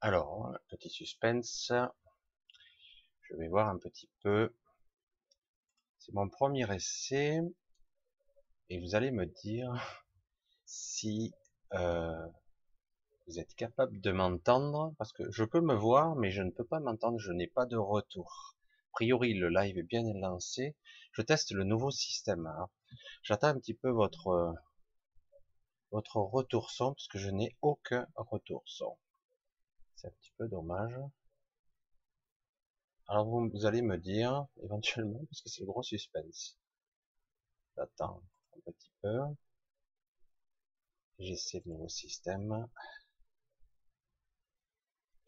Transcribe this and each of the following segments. Alors, petit suspense. Je vais voir un petit peu. C'est mon premier essai. Et vous allez me dire si vous êtes capable de m'entendre. Parce que je peux me voir, mais je ne peux pas m'entendre. Je n'ai pas de retour. A priori, le live est bien lancé. Je teste le nouveau système. J'attends un petit peu votre retour son, parce que je n'ai aucun retour son. C'est un petit peu dommage. Alors vous allez me dire, éventuellement, parce que c'est le gros suspense. J'attends un petit peu. J'essaie le nouveau système.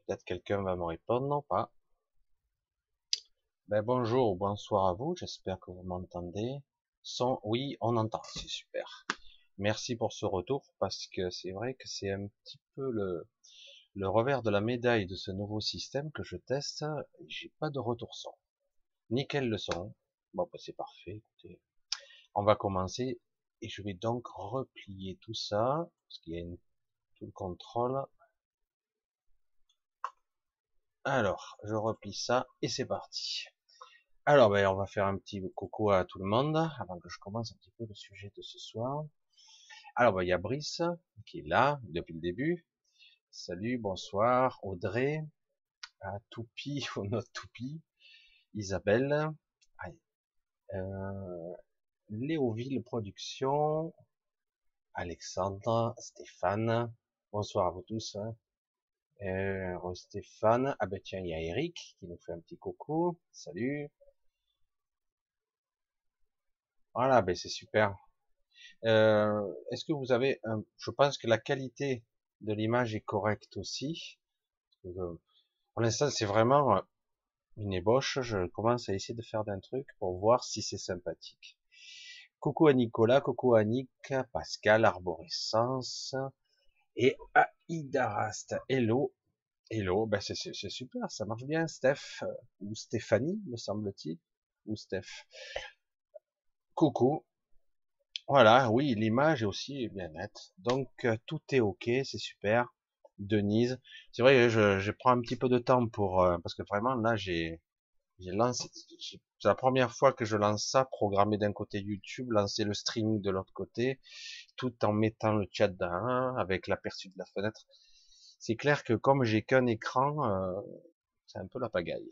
Peut-être quelqu'un va me répondre, non pas. Ben bonjour, bonsoir à vous, j'espère que vous m'entendez. Son, oui, on entend, c'est super. Merci pour ce retour, parce que c'est vrai que c'est un petit peu le revers de la médaille de ce nouveau système que je teste. J'ai pas de retour son. Nickel le son. Bon, bah, c'est parfait. Écoutez, on va commencer et je vais donc replier tout ça parce qu'il y a tout le contrôle. Alors, je replie ça et c'est parti. Alors, ben, on va faire un petit coucou à tout le monde avant que je commence un petit peu le sujet de ce soir. Alors, ben, il y a Brice qui est là depuis le début. Salut, bonsoir, Audrey, à Toupie, ou notre Toupie, Isabelle, Léoville Productions, Alexandre, Stéphane, bonsoir à vous tous, Stéphane, ah ben tiens, il y a Eric qui nous fait un petit coucou, salut, voilà, ben c'est super, est-ce que vous avez, je pense que la qualité de l'image est correcte aussi. Pour l'instant, c'est vraiment une ébauche. Je commence à essayer de faire d'un truc pour voir si c'est sympathique. Coucou à Nicolas, coucou à Nick, Pascal, Arborescence et à Idarast. Hello, hello. Ben c'est super, ça marche bien. Steph ou Stéphanie, me semble-t-il, ou Steph. Coucou. Voilà, oui, l'image est aussi bien nette. Donc, tout est OK, c'est super. Denise, c'est vrai que je prends un petit peu de temps pour... parce que vraiment, là, j'ai lancé... C'est la première fois que je lance ça, programmer d'un côté YouTube, lancer le streaming de l'autre côté, tout en mettant le chat d'un, avec l'aperçu de la fenêtre. C'est clair que comme j'ai qu'un écran, c'est un peu la pagaille.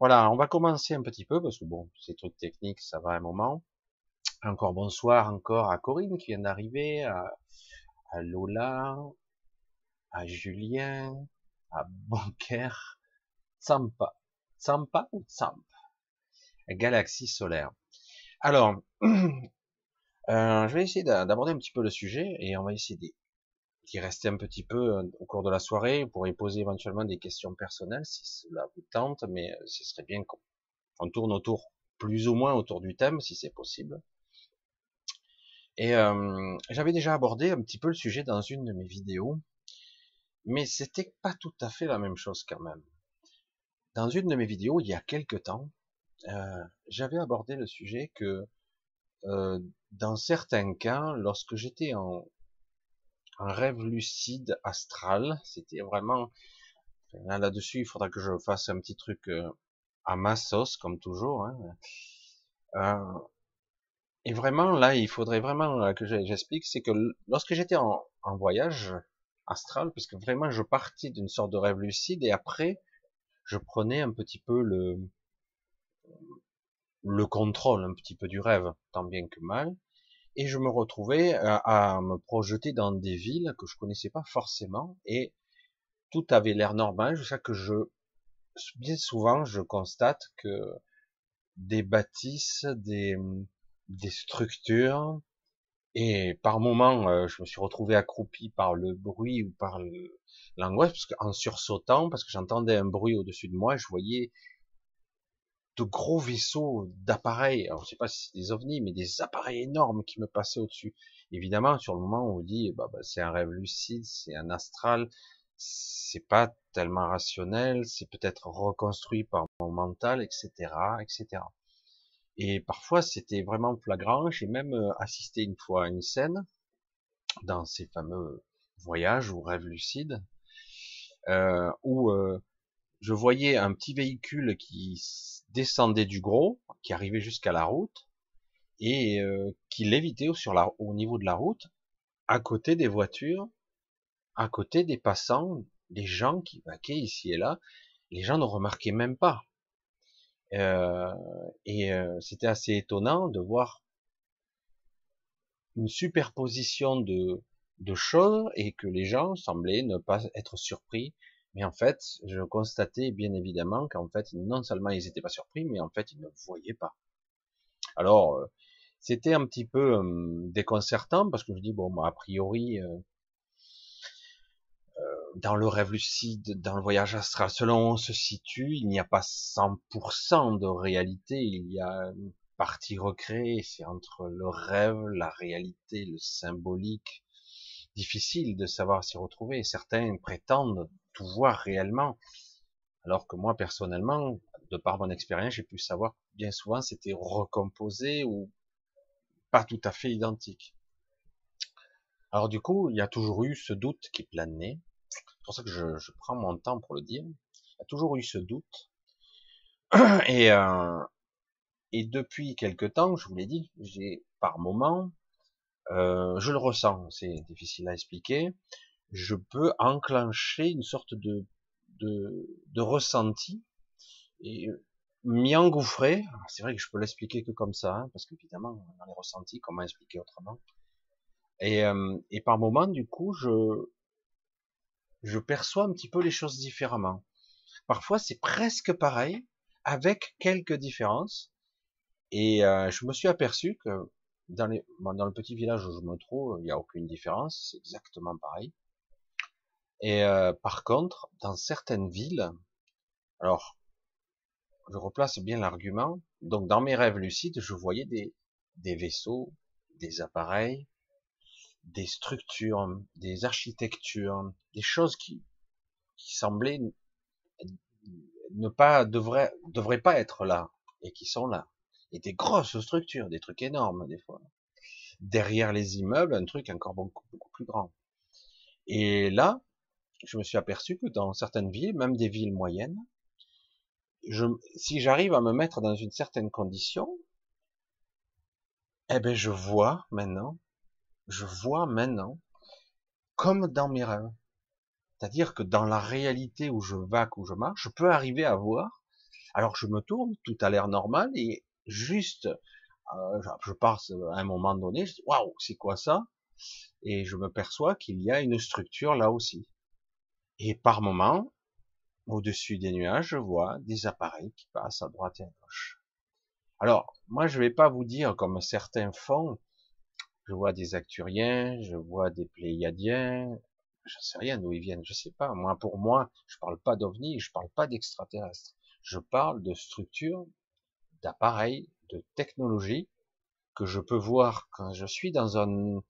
Voilà, on va commencer un petit peu, parce que bon, ces trucs techniques, ça va un moment. Encore bonsoir, encore à Corinne qui vient d'arriver, à Lola, à Julien, à Banquer, Tsampa, Tsampa ou Tsamp, Galaxie Solaire. Alors, je vais essayer d'aborder un petit peu le sujet et on va essayer d'y rester un petit peu au cours de la soirée. Vous pourrez poser éventuellement des questions personnelles si cela vous tente, mais ce serait bien qu'on tourne autour, plus ou moins autour du thème si c'est possible. Et j'avais déjà abordé un petit peu le sujet dans une de mes vidéos, mais c'était pas tout à fait la même chose quand même. Dans une de mes vidéos, il y a quelque temps, j'avais abordé le sujet que dans certains cas, lorsque j'étais en rêve lucide astral, c'était vraiment... Là-dessus, il faudra que je fasse un petit truc à ma sauce, comme toujours. Et vraiment, là, il faudrait vraiment que j'explique, c'est que lorsque j'étais en voyage astral, puisque vraiment je partais d'une sorte de rêve lucide, et après, je prenais un petit peu le contrôle, un petit peu du rêve, tant bien que mal, et je me retrouvais à me projeter dans des villes que je connaissais pas forcément, et tout avait l'air normal, jusqu'à que bien souvent, je constate que des bâtisses, des structures, et par moments, je me suis retrouvé accroupi par le bruit ou par l'angoisse, parce qu'en sursautant, parce que j'entendais un bruit au-dessus de moi, je voyais de gros vaisseaux d'appareils, alors je sais pas si c'est des ovnis, mais des appareils énormes qui me passaient au-dessus. Évidemment, sur le moment, on vous dit, bah, c'est un rêve lucide, c'est un astral, c'est pas tellement rationnel, c'est peut-être reconstruit par mon mental, etc., etc. Et parfois, c'était vraiment flagrant. J'ai même assisté une fois à une scène dans ces fameux voyages ou rêves lucides, où je voyais un petit véhicule qui descendait du gros, qui arrivait jusqu'à la route, et qui lévitait au niveau de la route, à côté des voitures, à côté des passants, des gens qui vaquaient ici et là, les gens ne remarquaient même pas. C'était assez étonnant de voir une superposition de choses et que les gens semblaient ne pas être surpris. Mais en fait, je constatais bien évidemment qu'en fait, non seulement ils n'étaient pas surpris, mais en fait, ils ne voyaient pas. Alors, c'était un petit peu déconcertant parce que je dis, bon, a priori, dans le rêve lucide, dans le voyage astral, selon où on se situe, il n'y a pas 100% de réalité, il y a une partie recréée, c'est entre le rêve, la réalité, le symbolique, difficile de savoir s'y retrouver, certains prétendent tout voir réellement, alors que moi personnellement, de par mon expérience, j'ai pu savoir que bien souvent c'était recomposé ou pas tout à fait identique. Alors du coup, il y a toujours eu ce doute qui planait, c'est pour ça que je prends mon temps pour le dire, il y a toujours eu ce doute, et depuis quelque temps, je vous l'ai dit, j'ai par moment, je le ressens, c'est difficile à expliquer, je peux enclencher une sorte de ressenti, et m'y engouffrer, c'est vrai que je peux l'expliquer que comme ça, hein, parce qu'évidemment, dans les ressentis, comment expliquer autrement. Et par moment, du coup, je perçois un petit peu les choses différemment. Parfois, c'est presque pareil, avec quelques différences. Et je me suis aperçu que dans le petit village où je me trouve, il n'y a aucune différence, c'est exactement pareil. Et par contre, dans certaines villes, alors, je replace bien l'argument. Donc, dans mes rêves lucides, je voyais des vaisseaux, des appareils, des structures, des architectures, des choses qui semblaient devraient pas être là, et qui sont là. Et des grosses structures, des trucs énormes, des fois. Derrière les immeubles, un truc encore beaucoup, beaucoup plus grand. Et là, je me suis aperçu que dans certaines villes, même des villes moyennes, si j'arrive à me mettre dans une certaine condition, eh ben, je vois maintenant, comme dans mes rêves. C'est-à-dire que dans la réalité où je vaque, où je marche, je peux arriver à voir, alors je me tourne, tout a l'air normal, et juste, je passe à un moment donné, je dis, waouh, c'est quoi ça? Et je me perçois qu'il y a une structure là aussi. Et par moment, au-dessus des nuages, je vois des appareils qui passent à droite et à gauche. Alors, moi, je vais pas vous dire, comme certains font, je vois des acturiens, je vois des pléiadiens, je sais rien d'où ils viennent, je sais pas. Moi, pour moi, je parle pas d'ovnis, je parle pas d'extraterrestres. Je parle de structures, d'appareils, de technologies que je peux voir quand je suis dans un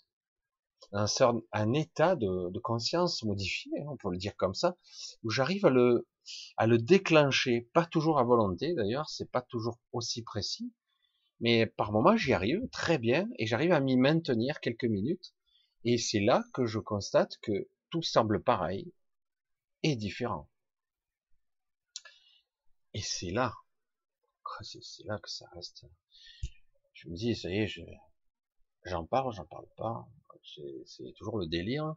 état de conscience modifié, on peut le dire comme ça, où j'arrive à le déclencher, pas toujours à volonté d'ailleurs, c'est pas toujours aussi précis, mais par moment j'y arrive très bien, et j'arrive à m'y maintenir quelques minutes, et c'est là que je constate que tout semble pareil, et différent. Et c'est là que ça reste. Je me dis, ça y est, j'en parle pas, c'est toujours le délire.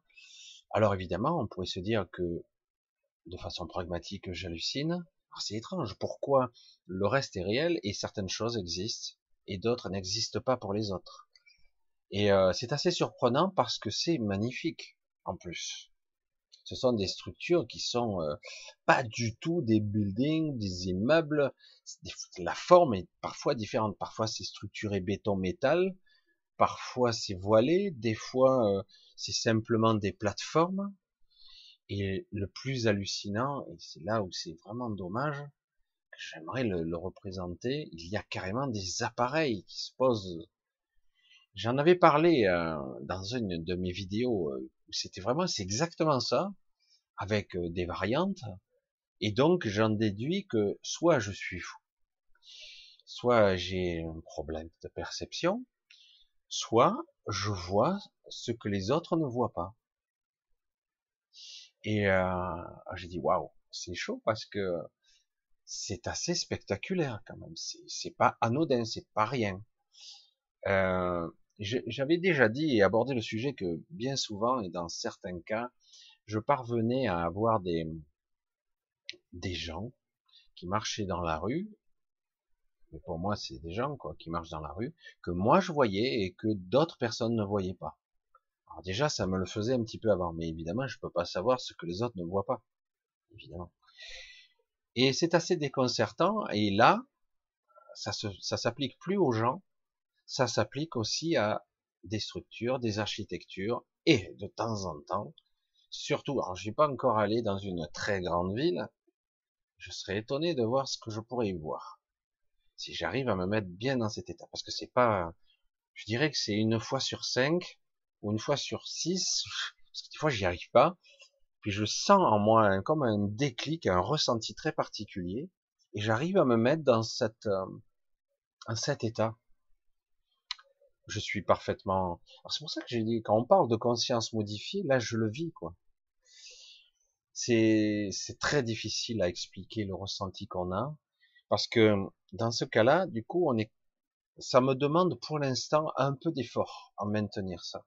Alors évidemment, on pourrait se dire que, de façon pragmatique, j'hallucine. C'est étrange, pourquoi le reste est réel et certaines choses existent, et d'autres n'existent pas pour les autres. Et c'est assez surprenant parce que c'est magnifique, en plus. Ce sont des structures qui sont pas du tout des buildings, des immeubles, la forme est parfois différente, parfois c'est structuré béton-métal, parfois c'est voilé, des fois c'est simplement des plateformes, et le plus hallucinant, et c'est là où c'est vraiment dommage, j'aimerais le représenter, il y a carrément des appareils qui se posent, j'en avais parlé dans une de mes vidéos, c'est exactement ça, avec des variantes, et donc j'en déduis que soit je suis fou, soit j'ai un problème de perception, soit je vois ce que les autres ne voient pas. Et j'ai dit waouh, c'est chaud parce que c'est assez spectaculaire quand même. C'est pas anodin, c'est pas rien. J'avais déjà dit et abordé le sujet que bien souvent et dans certains cas, je parvenais à avoir des gens qui marchaient dans la rue. Mais pour moi, c'est des gens quoi qui marchent dans la rue que moi je voyais et que d'autres personnes ne voyaient pas. Alors déjà, ça me le faisait un petit peu avant, mais évidemment, je peux pas savoir ce que les autres ne voient pas, évidemment. Et c'est assez déconcertant. Et là, ça s'applique plus aux gens, ça s'applique aussi à des structures, des architectures, et de temps en temps, surtout. Alors, je suis pas encore allé dans une très grande ville. Je serais étonné de voir ce que je pourrais y voir si j'arrive à me mettre bien dans cet état, parce que c'est pas, je dirais que c'est 1 fois sur 5 ou 1 fois sur 6, parce que des fois j'y arrive pas. Puis je sens en moi comme un déclic, un ressenti très particulier, et j'arrive à me mettre dans cette, en cet état. Je suis parfaitement. Alors c'est pour ça que j'ai dit, quand on parle de conscience modifiée, là je le vis quoi. C'est très difficile à expliquer le ressenti qu'on a, parce que dans ce cas-là, du coup, on est. Ça me demande pour l'instant un peu d'effort à maintenir ça.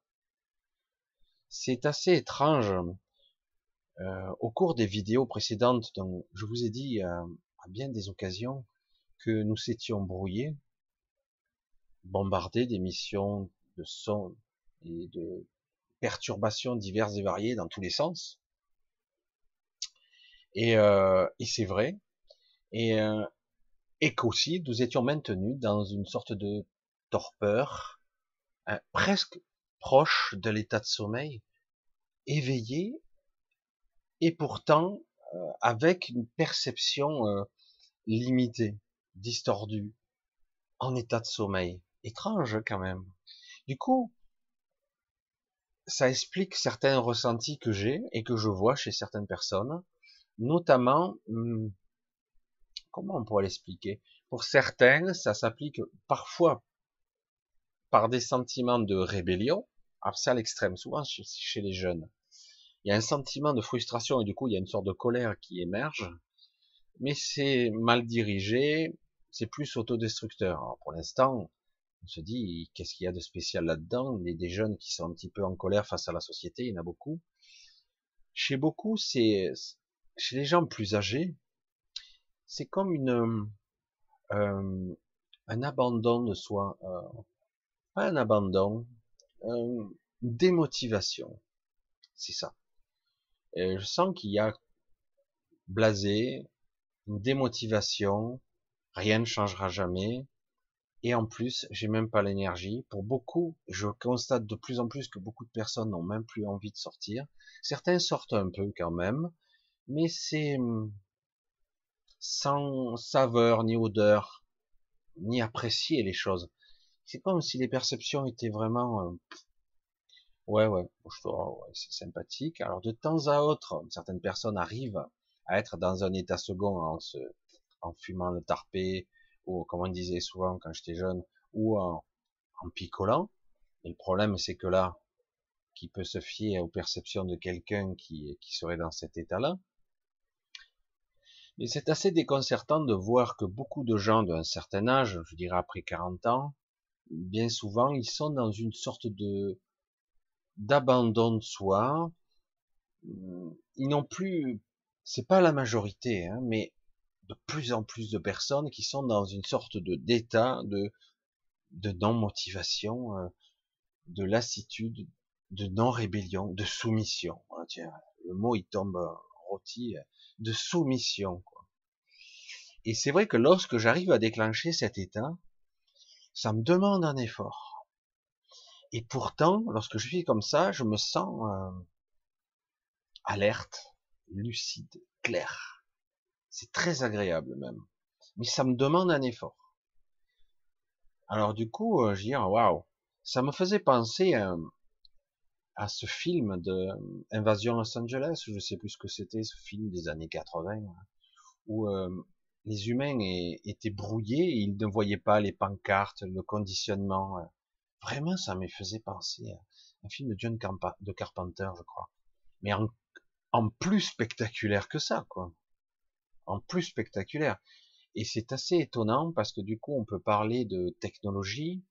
C'est assez étrange. Au cours des vidéos précédentes, donc, je vous ai dit à bien des occasions que nous étions brouillés, bombardés d'émissions de sons et de perturbations diverses et variées dans tous les sens. Et c'est vrai. Et qu'aussi, nous étions maintenus dans une sorte de torpeur, presque proche de l'état de sommeil, éveillé. Et pourtant avec une perception limitée, distordue, en état de sommeil. Étrange quand même. Du coup, ça explique certains ressentis que j'ai et que je vois chez certaines personnes, notamment, comment on pourrait l'expliquer? Pour certains, ça s'applique parfois par des sentiments de rébellion, alors c'est à l'extrême, souvent chez les jeunes. Il y a un sentiment de frustration et du coup il y a une sorte de colère qui émerge, mais c'est mal dirigé, c'est plus autodestructeur. Alors pour l'instant, on se dit qu'est-ce qu'il y a de spécial là-dedans? Il y a des jeunes qui sont un petit peu en colère face à la société, il y en a beaucoup. Chez beaucoup, c'est chez les gens plus âgés, c'est comme une un abandon de soi, pas un abandon, une démotivation, c'est ça. Et je sens qu'il y a blasé, une démotivation, rien ne changera jamais, et en plus, j'ai même pas l'énergie. Pour beaucoup, je constate de plus en plus que beaucoup de personnes n'ont même plus envie de sortir. Certains sortent un peu quand même, mais c'est sans saveur, ni odeur, ni apprécier les choses. C'est comme si les perceptions étaient vraiment... Ouais, c'est sympathique. Alors de temps à autre, certaines personnes arrivent à être dans un état second en fumant le tarpé, ou comme on disait souvent quand j'étais jeune, ou en picolant. Et le problème, c'est que là, qui peut se fier aux perceptions de quelqu'un qui serait dans cet état-là. Mais c'est assez déconcertant de voir que beaucoup de gens d'un certain âge, je dirais après 40 ans, bien souvent, ils sont dans une sorte de... d'abandon de soi. Ils n'ont plus, c'est pas la majorité, hein, mais de plus en plus de personnes qui sont dans une sorte d'état de non-motivation, de lassitude, de non-rébellion, de soumission. Tiens, le mot il tombe rôti, de soumission, quoi. Et c'est vrai que lorsque j'arrive à déclencher cet état, ça me demande un effort. Et pourtant, lorsque je vis comme ça, je me sens alerte, lucide, claire. C'est très agréable même. Mais ça me demande un effort. Alors du coup, je dis, waouh, ça me faisait penser à ce film de Invasion Los Angeles, je sais plus ce que c'était, ce film des années 80, où les humains étaient brouillés, et ils ne voyaient pas les pancartes, le conditionnement. Vraiment, ça me faisait penser à un film de John Carpenter, je crois, mais en plus spectaculaire que ça, quoi, en plus spectaculaire. Et c'est assez étonnant parce que du coup on peut parler de technologie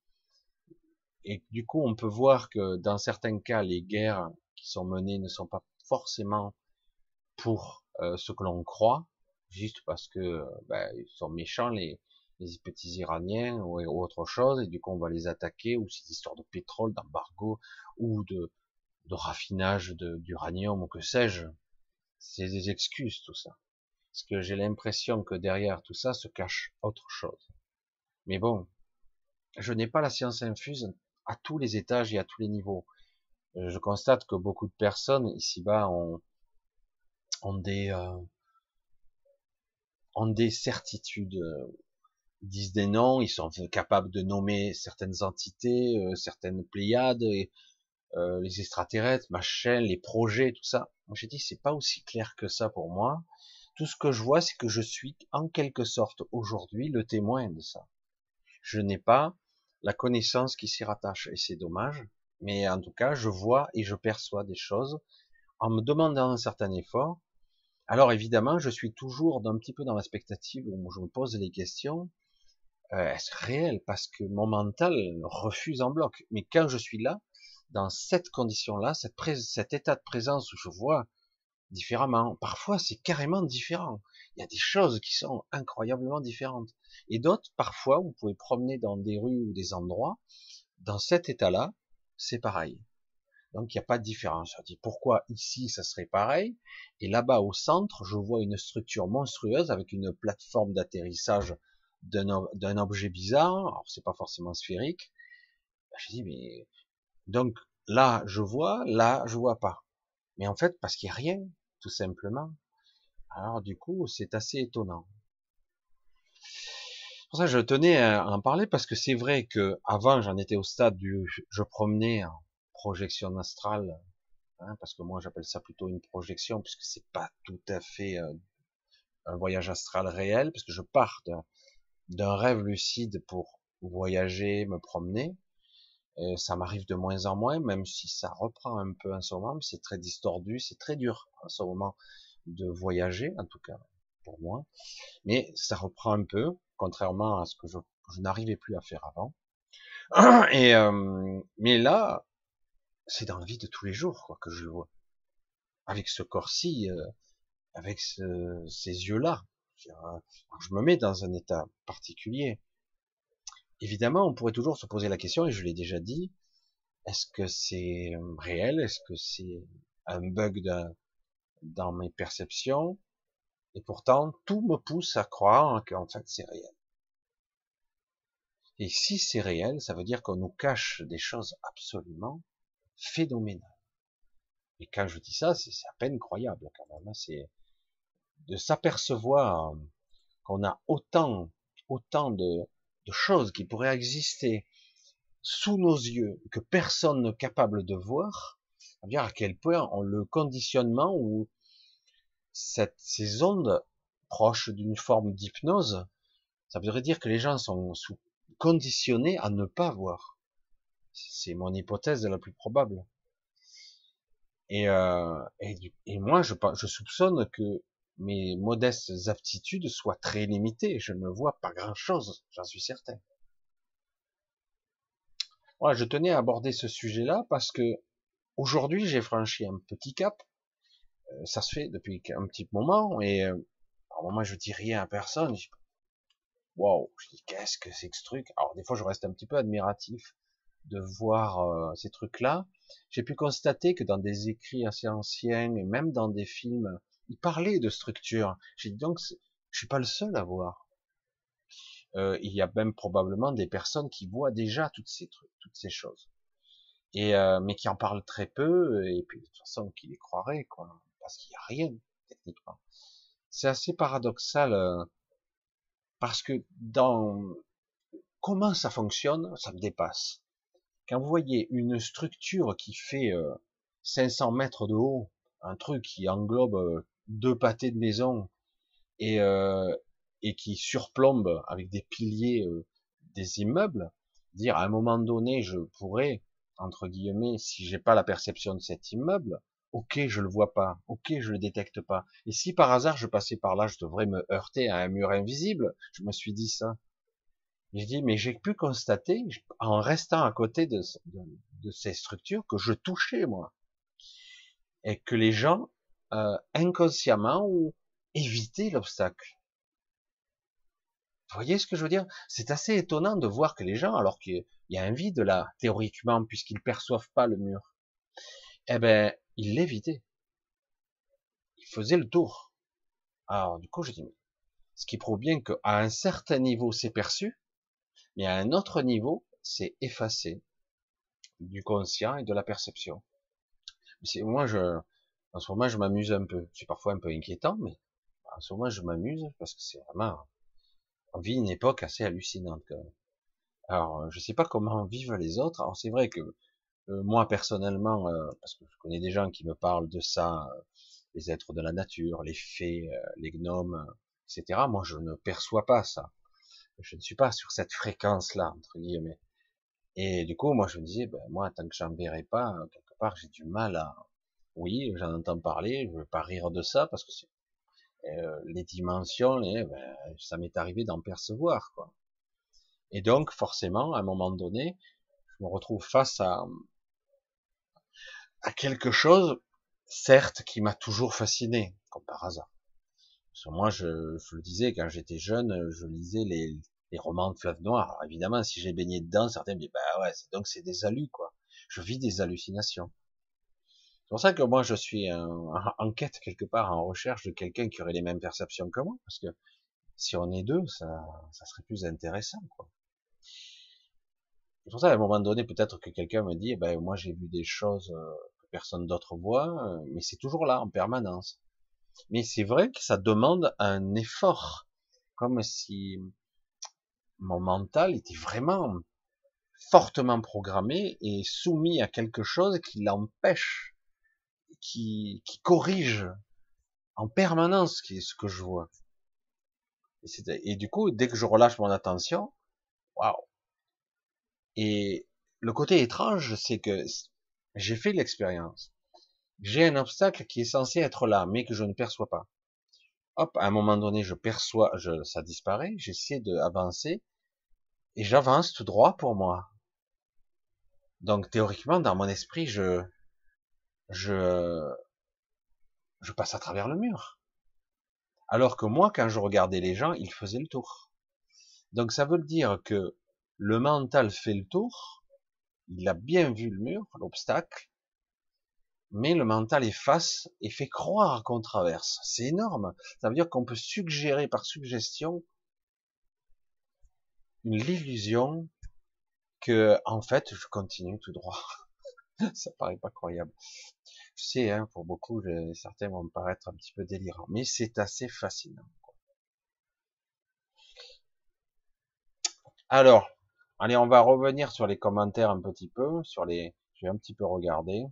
et du coup on peut voir que dans certains cas les guerres qui sont menées ne sont pas forcément pour ce que l'on croit, juste parce que ils sont méchants les petits Iraniens ou autre chose, et du coup on va les attaquer, ou cette histoire de pétrole, d'embargo, ou de raffinage d'uranium, ou que sais-je. C'est des excuses tout ça. Parce que j'ai l'impression que derrière tout ça se cache autre chose. Mais bon, je n'ai pas la science infuse à tous les étages et à tous les niveaux. Je constate que beaucoup de personnes ici-bas ont des certitudes, disent des noms, ils sont capables de nommer certaines entités, certaines Pléiades, les extraterrestres, machin, les projets, tout ça. Moi, j'ai dit, c'est pas aussi clair que ça pour moi. Tout ce que je vois, c'est que je suis, en quelque sorte, aujourd'hui, le témoin de ça. Je n'ai pas la connaissance qui s'y rattache, et c'est dommage, mais en tout cas, je vois et je perçois des choses en me demandant un certain effort. Alors évidemment, je suis toujours un petit peu dans la spectative où je me pose les questions. Est-ce réel? Parce que mon mental refuse en bloc. Mais quand je suis là, dans cette condition-là, cet état de présence où je vois différemment, parfois c'est carrément différent. Il y a des choses qui sont incroyablement différentes. Et d'autres, parfois, vous pouvez promener dans des rues ou des endroits, dans cet état-là, c'est pareil. Donc il n'y a pas de différence. On dit pourquoi ici ça serait pareil et là-bas au centre je vois une structure monstrueuse avec une plateforme d'atterrissage d'un objet bizarre. Alors c'est pas forcément sphérique. Je dis mais donc là je vois pas. Mais en fait parce qu'il n'y a rien tout simplement. Alors du coup c'est assez étonnant. Pour ça je tenais à en parler parce que c'est vrai que avant j'en étais au stade du je promenais en projection astrale, hein, parce que moi j'appelle ça plutôt une projection, puisque c'est pas tout à fait un voyage astral réel, parce que je pars d'un rêve lucide pour voyager, me promener, et ça m'arrive de moins en moins, même si ça reprend un peu en ce moment, mais c'est très distordu, c'est très dur en ce moment de voyager, en tout cas pour moi, mais ça reprend un peu, contrairement à ce que je n'arrivais plus à faire avant, mais là, c'est dans la vie de tous les jours, quoi, que je vois. Avec ce corps-ci, avec ces yeux-là. Je me mets dans un état particulier. Évidemment, on pourrait toujours se poser la question, et je l'ai déjà dit, est-ce que c'est réel? Est-ce que c'est un bug dans mes perceptions? Et pourtant, tout me pousse à croire qu'en fait, c'est réel. Et si c'est réel, ça veut dire qu'on nous cache des choses absolument phénoménal. Et quand je dis ça, c'est à peine croyable quand même. C'est de s'apercevoir qu'on a autant de choses qui pourraient exister sous nos yeux que personne n'est capable de voir. C'est-à-dire à quel point le conditionnement ou ces ondes proches d'une forme d'hypnose, ça voudrait dire que les gens sont conditionnés à ne pas voir. C'est mon hypothèse la plus probable. Et moi, je soupçonne que mes modestes aptitudes soient très limitées. Je ne vois pas grand-chose, j'en suis certain. Voilà, je tenais à aborder ce sujet-là parce que aujourd'hui, j'ai franchi un petit cap. Ça se fait depuis un petit moment. Et à un moment, je dis rien à personne. Waouh, je dis qu'est-ce que c'est que ce truc? Alors des fois, je reste un petit peu admiratif de voir ces trucs-là. J'ai pu constater que dans des écrits assez anciens, et même dans des films, ils parlaient de structure. J'ai dit donc, je suis pas le seul à voir. Il y a même probablement des personnes qui voient déjà toutes ces choses. Et, mais qui en parlent très peu, et puis de toute façon, qui les croiraient, quoi. Parce qu'il n'y a rien, techniquement. C'est assez paradoxal, parce que dans comment ça fonctionne, ça me dépasse. Quand vous voyez une structure qui fait 500 mètres de haut, un truc qui englobe deux pâtés de maison et qui surplombe avec des piliers des immeubles, dire à un moment donné je pourrais entre guillemets, si j'ai pas la perception de cet immeuble, ok, je le vois pas, ok, je le détecte pas. Et si par hasard je passais par là, je devrais me heurter à un mur invisible. Je me suis dit ça. J'ai dit, mais j'ai pu constater, en restant à côté de ces structures, que je touchais, moi. Et que les gens, inconsciemment, ont évité l'obstacle. Vous voyez ce que je veux dire? C'est assez étonnant de voir que les gens, alors qu'il y a un vide là, théoriquement, puisqu'ils perçoivent pas le mur, eh ben, ils l'évitaient. Ils faisaient le tour. Alors, du coup, je dis, mais ce qui prouve bien qu'à un certain niveau, c'est perçu, mais à un autre niveau, c'est effacé du conscient et de la perception. Moi, en ce moment, je m'amuse un peu. C'est parfois un peu inquiétant, mais en ce moment, je m'amuse parce que c'est vraiment, on vit une époque assez hallucinante, quand même. Alors, je sais pas comment vivent les autres. Alors, c'est vrai que moi, personnellement, parce que je connais des gens qui me parlent de ça, les êtres de la nature, les fées, les gnomes, etc. Moi, je ne perçois pas ça. Je ne suis pas sur cette fréquence-là, entre guillemets. Et du coup, moi, je me disais, ben, moi, tant que j'en verrai pas, quelque part, j'ai du mal à... Oui, j'en entends parler, je veux pas rire de ça, parce que c'est... les dimensions, ben, ça m'est arrivé d'en percevoir, quoi. Et donc, forcément, à un moment donné, je me retrouve face à quelque chose, certes, qui m'a toujours fasciné, comme par hasard. Parce que moi, je le disais, quand j'étais jeune, je lisais les romans de Fleuve Noir. Alors, évidemment, si j'ai baigné dedans, certains me disent, bah ouais, donc c'est des halus, quoi. Je vis des hallucinations. C'est pour ça que moi, je suis en quête, quelque part, en recherche de quelqu'un qui aurait les mêmes perceptions que moi, parce que si on est deux, ça serait plus intéressant, quoi. C'est pour ça, à un moment donné, peut-être que quelqu'un me dit, eh ben, moi, j'ai vu des choses que personne d'autre voit, mais c'est toujours là, en permanence. Mais c'est vrai que ça demande un effort, comme si mon mental était vraiment fortement programmé et soumis à quelque chose qui l'empêche, qui corrige en permanence ce que je vois. Et du coup, dès que je relâche mon attention, waouh. Et le côté étrange, c'est que j'ai fait l'expérience. J'ai un obstacle qui est censé être là, mais que je ne perçois pas. Hop, à un moment donné, je perçois, ça disparaît, j'essaie d'avancer, et j'avance tout droit pour moi. Donc, théoriquement, dans mon esprit, je passe à travers le mur. Alors que moi, quand je regardais les gens, ils faisaient le tour. Donc, ça veut dire que le mental fait le tour, il a bien vu le mur, l'obstacle, mais le mental efface et fait croire qu'on traverse. C'est énorme. Ça veut dire qu'on peut suggérer par suggestion l'illusion que, en fait, je continue tout droit. Ça paraît pas croyable. Je sais, hein, pour beaucoup, certains vont me paraître un petit peu délirants, mais c'est assez fascinant, quoi. Alors, allez, on va revenir sur les commentaires un petit peu, je vais un petit peu regarder.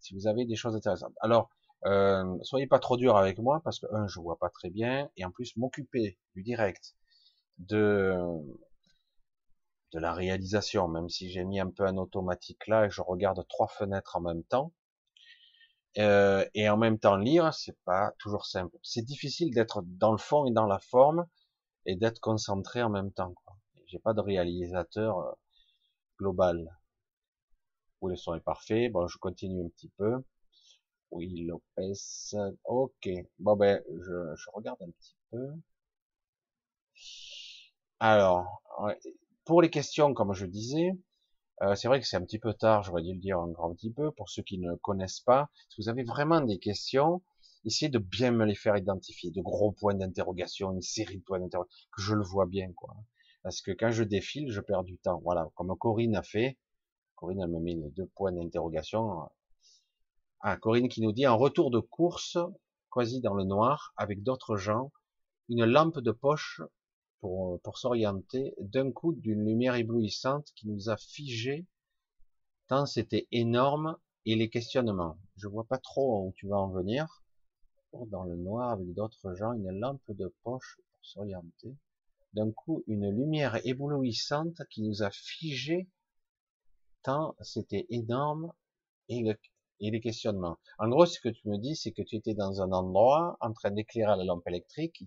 Si vous avez des choses intéressantes. Alors, soyez pas trop dur avec moi, parce que, je vois pas très bien, et en plus, m'occuper du direct, de la réalisation, même si j'ai mis un peu un automatique là, et je regarde 3 fenêtres en même temps, et en même temps lire, c'est pas toujours simple. C'est difficile d'être dans le fond et dans la forme, et d'être concentré en même temps, quoi. J'ai pas de réalisateur global. Où le son est parfait. Bon, je continue un petit peu. Oui, Lopez. Ok. Bon, ben, je regarde un petit peu. Alors, pour les questions, comme je disais, c'est vrai que c'est un petit peu tard, j'aurais dû le dire un grand petit peu, pour ceux qui ne connaissent pas. Si vous avez vraiment des questions, essayez de bien me les faire identifier. De gros points d'interrogation, une série de points d'interrogation, que je le vois bien, quoi. Parce que quand je défile, je perds du temps. Voilà, comme Corinne a fait. Corinne, elle me met les 2 points d'interrogation. Ah, Corinne qui nous dit, en retour de course, quasi dans le noir, avec d'autres gens, une lampe de poche pour s'orienter, d'un coup d'une lumière éblouissante qui nous a figés, tant c'était énorme, et les questionnements. Je vois pas trop où tu vas en venir. Dans le noir, avec d'autres gens, une lampe de poche pour s'orienter, d'un coup une lumière éblouissante qui nous a figés, temps, c'était énorme, et les questionnements. En gros, ce que tu me dis, c'est que tu étais dans un endroit en train d'éclairer la lampe électrique, et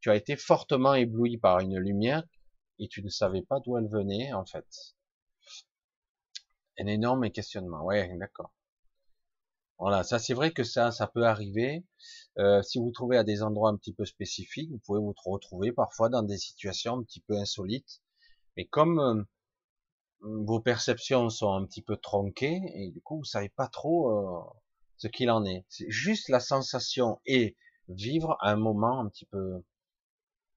tu as été fortement ébloui par une lumière, et tu ne savais pas d'où elle venait, en fait. Un énorme questionnement, ouais, d'accord. Voilà, ça c'est vrai que ça peut arriver. Si vous trouvez à des endroits un petit peu spécifiques, vous pouvez vous retrouver parfois dans des situations un petit peu insolites. Mais comme vos perceptions sont un petit peu tronquées, et du coup vous savez pas trop ce qu'il en est. C'est juste la sensation et vivre un moment un petit peu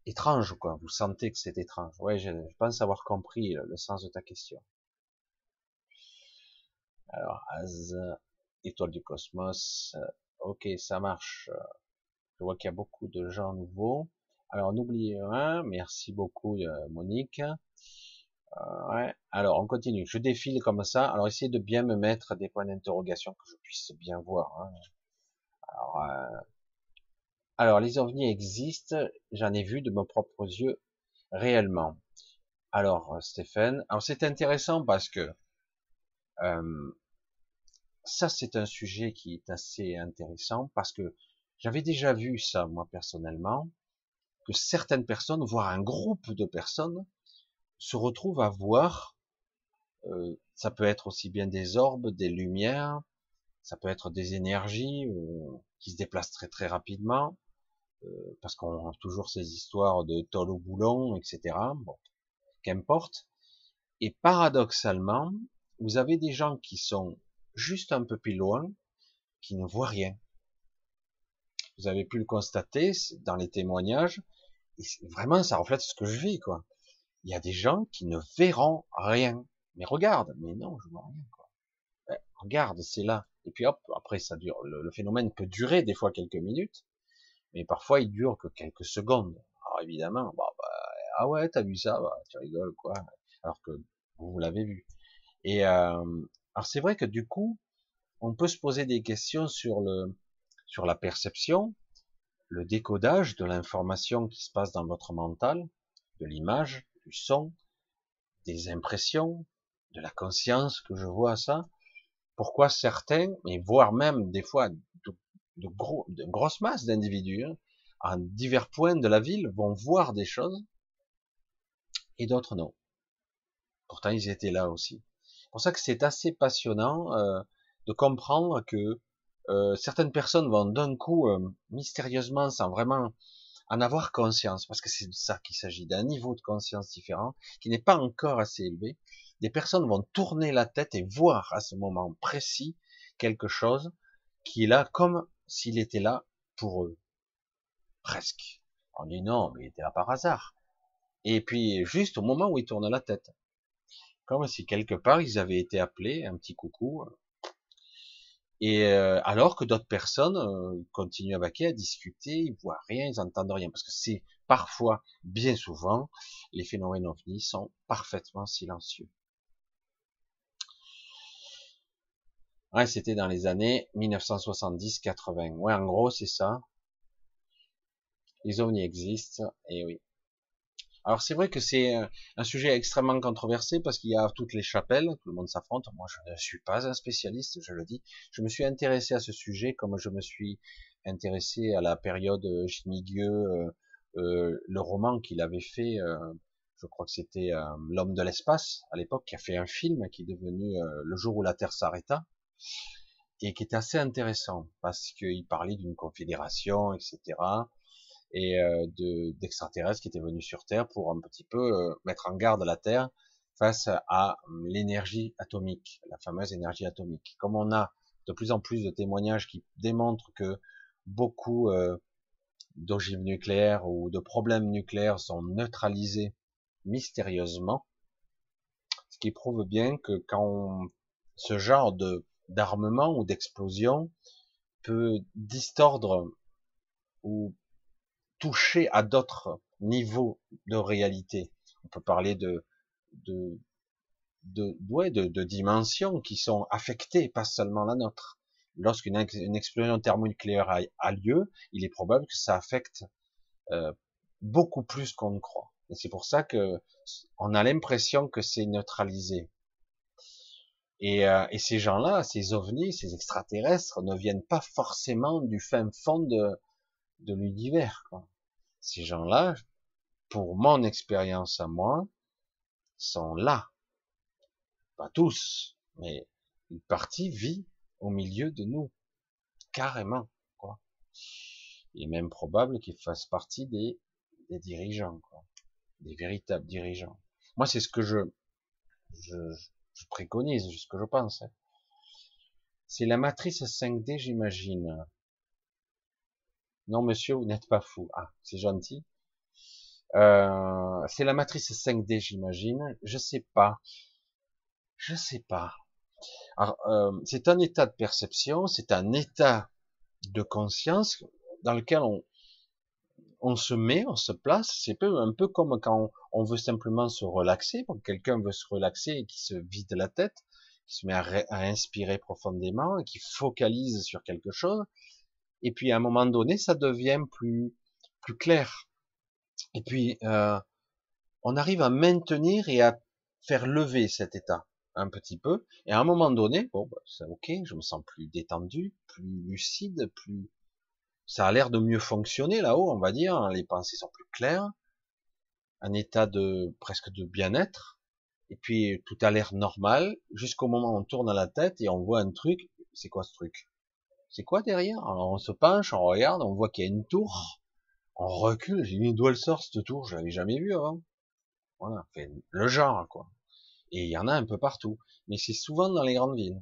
étrange, quoi. Vous sentez que c'est étrange. Ouais, je pense avoir compris le sens de ta question. Alors, étoile du cosmos, ok, ça marche. Je vois qu'il y a beaucoup de gens nouveaux. Alors, n'oubliez rien, merci beaucoup Monique. Ouais. Alors, on continue. Je défile comme ça. Alors, essayez de bien me mettre des points d'interrogation que je puisse bien voir. Hein. Alors, les ovnis existent. J'en ai vu de mes propres yeux réellement. Alors, Stéphane. Alors, c'est intéressant parce que ça c'est un sujet qui est assez intéressant parce que j'avais déjà vu ça moi personnellement, que certaines personnes, voire un groupe de personnes, se retrouvent à voir, ça peut être aussi bien des orbes, des lumières, ça peut être des énergies qui se déplacent très très rapidement, parce qu'on a toujours ces histoires de tôle au boulon, etc. Bon, qu'importe. Et paradoxalement, vous avez des gens qui sont juste un peu plus loin, qui ne voient rien. Vous avez pu le constater dans les témoignages, et vraiment ça reflète ce que je vis, quoi. Il y a des gens qui ne verront rien. Mais regarde, mais non, je vois rien, quoi. Ben, regarde, c'est là. Et puis hop, après ça dure. Le phénomène peut durer des fois quelques minutes, mais parfois il dure que quelques secondes. Alors évidemment, ah ouais, t'as vu ça, tu rigoles, quoi. Alors que vous l'avez vu. Et alors c'est vrai que du coup, on peut se poser des questions sur la perception, le décodage de l'information qui se passe dans votre mental, de l'image, du son, des impressions, de la conscience que je vois à ça. Pourquoi certains, et voire même des fois de grosses masses d'individus, hein, à divers points de la ville, vont voir des choses et d'autres non. Pourtant ils étaient là aussi. C'est pour ça que c'est assez passionnant de comprendre que certaines personnes vont d'un coup mystérieusement, sans vraiment en avoir conscience, parce que c'est de ça qu'il s'agit, d'un niveau de conscience différent qui n'est pas encore assez élevé. Des personnes vont tourner la tête et voir à ce moment précis quelque chose qui est là comme s'il était là pour eux, presque. On dit non, mais il était là par hasard. Et puis juste au moment où ils tournent la tête. Comme si quelque part ils avaient été appelés, un petit coucou. Et alors que d'autres personnes continuent à vaquer, à discuter, ils voient rien, ils entendent rien, parce que c'est parfois, bien souvent, les phénomènes ovnis sont parfaitement silencieux. Ouais, c'était dans les années 1970-80. Ouais, en gros, c'est ça. Les ovnis existent, et oui. Alors c'est vrai que c'est un sujet extrêmement controversé parce qu'il y a toutes les chapelles, tout le monde s'affronte. Moi je ne suis pas un spécialiste, je le dis. Je me suis intéressé à ce sujet comme je me suis intéressé à la période Jimmy Guieu, le roman qu'il avait fait, je crois que c'était L'homme de l'espace à l'époque, qui a fait un film qui est devenu Le jour où la Terre s'arrêta, et qui était assez intéressant parce qu'il parlait d'une confédération, etc., et d'extraterrestres qui étaient venus sur Terre pour un petit peu mettre en garde la Terre face à l'énergie atomique, la fameuse énergie atomique. Comme on a de plus en plus de témoignages qui démontrent que beaucoup d'ogives nucléaires ou de problèmes nucléaires sont neutralisés mystérieusement, ce qui prouve bien que ce genre d'armement ou d'explosion peut distordre ou toucher à d'autres niveaux de réalité. On peut parler de dimensions qui sont affectées, pas seulement la nôtre. Lorsqu'une explosion thermonucléaire a lieu, il est probable que ça affecte beaucoup plus qu'on ne croit. Et c'est pour ça que on a l'impression que c'est neutralisé. Et ces gens-là, ces ovnis, ces extraterrestres ne viennent pas forcément du fin fond de l'univers, quoi. Ces gens-là, pour mon expérience à moi, sont là. Pas tous, mais une partie vit au milieu de nous. Carrément, quoi. Il est même probable qu'ils fassent partie des dirigeants, quoi. Des véritables dirigeants. Moi, c'est ce que je préconise, c'est ce que je pense. C'est la matrice 5D, j'imagine. Non, monsieur, vous n'êtes pas fou. Ah, c'est gentil. C'est la matrice 5D, j'imagine. Je sais pas. Alors, c'est un état de perception, c'est un état de conscience dans lequel on se met, on se place. C'est un peu comme quand on veut simplement se relaxer. Quand quelqu'un veut se relaxer et qui se vide la tête, qui se met à inspirer profondément et qui focalise sur quelque chose. Et puis, à un moment donné, ça devient plus clair. Et puis, on arrive à maintenir et à faire lever cet état un petit peu. Et à un moment donné, bon, bah, c'est ok, je me sens plus détendu, plus lucide, plus... Ça a l'air de mieux fonctionner là-haut, on va dire. Les pensées sont plus claires. Un état presque de bien-être. Et puis, tout a l'air normal. Jusqu'au moment où on tourne à la tête et on voit un truc. C'est quoi ce truc ? C'est quoi derrière ? Alors on se penche, on regarde, on voit qu'il y a une tour, on recule, j'ai mis d'où elle sort cette tour, je l'avais jamais vue avant. Voilà, fait le genre, quoi. Et il y en a un peu partout. Mais c'est souvent dans les grandes villes.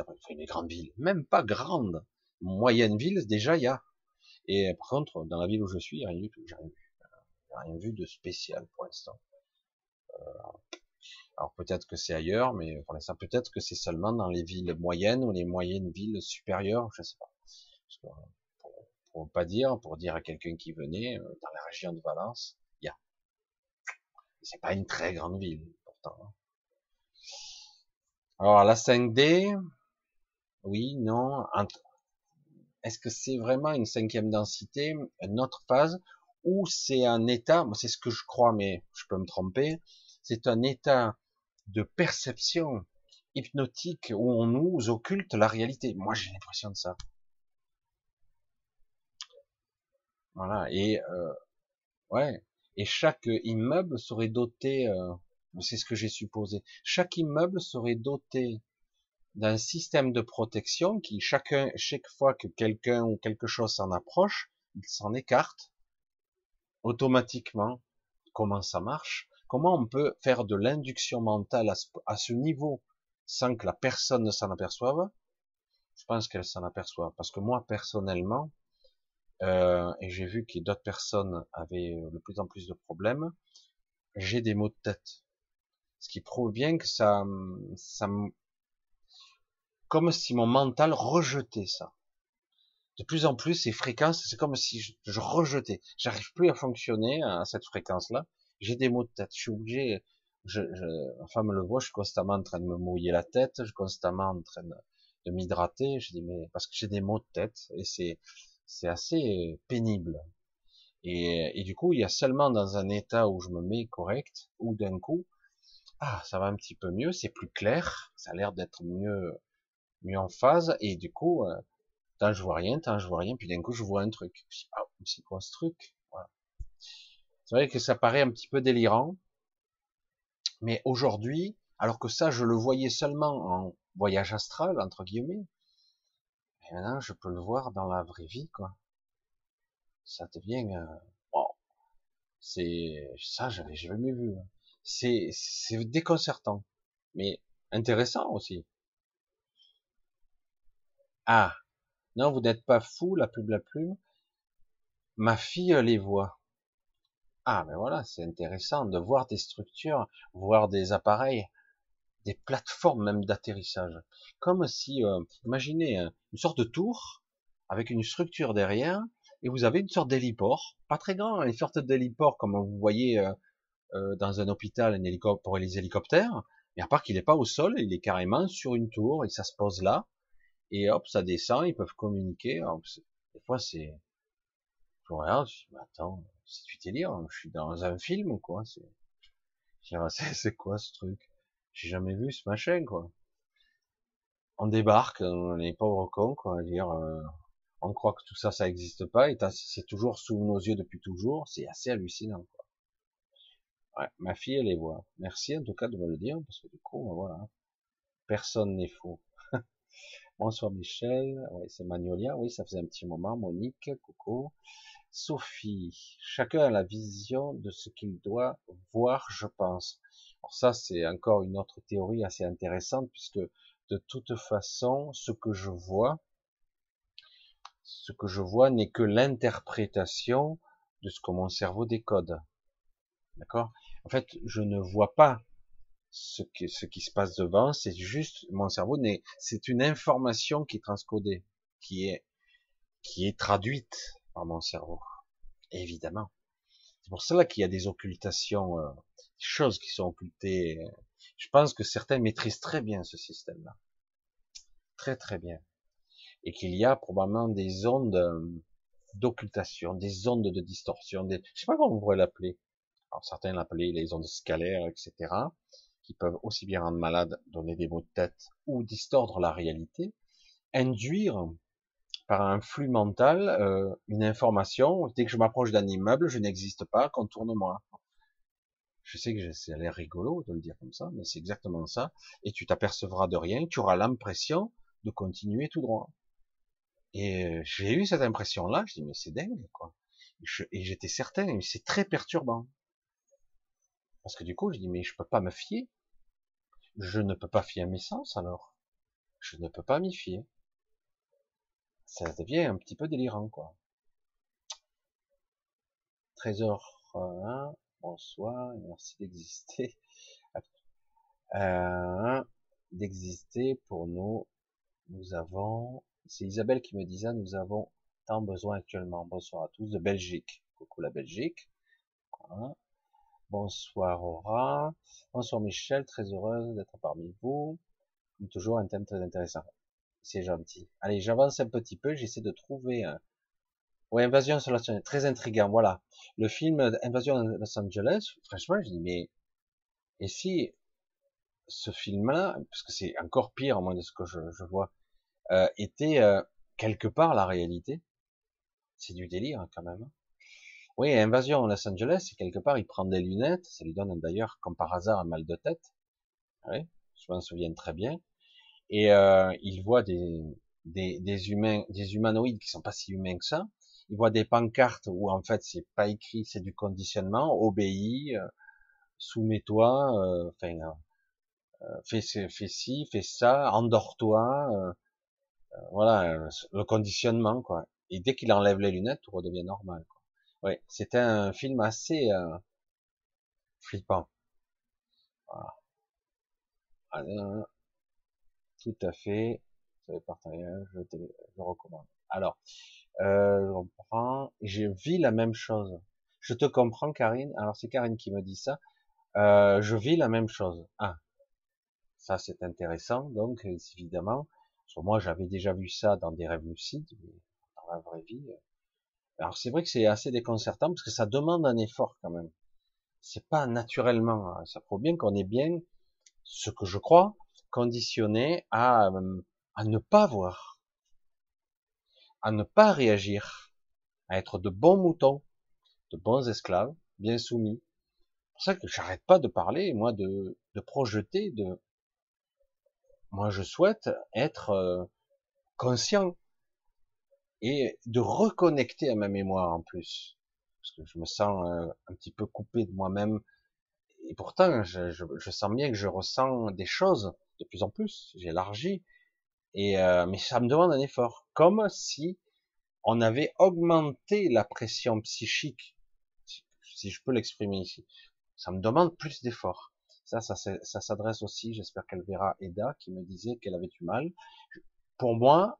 Enfin, les grandes villes, même pas grandes. Moyenne ville, déjà, il y a. Et par contre, dans la ville où je suis, rien du tout, j'ai rien vu. J'ai rien vu de spécial pour l'instant. Alors peut-être que c'est ailleurs, mais pour l'instant peut-être que c'est seulement dans les villes moyennes ou les moyennes villes supérieures, je sais pas. Pour pas dire, pour dire à quelqu'un qui venait dans la région de Valence, il y a. C'est pas une très grande ville pourtant. Alors la 5D, oui, non. Est-ce que c'est vraiment une 5e densité, une autre phase, ou c'est un état, c'est ce que je crois, mais je peux me tromper. C'est un état de perception hypnotique où on nous occulte la réalité. Moi, j'ai l'impression de ça. Voilà. Et ouais. Et chaque immeuble serait doté. C'est ce que j'ai supposé. Chaque immeuble serait doté d'un système de protection qui, chaque fois que quelqu'un ou quelque chose s'en approche, il s'en écarte automatiquement. Comment ça marche ? Comment on peut faire de l'induction mentale à ce niveau sans que la personne ne s'en aperçoive? Je pense qu'elle s'en aperçoit. Parce que moi, personnellement, et j'ai vu que d'autres personnes avaient de plus en plus de problèmes, j'ai des maux de tête. Ce qui prouve bien que ça comme si mon mental rejetait ça. De plus en plus, ces fréquences, c'est comme si je rejetais. J'arrive plus à fonctionner à cette fréquence-là. J'ai des maux de tête, je suis obligé, ma femme le voit, je suis constamment en train de me mouiller la tête, je suis constamment en train de m'hydrater, je dis, mais, parce que j'ai des maux de tête, et c'est assez pénible. Et du coup, il y a seulement dans un état où je me mets correct, où d'un coup, ah, ça va un petit peu mieux, c'est plus clair, ça a l'air d'être mieux en phase, et du coup, tant je vois rien, puis d'un coup, je vois un truc. Je dis, ah, c'est quoi ce truc? Voilà. C'est vrai que ça paraît un petit peu délirant, mais aujourd'hui, alors que ça, je le voyais seulement en voyage astral, entre guillemets, et maintenant, je peux le voir dans la vraie vie, quoi. Ça devient, wow. C'est, ça, j'avais jamais vu. C'est déconcertant, mais intéressant aussi. Ah, non, vous n'êtes pas fou, la plume. Ma fille les voit. Ah, mais voilà, c'est intéressant de voir des structures, voir des appareils, des plateformes même d'atterrissage. Comme si, imaginez une sorte de tour avec une structure derrière et vous avez une sorte d'héliport, pas très grand, une sorte d'héliport comme vous voyez dans un hôpital, pour les hélicoptères, mais à part qu'il n'est pas au sol, il est carrément sur une tour et ça se pose là et hop, ça descend, ils peuvent communiquer. Alors, des fois, c'est... Je regarde, je dis, mais attends... C'est du délire, je suis dans un film ou quoi, c'est quoi ce truc, j'ai jamais vu ce machin, quoi. on débarque, les pauvres cons, quoi, dire, on croit que tout ça, ça n'existe pas, et c'est toujours sous nos yeux depuis toujours, c'est assez hallucinant, quoi. Ouais, ma fille, elle les voit. Merci, en tout cas, de me le dire, parce que du coup, voilà. Personne n'est faux. Bonsoir, Michel. Ouais, c'est Magnolia. Oui, ça faisait un petit moment. Monique, coucou. Sophie. Chacun a la vision de ce qu'il doit voir, je pense. Alors ça, c'est encore une autre théorie assez intéressante, puisque de toute façon, ce que je vois n'est que l'interprétation de ce que mon cerveau décode. D'accord? En fait, je ne vois pas ce qui se passe devant, c'est juste, mon cerveau c'est une information qui est transcodée, qui est traduite par mon cerveau. Évidemment. C'est pour cela qu'il y a des occultations, des choses qui sont occultées. Je pense que certains maîtrisent très bien ce système-là. Très, très bien. Et qu'il y a probablement des ondes d'occultation, des ondes de distorsion, je sais pas comment on pourrait l'appeler. Alors certains l'appelaient les ondes scalaires, etc., qui peuvent aussi bien rendre malade, donner des maux de tête, ou distordre la réalité, induire par un flux mental une information, dès que je m'approche d'un immeuble, je n'existe pas, contourne-moi. Je sais que ça a l'air rigolo de le dire comme ça, mais c'est exactement ça, et tu t'apercevras de rien, tu auras l'impression de continuer tout droit. Et j'ai eu cette impression-là, je dis mais c'est dingue, quoi. Et j'étais certain, mais c'est très perturbant. Parce que du coup, je dis, mais je peux pas me fier. Je ne peux pas fier à mes sens, alors. Je ne peux pas m'y fier. Ça devient un petit peu délirant, quoi. Trésor 1, bonsoir, merci d'exister. D'exister pour nous. Nous avons, c'est Isabelle qui me disait, nous avons tant besoin actuellement. Bonsoir à tous de Belgique. Coucou la Belgique. Voilà. Bonsoir Aura, bonsoir Michel, très heureuse d'être parmi vous, comme toujours un thème très intéressant, c'est gentil. Allez, j'avance un petit peu, j'essaie de trouver un... Ouais, Invasion Los Angeles, très intriguant, voilà. Le film Invasion Los Angeles, franchement, je dis, mais... Et si ce film-là, parce que c'est encore pire, au moins de ce que je vois, était quelque part la réalité, c'est du délire quand même. Oui, Invasion Los Angeles, quelque part, il prend des lunettes, ça lui donne d'ailleurs, comme par hasard, un mal de tête. Oui, je m'en souviens très bien. Et il voit des humains, des humanoïdes qui sont pas si humains que ça. Il voit des pancartes où en fait c'est pas écrit, c'est du conditionnement, obéis, soumets-toi, enfin, fais ci, fais ça, endors-toi, voilà, le conditionnement quoi. Et dès qu'il enlève les lunettes, tout redevient normal. Ouais, c'était un film assez flippant. Voilà. Alors, tout à fait. Je recommande. Alors, je reprends. Je vis la même chose. Je te comprends, Karine. Alors, c'est Karine qui me dit ça. Je vis la même chose. Ah, ça c'est intéressant. Donc, évidemment, parce que moi j'avais déjà vu ça dans des rêves lucides, mais dans la vraie vie. Alors c'est vrai que c'est assez déconcertant parce que ça demande un effort quand même. C'est pas naturellement. Ça prouve bien qu'on est bien, ce que je crois, conditionné à ne pas voir, à ne pas réagir, à être de bons moutons, de bons esclaves, bien soumis. C'est pour ça que j'arrête pas de parler, moi, de projeter, de. Moi, je souhaite être conscient. Et de reconnecter à ma mémoire en plus, parce que je me sens un petit peu coupé de moi-même, et pourtant je sens bien que je ressens des choses de plus en plus, j'élargis, et mais ça me demande un effort, comme si on avait augmenté la pression psychique, si je peux l'exprimer ici, ça me demande plus d'efforts. Ça s'adresse aussi, j'espère qu'elle verra Eda, qui me disait qu'elle avait du mal. Pour moi,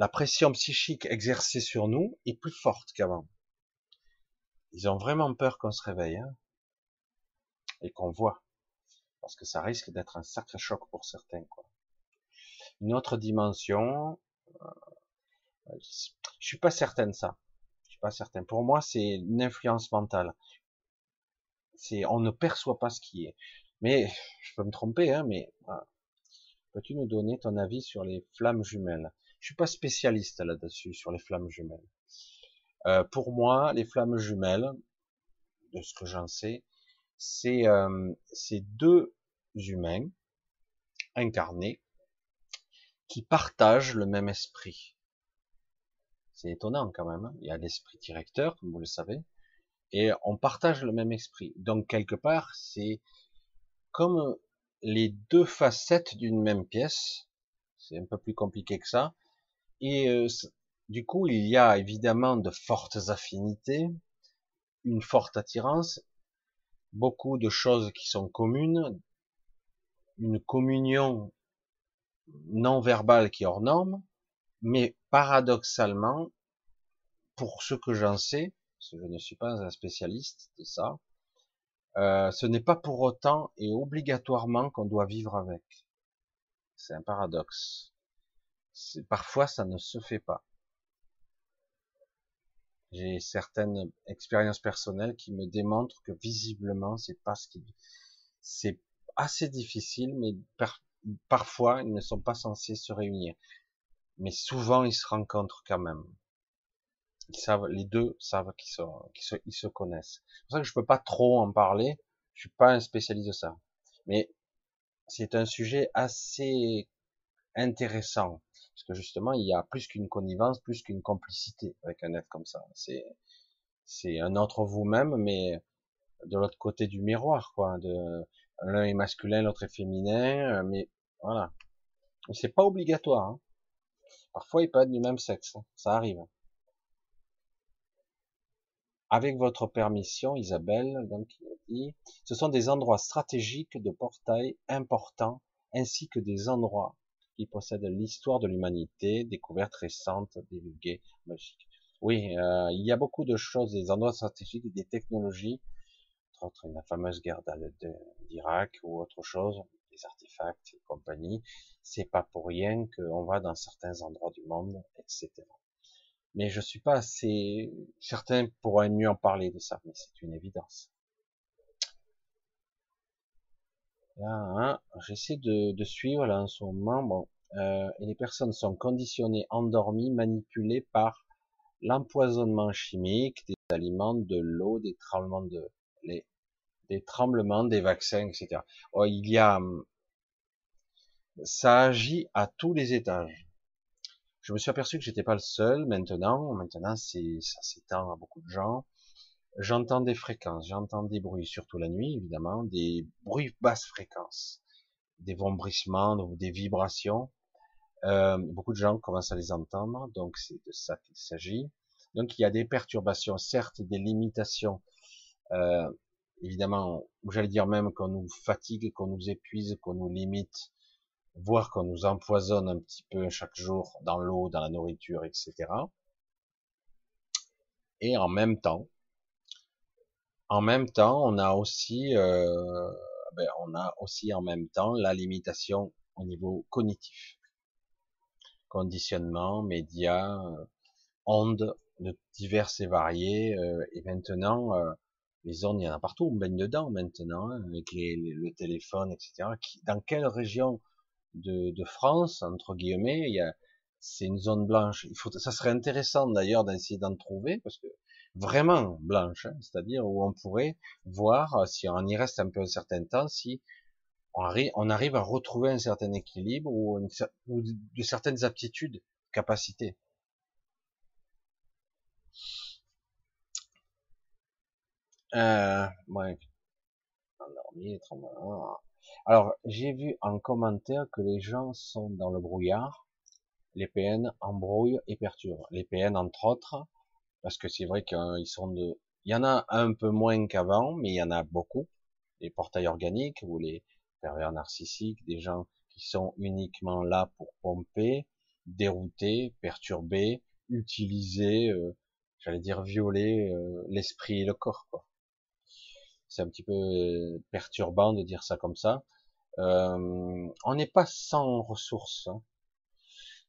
la pression psychique exercée sur nous est plus forte qu'avant. Ils ont vraiment peur qu'on se réveille, hein, et qu'on voit, parce que ça risque d'être un sacré choc pour certains, quoi. Une autre dimension, je suis pas certain de ça. Je suis pas certain. Pour moi, c'est une influence mentale. C'est, on ne perçoit pas ce qui est. Mais je peux me tromper, hein, mais Peux-tu nous donner ton avis sur les flammes jumelles? Je suis pas spécialiste là-dessus, sur les flammes jumelles. Pour moi, les flammes jumelles, de ce que j'en sais, c'est deux humains incarnés qui partagent le même esprit. C'est étonnant quand même. Il y a l'esprit directeur, comme vous le savez, et on partage le même esprit. Donc quelque part, c'est comme les deux facettes d'une même pièce. C'est un peu plus compliqué que ça. Et du coup, il y a évidemment de fortes affinités, une forte attirance, beaucoup de choses qui sont communes, une communion non verbale qui est hors norme, mais paradoxalement, pour ce que j'en sais, parce que je ne suis pas un spécialiste de ça, ce n'est pas pour autant et obligatoirement qu'on doit vivre avec. C'est un paradoxe. Parfois, ça ne se fait pas. J'ai certaines expériences personnelles qui me démontrent que visiblement, c'est pas ce qui, c'est assez difficile, mais parfois, ils ne sont pas censés se réunir. Mais souvent, ils se rencontrent quand même. Ils savent, les deux savent qu'ils se connaissent. C'est pour ça que je peux pas trop en parler. Je suis pas un spécialiste de ça. Mais c'est un sujet assez intéressant. Parce que justement, il y a plus qu'une connivence, plus qu'une complicité avec un être comme ça. C'est un autre vous-même, mais de l'autre côté du miroir, quoi. L'un est masculin, l'autre est féminin, mais voilà. C'est pas obligatoire, hein. Parfois, il peut être du même sexe, hein. Ça arrive. Avec votre permission, Isabelle, donc, dit, ce sont des endroits stratégiques de portail importants, ainsi que des endroits qui possèdent l'histoire de l'humanité, découvertes récentes, divulguées, magiques. Oui, il y a beaucoup de choses, des endroits stratégiques, des technologies, entre autres la fameuse guerre d'Irak ou autre chose, des artefacts et compagnie. C'est pas pour rien qu'on va dans certains endroits du monde, etc. Mais je suis pas assez certain, pourrait mieux en parler de ça, mais c'est une évidence. Là, hein, j'essaie de suivre là en ce moment. Bon, et les personnes sont conditionnées, endormies, manipulées par l'empoisonnement chimique, des aliments, de l'eau, des tremblements, des vaccins, etc. Oh, il y a, ça agit à tous les étages. Je me suis aperçu que j'étais pas le seul. Maintenant, ça s'étend à beaucoup de gens. J'entends des fréquences, j'entends des bruits, surtout la nuit, évidemment, des bruits basse fréquence, des vombrissements ou des vibrations. Beaucoup de gens commencent à les entendre, donc c'est de ça qu'il s'agit. Donc il y a des perturbations, certes, des limitations. Évidemment, j'allais dire même qu'on nous fatigue, qu'on nous épuise, qu'on nous limite, voire qu'on nous empoisonne un petit peu chaque jour dans l'eau, dans la nourriture, etc. Et en même temps, on a aussi en même temps la limitation au niveau cognitif, conditionnement, médias, ondes de diverses et variées, et maintenant les ondes, il y en a partout, on baigne dedans maintenant, hein, avec le téléphone, etc. Dans quelle région de France, entre guillemets, c'est une zone blanche. Ça serait intéressant d'ailleurs d'essayer d'en trouver, parce que vraiment blanche, hein, c'est-à-dire où on pourrait voir, si on y reste un peu un certain temps, si on arrive à retrouver un certain équilibre ou de certaines aptitudes, capacités. Ouais. Alors, j'ai vu en commentaire que les gens sont dans le brouillard, les PN embrouillent et perturbent. Les PN, entre autres, parce que c'est vrai qu'ils sont de... Il y en a un peu moins qu'avant, mais il y en a beaucoup. Les portails organiques, ou les pervers narcissiques, des gens qui sont uniquement là pour pomper, dérouter, perturber, utiliser, j'allais dire violer l'esprit et le corps, quoi. C'est un petit peu perturbant de dire ça comme ça. On n'est pas sans ressources.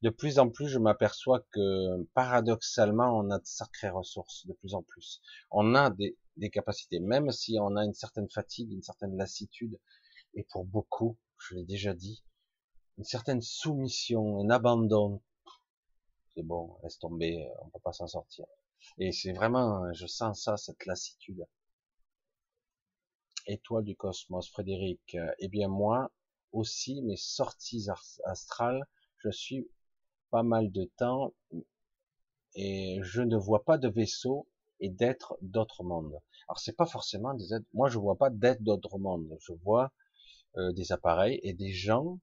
De plus en plus, je m'aperçois que paradoxalement, on a de sacrées ressources, de plus en plus. On a des capacités, même si on a une certaine fatigue, une certaine lassitude. Et pour beaucoup, je l'ai déjà dit, une certaine soumission, un abandon. C'est bon, laisse tomber, on peut pas s'en sortir. Et c'est vraiment, je sens ça, cette lassitude. Étoile du cosmos, Frédéric. Eh bien moi aussi, mes sorties astrales, je suis pas mal de temps et je ne vois pas de vaisseau et d'êtres d'autres mondes. Alors c'est pas forcément des êtres. Moi je vois pas d'êtres d'autres mondes. Je vois des appareils et des gens.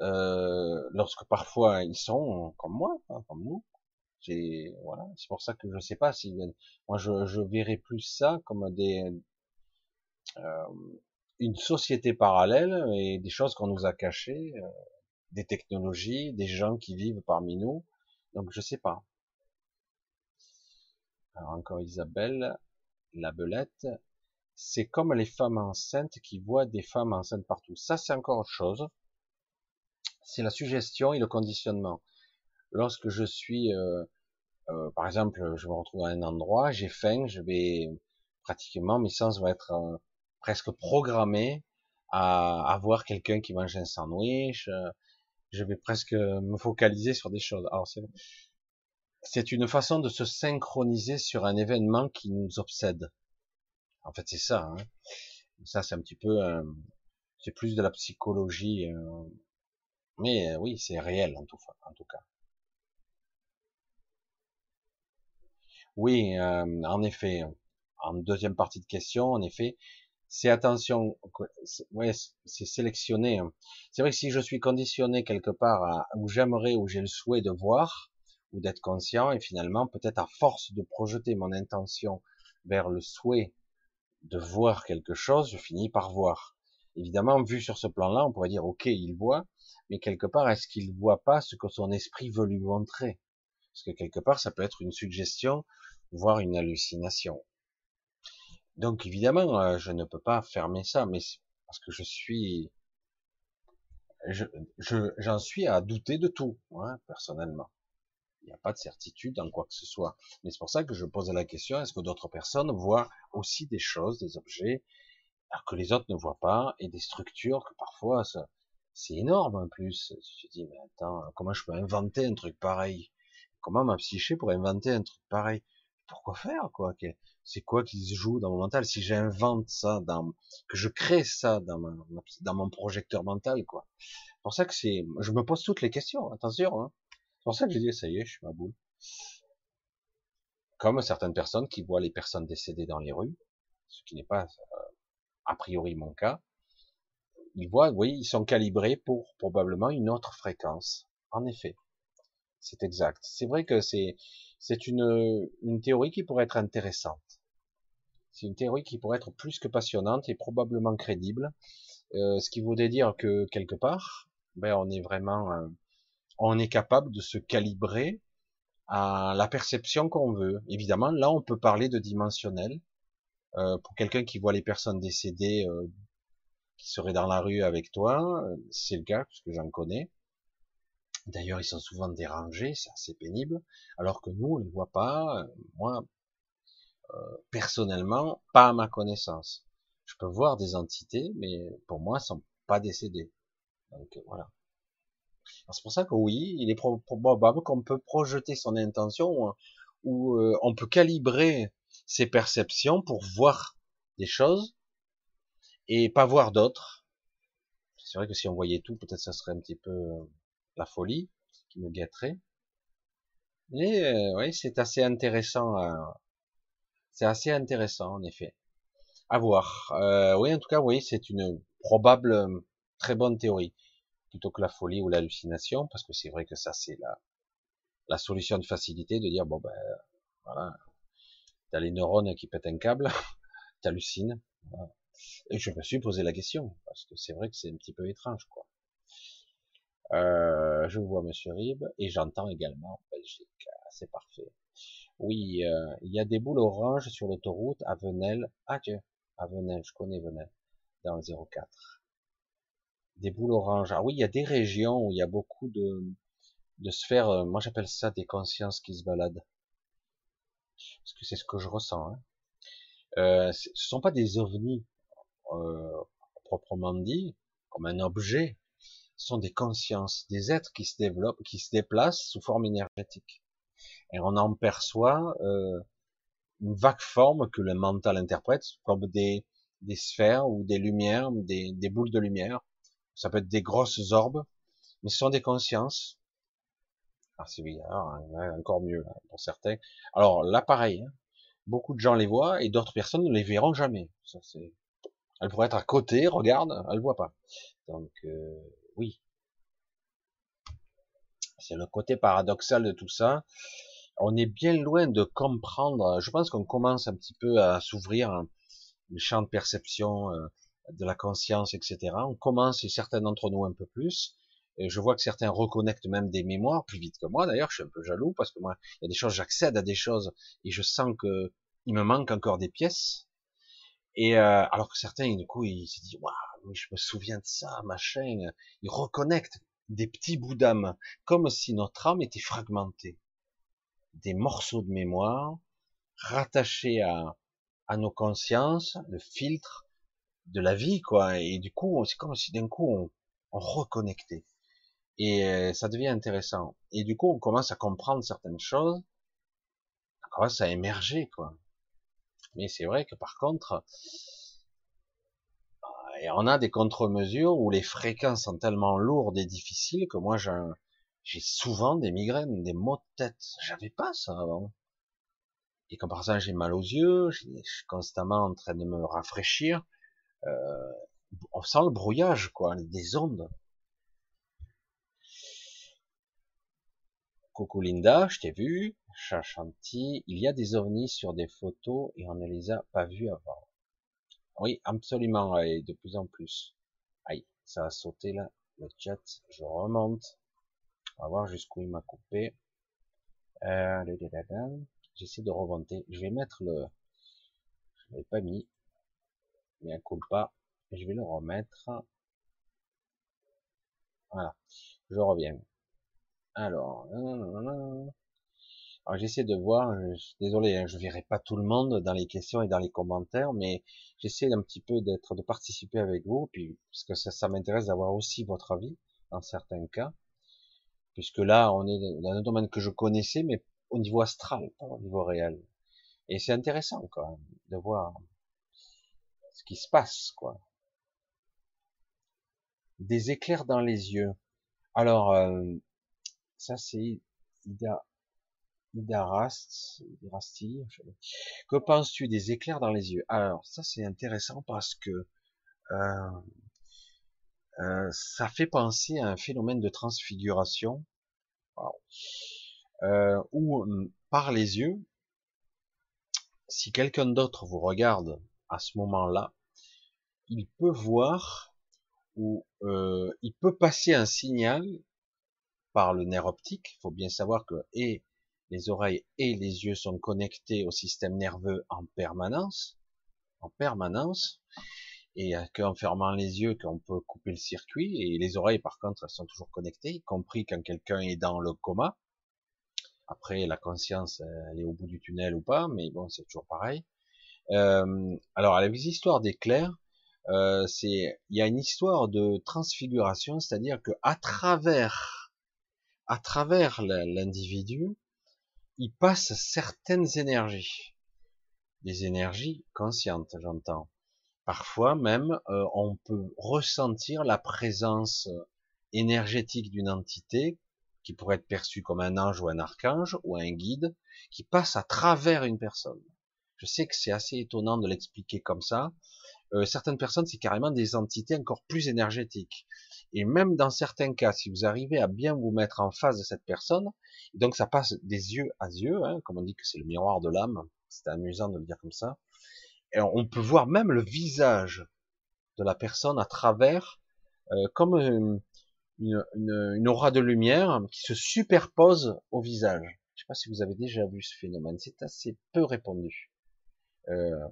Lorsque parfois ils sont comme moi, hein, comme nous. C'est voilà. C'est pour ça que je sais pas s'ils viennent. Moi je verrais plus ça comme des une société parallèle et des choses qu'on nous a cachées, des technologies, des gens qui vivent parmi nous. Donc je sais pas. Alors encore Isabelle, la belette, c'est comme les femmes enceintes qui voient des femmes enceintes partout. Ça c'est encore autre chose. C'est la suggestion et le conditionnement. Lorsque je suis, par exemple, je me retrouve à un endroit, j'ai faim, je vais pratiquement, mes sens vont être presque programmés à voir quelqu'un qui mange un sandwich. Je vais presque me focaliser sur des choses. Alors c'est une façon de se synchroniser sur un événement qui nous obsède. En fait, c'est ça. Hein. Ça, c'est un petit peu... c'est plus de la psychologie. Mais oui, c'est réel en tout cas. Oui, en effet. En deuxième partie de question, en effet, c'est attention. Ouais, c'est sélectionné. C'est vrai que si je suis conditionné quelque part à, où j'aimerais, où j'ai le souhait de voir, ou d'être conscient, et finalement, peut-être à force de projeter mon intention vers le souhait de voir quelque chose, je finis par voir. Évidemment, vu sur ce plan-là, on pourrait dire, ok, il voit, mais quelque part, est-ce qu'il voit pas ce que son esprit veut lui montrer? Parce que quelque part, ça peut être une suggestion, voire une hallucination. Donc, évidemment, je ne peux pas fermer ça, mais parce que je suis, j'en suis à douter de tout, hein, personnellement. Il n'y a pas de certitude dans quoi que ce soit. Mais c'est pour ça que je pose la question, est-ce que d'autres personnes voient aussi des choses, des objets, alors que les autres ne voient pas, et des structures que parfois, c'est énorme en plus. Je me dis, mais attends, comment je peux inventer un truc pareil? Comment ma psyché pourrait inventer un truc pareil? Pourquoi faire, quoi? C'est quoi qui se joue dans mon mental? Si j'invente ça, que je crée ça dans mon projecteur mental, quoi. C'est pour ça que c'est, je me pose toutes les questions, attention, hein. C'est pour ça que j'ai dit, ça y est, je suis ma boule. Comme certaines personnes qui voient les personnes décédées dans les rues, ce qui n'est pas a priori mon cas, ils voient, oui, ils sont calibrés pour probablement une autre fréquence. En effet, c'est exact. C'est vrai que c'est une théorie qui pourrait être intéressante. C'est une théorie qui pourrait être plus que passionnante et probablement crédible. Ce qui voudrait dire que quelque part, ben on est vraiment on est capable de se calibrer à la perception qu'on veut. Évidemment, là, on peut parler de dimensionnel. Pour quelqu'un qui voit les personnes décédées qui seraient dans la rue avec toi, c'est le cas, parce que j'en connais. D'ailleurs, ils sont souvent dérangés, c'est assez pénible, alors que nous, on ne les voit pas. Moi, personnellement, pas à ma connaissance. Je peux voir des entités, mais pour moi, elles ne sont pas décédées. Donc, voilà. C'est pour ça que oui, il est probable qu'on peut projeter son intention ou on peut calibrer ses perceptions pour voir des choses et pas voir d'autres. C'est vrai que si on voyait tout, peut-être ça serait un petit peu la folie qui nous gâterait. Mais oui, c'est assez intéressant. C'est assez intéressant en effet. À voir. Oui, en tout cas, oui, c'est une probable très bonne théorie. Plutôt que la folie ou l'hallucination, parce que c'est vrai que ça c'est la solution de facilité, de dire bon ben voilà, t'as les neurones qui pètent un câble, t'hallucines. Voilà. Et je me suis posé la question, parce que c'est vrai que c'est un petit peu étrange, quoi. Je vois Monsieur Rib, et j'entends également Belgique, c'est parfait. Oui, il y a des boules oranges sur l'autoroute à Venelle. Ah tiens, à Venelle, je connais Venelle, dans le 04. Des boules oranges. Ah oui, il y a des régions où il y a beaucoup de sphères, moi j'appelle ça des consciences qui se baladent. Parce que c'est ce que je ressens. Hein. Ce sont pas des ovnis proprement dit, comme un objet. ce sont des consciences, des êtres qui se développent, qui se déplacent sous forme énergétique. Et on en perçoit une vague forme que le mental interprète comme des sphères ou des lumières, des boules de lumière. Ça peut être des grosses orbes, mais ce sont des consciences. Ah, c'est bizarre, hein, encore mieux hein, pour certains. Alors là, pareil, hein, beaucoup de gens les voient et d'autres personnes ne les verront jamais. Ça, c'est... Elle pourrait être à côté, regarde, elle voit pas. Donc oui, c'est le côté paradoxal de tout ça. On est bien loin de comprendre. Je pense qu'on commence un petit peu à s'ouvrir hein, le champ de perception de la conscience, etc. On commence, et certains d'entre nous un peu plus. Et je vois que certains reconnectent même des mémoires plus vite que moi. D'ailleurs, je suis un peu jaloux parce que moi, il y a des choses, j'accède à des choses et je sens que il me manque encore des pièces. Et alors que certains, du coup, ils se disent « Waouh, je me souviens de ça, machin ». Ils reconnectent des petits bouts d'âme, comme si notre âme était fragmentée. Des morceaux de mémoire rattachés à nos consciences, le filtre de la vie, quoi. Et du coup, c'est comme si d'un coup, on reconnectait. Et ça devient intéressant. Et du coup, on commence à comprendre certaines choses. On commence à émerger, quoi. Mais c'est vrai que par contre, on a des contre-mesures où les fréquences sont tellement lourdes et difficiles que moi j'ai souvent des migraines, des maux de tête. J'avais pas ça avant. Et comme par ça, j'ai mal aux yeux, je suis constamment en train de me rafraîchir. On sent le brouillage, quoi, des ondes. Coucou Linda, je t'ai vu. Chachanti, il y a des ovnis sur des photos et on ne les a pas vus avant. Oui, absolument, et de plus en plus. Aïe, ça a sauté là, le chat, je remonte. On va voir jusqu'où il m'a coupé. J'essaie de remonter. Je vais mettre le... Je ne l'ai pas mis. Mais un coup pas. Je vais le remettre. Voilà, je reviens. Alors, j'essaie de voir, désolé, je verrai pas tout le monde dans les questions et dans les commentaires, mais j'essaie un petit peu de participer avec vous, puis parce que ça m'intéresse d'avoir aussi votre avis dans certains cas, puisque là on est dans un domaine que je connaissais, mais au niveau astral, pas au niveau réel, et c'est intéressant quoi, de voir ce qui se passe quoi. Des éclairs dans les yeux. Alors ça c'est Idarasti, que penses-tu des éclairs dans les yeux? Alors ça c'est intéressant parce que ça fait penser à un phénomène de transfiguration, wow. Où par les yeux, si quelqu'un d'autre vous regarde à ce moment-là, il peut voir ou il peut passer un signal par le nerf optique. Il faut bien savoir que et les oreilles et les yeux sont connectés au système nerveux en permanence, et qu'en fermant les yeux qu'on peut couper le circuit, et les oreilles par contre elles sont toujours connectées, y compris quand quelqu'un est dans le coma. Après la conscience elle est au bout du tunnel ou pas, mais bon c'est toujours pareil. Alors les histoires d'éclairs, il y a une histoire de transfiguration, c'est-à-dire que à travers l'individu, il passe certaines énergies, des énergies conscientes, j'entends. Parfois même, on peut ressentir la présence énergétique d'une entité qui pourrait être perçue comme un ange ou un archange ou un guide qui passe à travers une personne. Je sais que c'est assez étonnant de l'expliquer comme ça. Certaines personnes, c'est carrément des entités encore plus énergétiques. Et même dans certains cas, si vous arrivez à bien vous mettre en face de cette personne, donc ça passe des yeux à yeux, hein, comme on dit que c'est le miroir de l'âme, c'est amusant de le dire comme ça, et on peut voir même le visage de la personne à travers, comme une aura de lumière qui se superpose au visage. Je ne sais pas si vous avez déjà vu ce phénomène, c'est assez peu répandu. On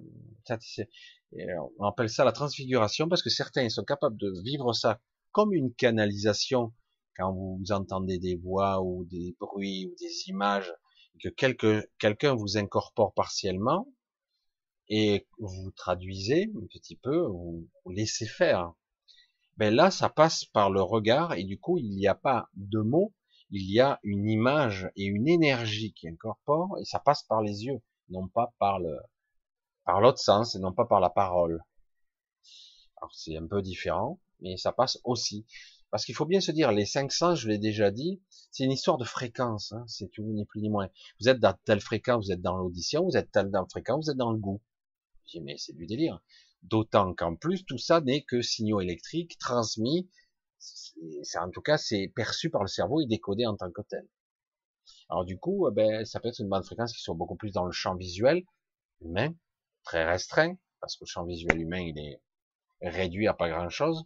appelle ça la transfiguration parce que certains sont capables de vivre ça comme une canalisation, quand vous entendez des voix ou des bruits ou des images, que quelqu'un vous incorpore partiellement et vous traduisez un petit peu, vous laissez faire. ben là ça passe par le regard et du coup il n'y a pas de mots, il y a une image et une énergie qui incorpore et ça passe par les yeux, non pas par l'autre sens et non pas par la parole. Alors c'est un peu différent, mais ça passe aussi. Parce qu'il faut bien se dire, les cinq sens, je l'ai déjà dit, c'est une histoire de fréquence, hein, c'est ni plus ni moins. Vous êtes dans telle fréquence, vous êtes dans l'audition, vous êtes dans telle fréquence, vous êtes dans le goût. Je dis, mais c'est du délire. D'autant qu'en plus, tout ça n'est que signaux électriques transmis, en tout cas, c'est perçu par le cerveau et décodé en tant que tel. Alors du coup, ben, ça peut être une bande fréquence qui soit beaucoup plus dans le champ visuel humain, très restreint, parce que le champ visuel humain, il est réduit à pas grand chose.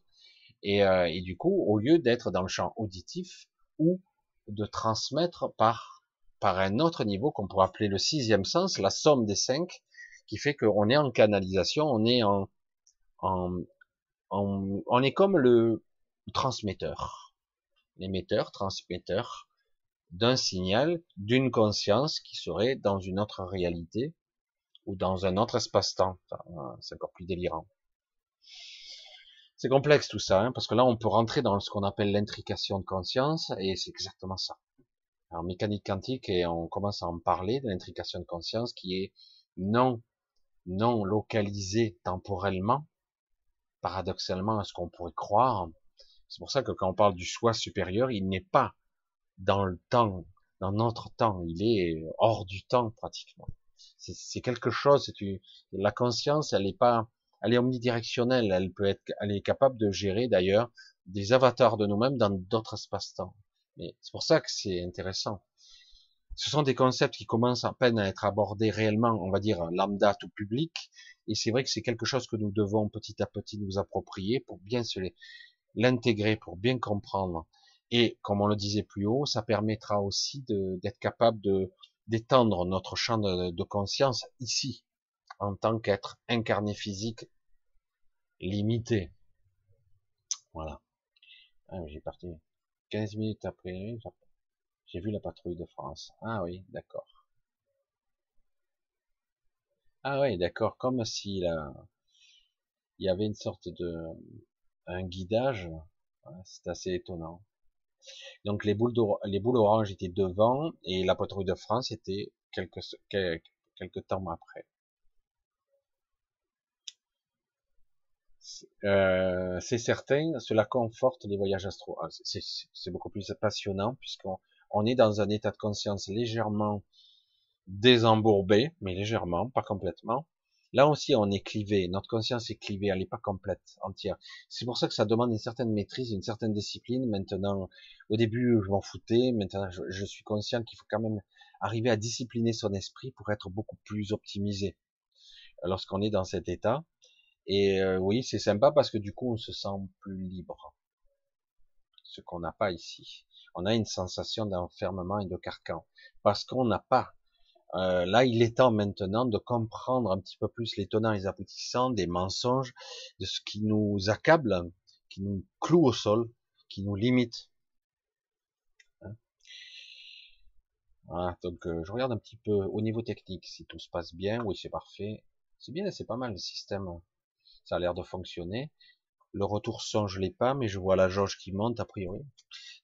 Et du coup, au lieu d'être dans le champ auditif ou de transmettre par un autre niveau qu'on pourrait appeler le sixième sens, la somme des cinq, qui fait qu'on est en canalisation, on est on est comme le transmetteur, l'émetteur, transmetteur d'un signal, d'une conscience qui serait dans une autre réalité ou dans un autre espace-temps. Enfin, c'est encore plus délirant. C'est complexe tout ça, hein, parce que là on peut rentrer dans ce qu'on appelle l'intrication de conscience, et c'est exactement ça. En mécanique quantique, et on commence à en parler, de l'intrication de conscience qui est non localisée temporellement, paradoxalement à ce qu'on pourrait croire. C'est pour ça que quand on parle du soi supérieur, il n'est pas dans le temps, dans notre temps, il est hors du temps pratiquement. C'est quelque chose, la conscience, elle n'est pas... Elle est omnidirectionnelle, elle est capable de gérer d'ailleurs des avatars de nous-mêmes dans d'autres espaces-temps. Et c'est pour ça que c'est intéressant. Ce sont des concepts qui commencent à peine à être abordés réellement, on va dire lambda tout public, et c'est vrai que c'est quelque chose que nous devons petit à petit nous approprier pour bien se l'intégrer, pour bien comprendre. Et comme on le disait plus haut, ça permettra aussi d'être capable d'étendre notre champ de conscience ici, en tant qu'être incarné physique limité. Voilà. Ah, j'ai parti 15 minutes après, j'ai vu la patrouille de France. Ah oui, d'accord. Ah oui, d'accord, comme si là, il y avait une sorte un guidage. Voilà, c'est assez étonnant. Donc les boules oranges étaient devant et la patrouille de France était quelques temps après. C'est certain, cela conforte les voyages astro. C'est beaucoup plus passionnant puisqu'on est dans un état de conscience légèrement désembourbé, mais légèrement, pas complètement. Là aussi, on est clivé. Notre conscience est clivée, elle n'est pas complète, entière. C'est pour ça que ça demande une certaine maîtrise, une certaine discipline. Maintenant, au début, je m'en foutais. Maintenant, je suis conscient qu'il faut quand même arriver à discipliner son esprit pour être beaucoup plus optimisé lorsqu'on est dans cet état. Et oui, c'est sympa parce que du coup, on se sent plus libre. Ce qu'on n'a pas ici. On a une sensation d'enfermement et de carcan. Parce qu'on n'a pas. Là, il est temps maintenant de comprendre un petit peu plus les tenants et les aboutissants des mensonges, de ce qui nous accable, qui nous cloue au sol, qui nous limite. Hein, voilà, donc je regarde un petit peu au niveau technique, si tout se passe bien. Oui, c'est parfait. C'est bien, c'est pas mal le système. Ça a l'air de fonctionner. Le retour son, je l'ai pas, mais je vois la jauge qui monte, a priori.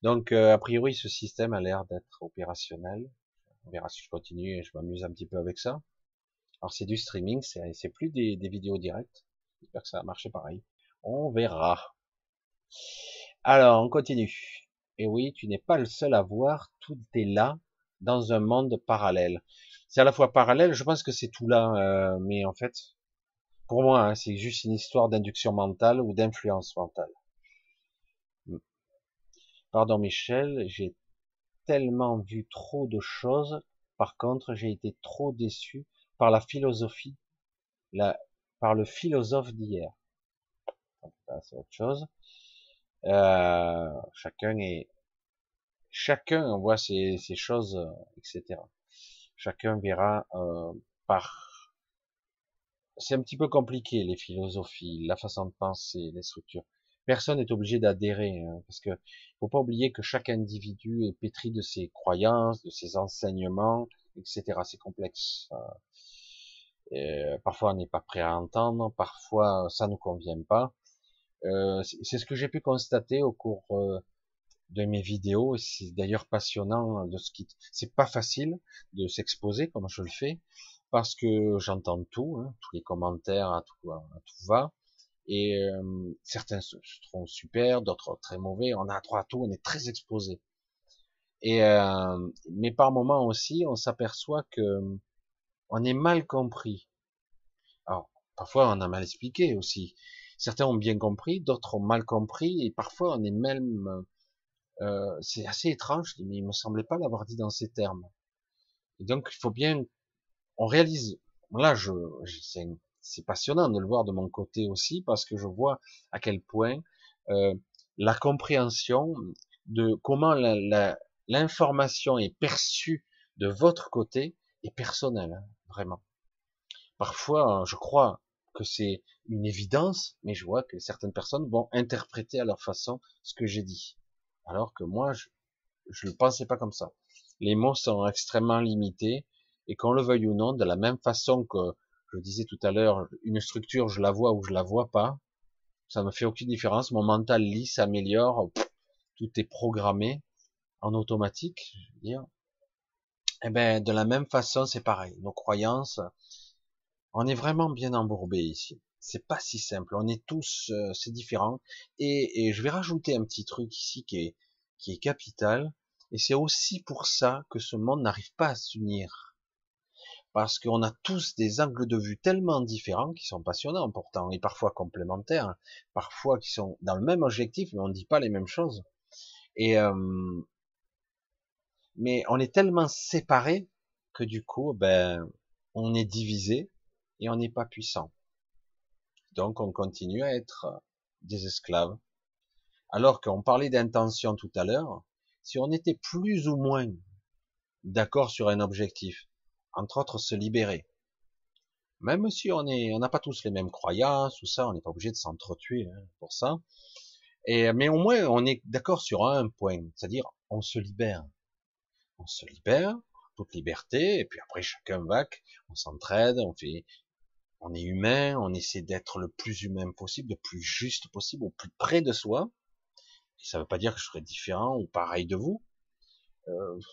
Donc, a priori, ce système a l'air d'être opérationnel. On verra si je continue et je m'amuse un petit peu avec ça. Alors, c'est du streaming, c'est plus des vidéos directes. J'espère que ça a marché pareil. On verra. Alors, on continue. Et oui, tu n'es pas le seul à voir, tout est là, dans un monde parallèle. C'est à la fois parallèle, je pense que c'est tout là, mais en fait... Pour moi, hein, c'est juste une histoire d'induction mentale ou d'influence mentale. Pardon Michel, j'ai tellement vu trop de choses. Par contre, j'ai été trop déçu par la philosophie, par le philosophe d'hier. C'est autre chose. Chacun voit ces choses, etc. Chacun verra C'est un petit peu compliqué, les philosophies, la façon de penser, les structures. Personne n'est obligé d'adhérer, hein, parce que faut pas oublier que chaque individu est pétri de ses croyances, de ses enseignements, etc. C'est complexe. Parfois, on n'est pas prêt à entendre, parfois, ça nous convient pas. C'est ce que j'ai pu constater au cours de mes vidéos. C'est d'ailleurs passionnant de ce qui. C'est pas facile de s'exposer comme je le fais parce que j'entends tout, hein, tous les commentaires à tout va. Et certains se trouvent super, d'autres très mauvais. On a droit à tout, on est très exposé. Et mais par moments aussi, on s'aperçoit que on est mal compris. Alors parfois, on a mal expliqué aussi. Certains ont bien compris, d'autres ont mal compris, et parfois on est même, c'est assez étrange, mais il me semblait pas l'avoir dit dans ces termes. Et donc il faut bien, on réalise. Là, c'est passionnant de le voir de mon côté aussi, parce que je vois à quel point la compréhension de comment l'information est perçue de votre côté est personnelle, hein, vraiment. Parfois, je crois que c'est une évidence, mais je vois que certaines personnes vont interpréter à leur façon ce que j'ai dit, alors que moi je le pensais pas comme ça. Les mots sont extrêmement limités, et qu'on le veuille ou non, de la même façon que je disais tout à l'heure, une structure je la vois ou je la vois pas, ça me fait aucune différence, mon mental lit, s'améliore, tout est programmé en automatique, je veux dire. Et ben de la même façon c'est pareil, nos croyances. On est vraiment bien embourbé ici. C'est pas si simple. On est tous, c'est différent. Et je vais rajouter un petit truc ici qui est capital. Et c'est aussi pour ça que ce monde n'arrive pas à s'unir. Parce qu'on a tous des angles de vue tellement différents qui sont passionnants pourtant, et parfois complémentaires, parfois qui sont dans le même objectif, mais on ne dit pas les mêmes choses. Et, mais on est tellement séparés que du coup, ben, on est divisé. Et on n'est pas puissant. Donc on continue à être des esclaves. Alors qu'on parlait d'intention tout à l'heure, si on était plus ou moins d'accord sur un objectif, entre autres se libérer, même si on n'a pas tous les mêmes croyances, ou ça, on n'est pas obligé de s'entretuer hein, pour ça, et, mais au moins on est d'accord sur un point, c'est-à-dire on se libère. On se libère, toute liberté, et puis après chacun va, on s'entraide, on fait... On est humain, on essaie d'être le plus humain possible, le plus juste possible, au plus près de soi. Et ça veut pas dire que je serai différent ou pareil de vous.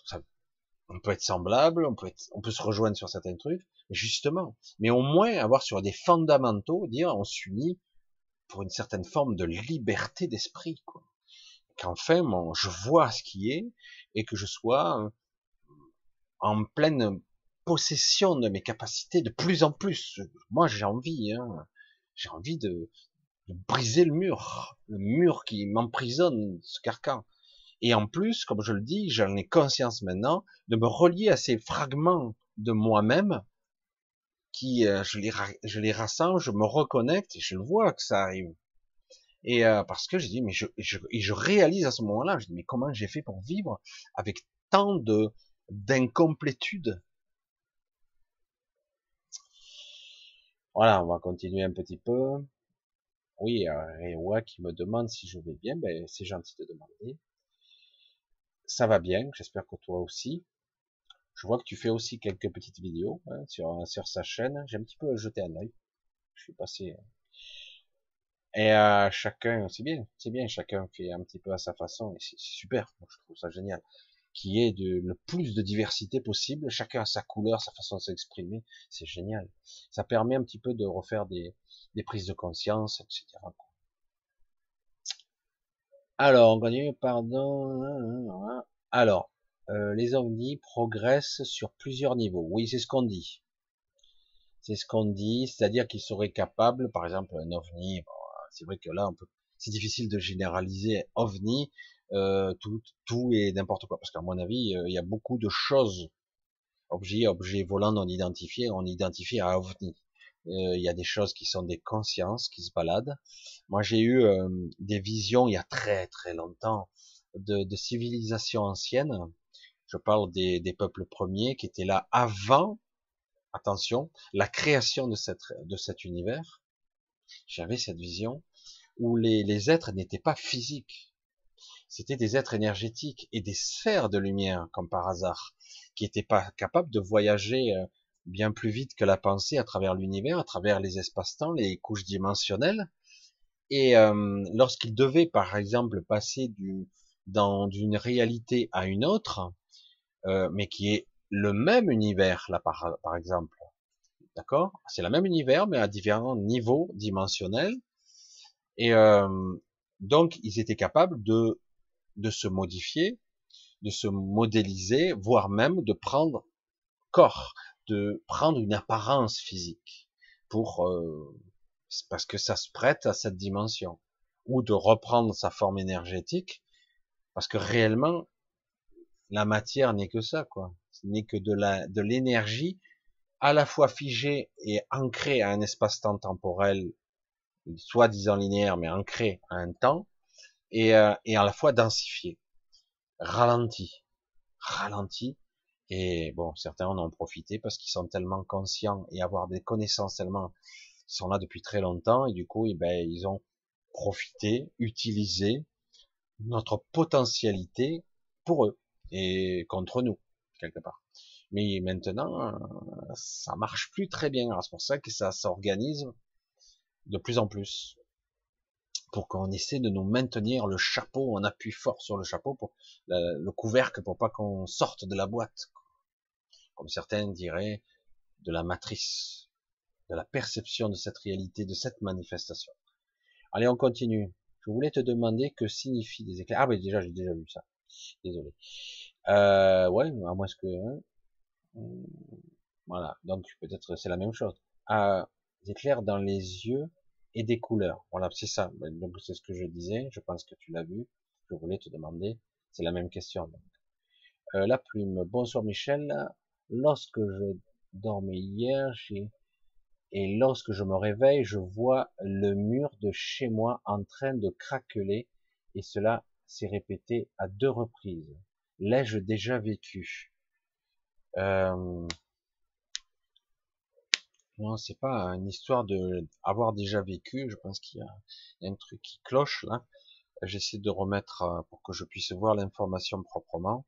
Ça, on peut être semblable, on peut se rejoindre sur certains trucs, justement. Mais au moins avoir sur des fondamentaux, dire on s'unit pour une certaine forme de liberté d'esprit, quoi. Qu'enfin, bon, je vois ce qui est et que je sois en pleine possession de mes capacités de plus en plus. Moi, j'ai envie de briser le mur qui m'emprisonne, ce carcan. Et en plus, comme je le dis, j'en ai conscience maintenant, de me relier à ces fragments de moi-même qui, je les rassemble, je me reconnecte et je le vois que ça arrive. Et parce que j'ai dit, mais je réalise à ce moment-là, je dis, mais comment j'ai fait pour vivre avec tant d'incomplétude? Voilà, on va continuer un petit peu. Oui, Rewa qui me demande si je vais bien, ben, c'est gentil de demander. Ça va bien, j'espère que toi aussi. Je vois que tu fais aussi quelques petites vidéos hein, sur sa chaîne. J'ai un petit peu jeté un œil. Je suis passé. Et chacun, c'est bien, chacun fait un petit peu à sa façon. Et c'est super, moi, je trouve ça génial. Qui est le plus de diversité possible, chacun a sa couleur, sa façon de s'exprimer, c'est génial. Ça permet un petit peu de refaire des prises de conscience, etc. Alors, on continue, pardon. Alors, les ovnis progressent sur plusieurs niveaux. Oui, c'est ce qu'on dit. C'est ce qu'on dit, c'est-à-dire qu'ils seraient capables, par exemple, un ovni, bon, c'est vrai que là, c'est difficile de généraliser ovni, tout et n'importe quoi, parce qu'à mon avis il y a beaucoup de choses, objets volants non identifiés, on identifie à ovni. Il y a des choses qui sont des consciences qui se baladent. Moi j'ai eu des visions il y a très très longtemps de civilisations anciennes. Je parle des peuples premiers qui étaient là avant, attention, la création de cet univers. J'avais cette vision où les êtres n'étaient pas physiques. C'était des êtres énergétiques et des sphères de lumière, comme par hasard, qui n'étaient pas capables de voyager bien plus vite que la pensée à travers l'univers, à travers les espaces-temps, les couches dimensionnelles. Et lorsqu'il devait, par exemple, passer d'une réalité à une autre, mais qui est le même univers, là, par exemple, d'accord, c'est le même univers, mais à différents niveaux dimensionnels, et donc ils étaient capables de se modifier, de se modéliser, voire même de prendre corps, de prendre une apparence physique, pour parce que ça se prête à cette dimension, ou de reprendre sa forme énergétique, parce que réellement, la matière n'est que ça, quoi. Ce n'est que de l'énergie, à la fois figée et ancrée à un espace-temps temporel, soi-disant linéaire, mais ancrée à un temps, et à la fois densifiée, ralentie, et bon, certains en ont profité, parce qu'ils sont tellement conscients, et avoir des connaissances tellement... Ils sont là depuis très longtemps et du coup, ils ont profité, utilisé notre potentialité pour eux et contre nous, quelque part. Mais maintenant, ça marche plus très bien. C'est pour ça que ça s'organise de plus en plus pour qu'on essaie de nous maintenir le chapeau, on appuie fort sur le chapeau, pour le couvercle, pour pas qu'on sorte de la boîte. Comme certains diraient, de la matrice, de la perception de cette réalité, de cette manifestation. Allez, on continue. Je voulais te demander que signifient des éclairs. Ah, mais déjà, j'ai déjà vu ça. Désolé. Ouais, à moins que... Voilà, donc peut-être c'est la même chose. Des éclairs dans les yeux et des couleurs. Voilà, c'est ça. Donc c'est ce que je disais, je pense que tu l'as vu. Je voulais te demander, c'est la même question. Donc. La plume. Bonsoir Michel. Lorsque je dormais hier, et lorsque je me réveille, je vois le mur de chez moi en train de craqueler, et cela s'est répété à 2 reprises. L'ai-je déjà vécu? Non, c'est pas une histoire de avoir déjà vécu. Je pense qu'il y a un truc qui cloche là. J'essaie de remettre pour que je puisse voir l'information proprement.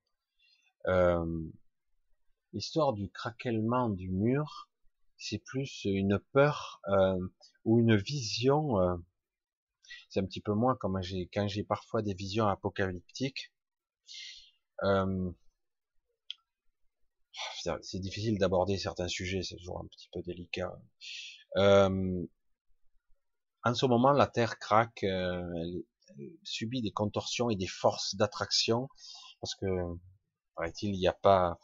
L'histoire du craquellement du mur. C'est plus une peur ou une vision. C'est un petit peu moins comme quand j'ai parfois des visions apocalyptiques. C'est difficile d'aborder certains sujets, c'est toujours un petit peu délicat. En ce moment, la Terre craque, elle subit des contorsions et des forces d'attraction, parce que, paraît-il, il n'y a pas...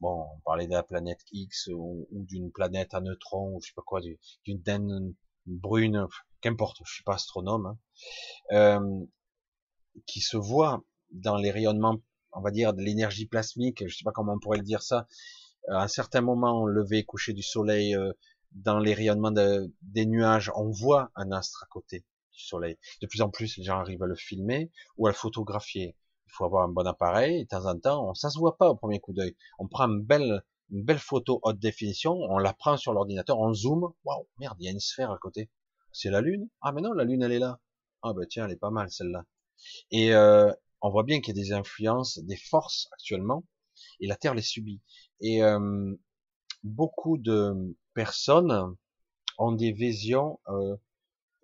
Bon, on parlait de la planète X ou d'une planète à neutrons, ou je sais pas quoi, d'une naine brune, qu'importe, je suis pas astronome, hein, qui se voit dans les rayonnements, on va dire, de l'énergie plasmique, je sais pas comment on pourrait le dire ça, à un certain moment, lever, coucher du soleil, dans les rayonnements des nuages, on voit un astre à côté du soleil. De plus en plus, les gens arrivent à le filmer ou à le photographier. Il faut avoir un bon appareil, et de temps en temps, ça se voit pas au premier coup d'œil. On prend une belle photo haute définition, on la prend sur l'ordinateur, on zoome, waouh, merde, il y a une sphère à côté. C'est la Lune? Ah mais non, la Lune elle est là. Ah ben tiens, elle est pas mal celle-là. Et on voit bien qu'il y a des influences, des forces actuellement, et la Terre les subit. Et beaucoup de personnes ont des visions,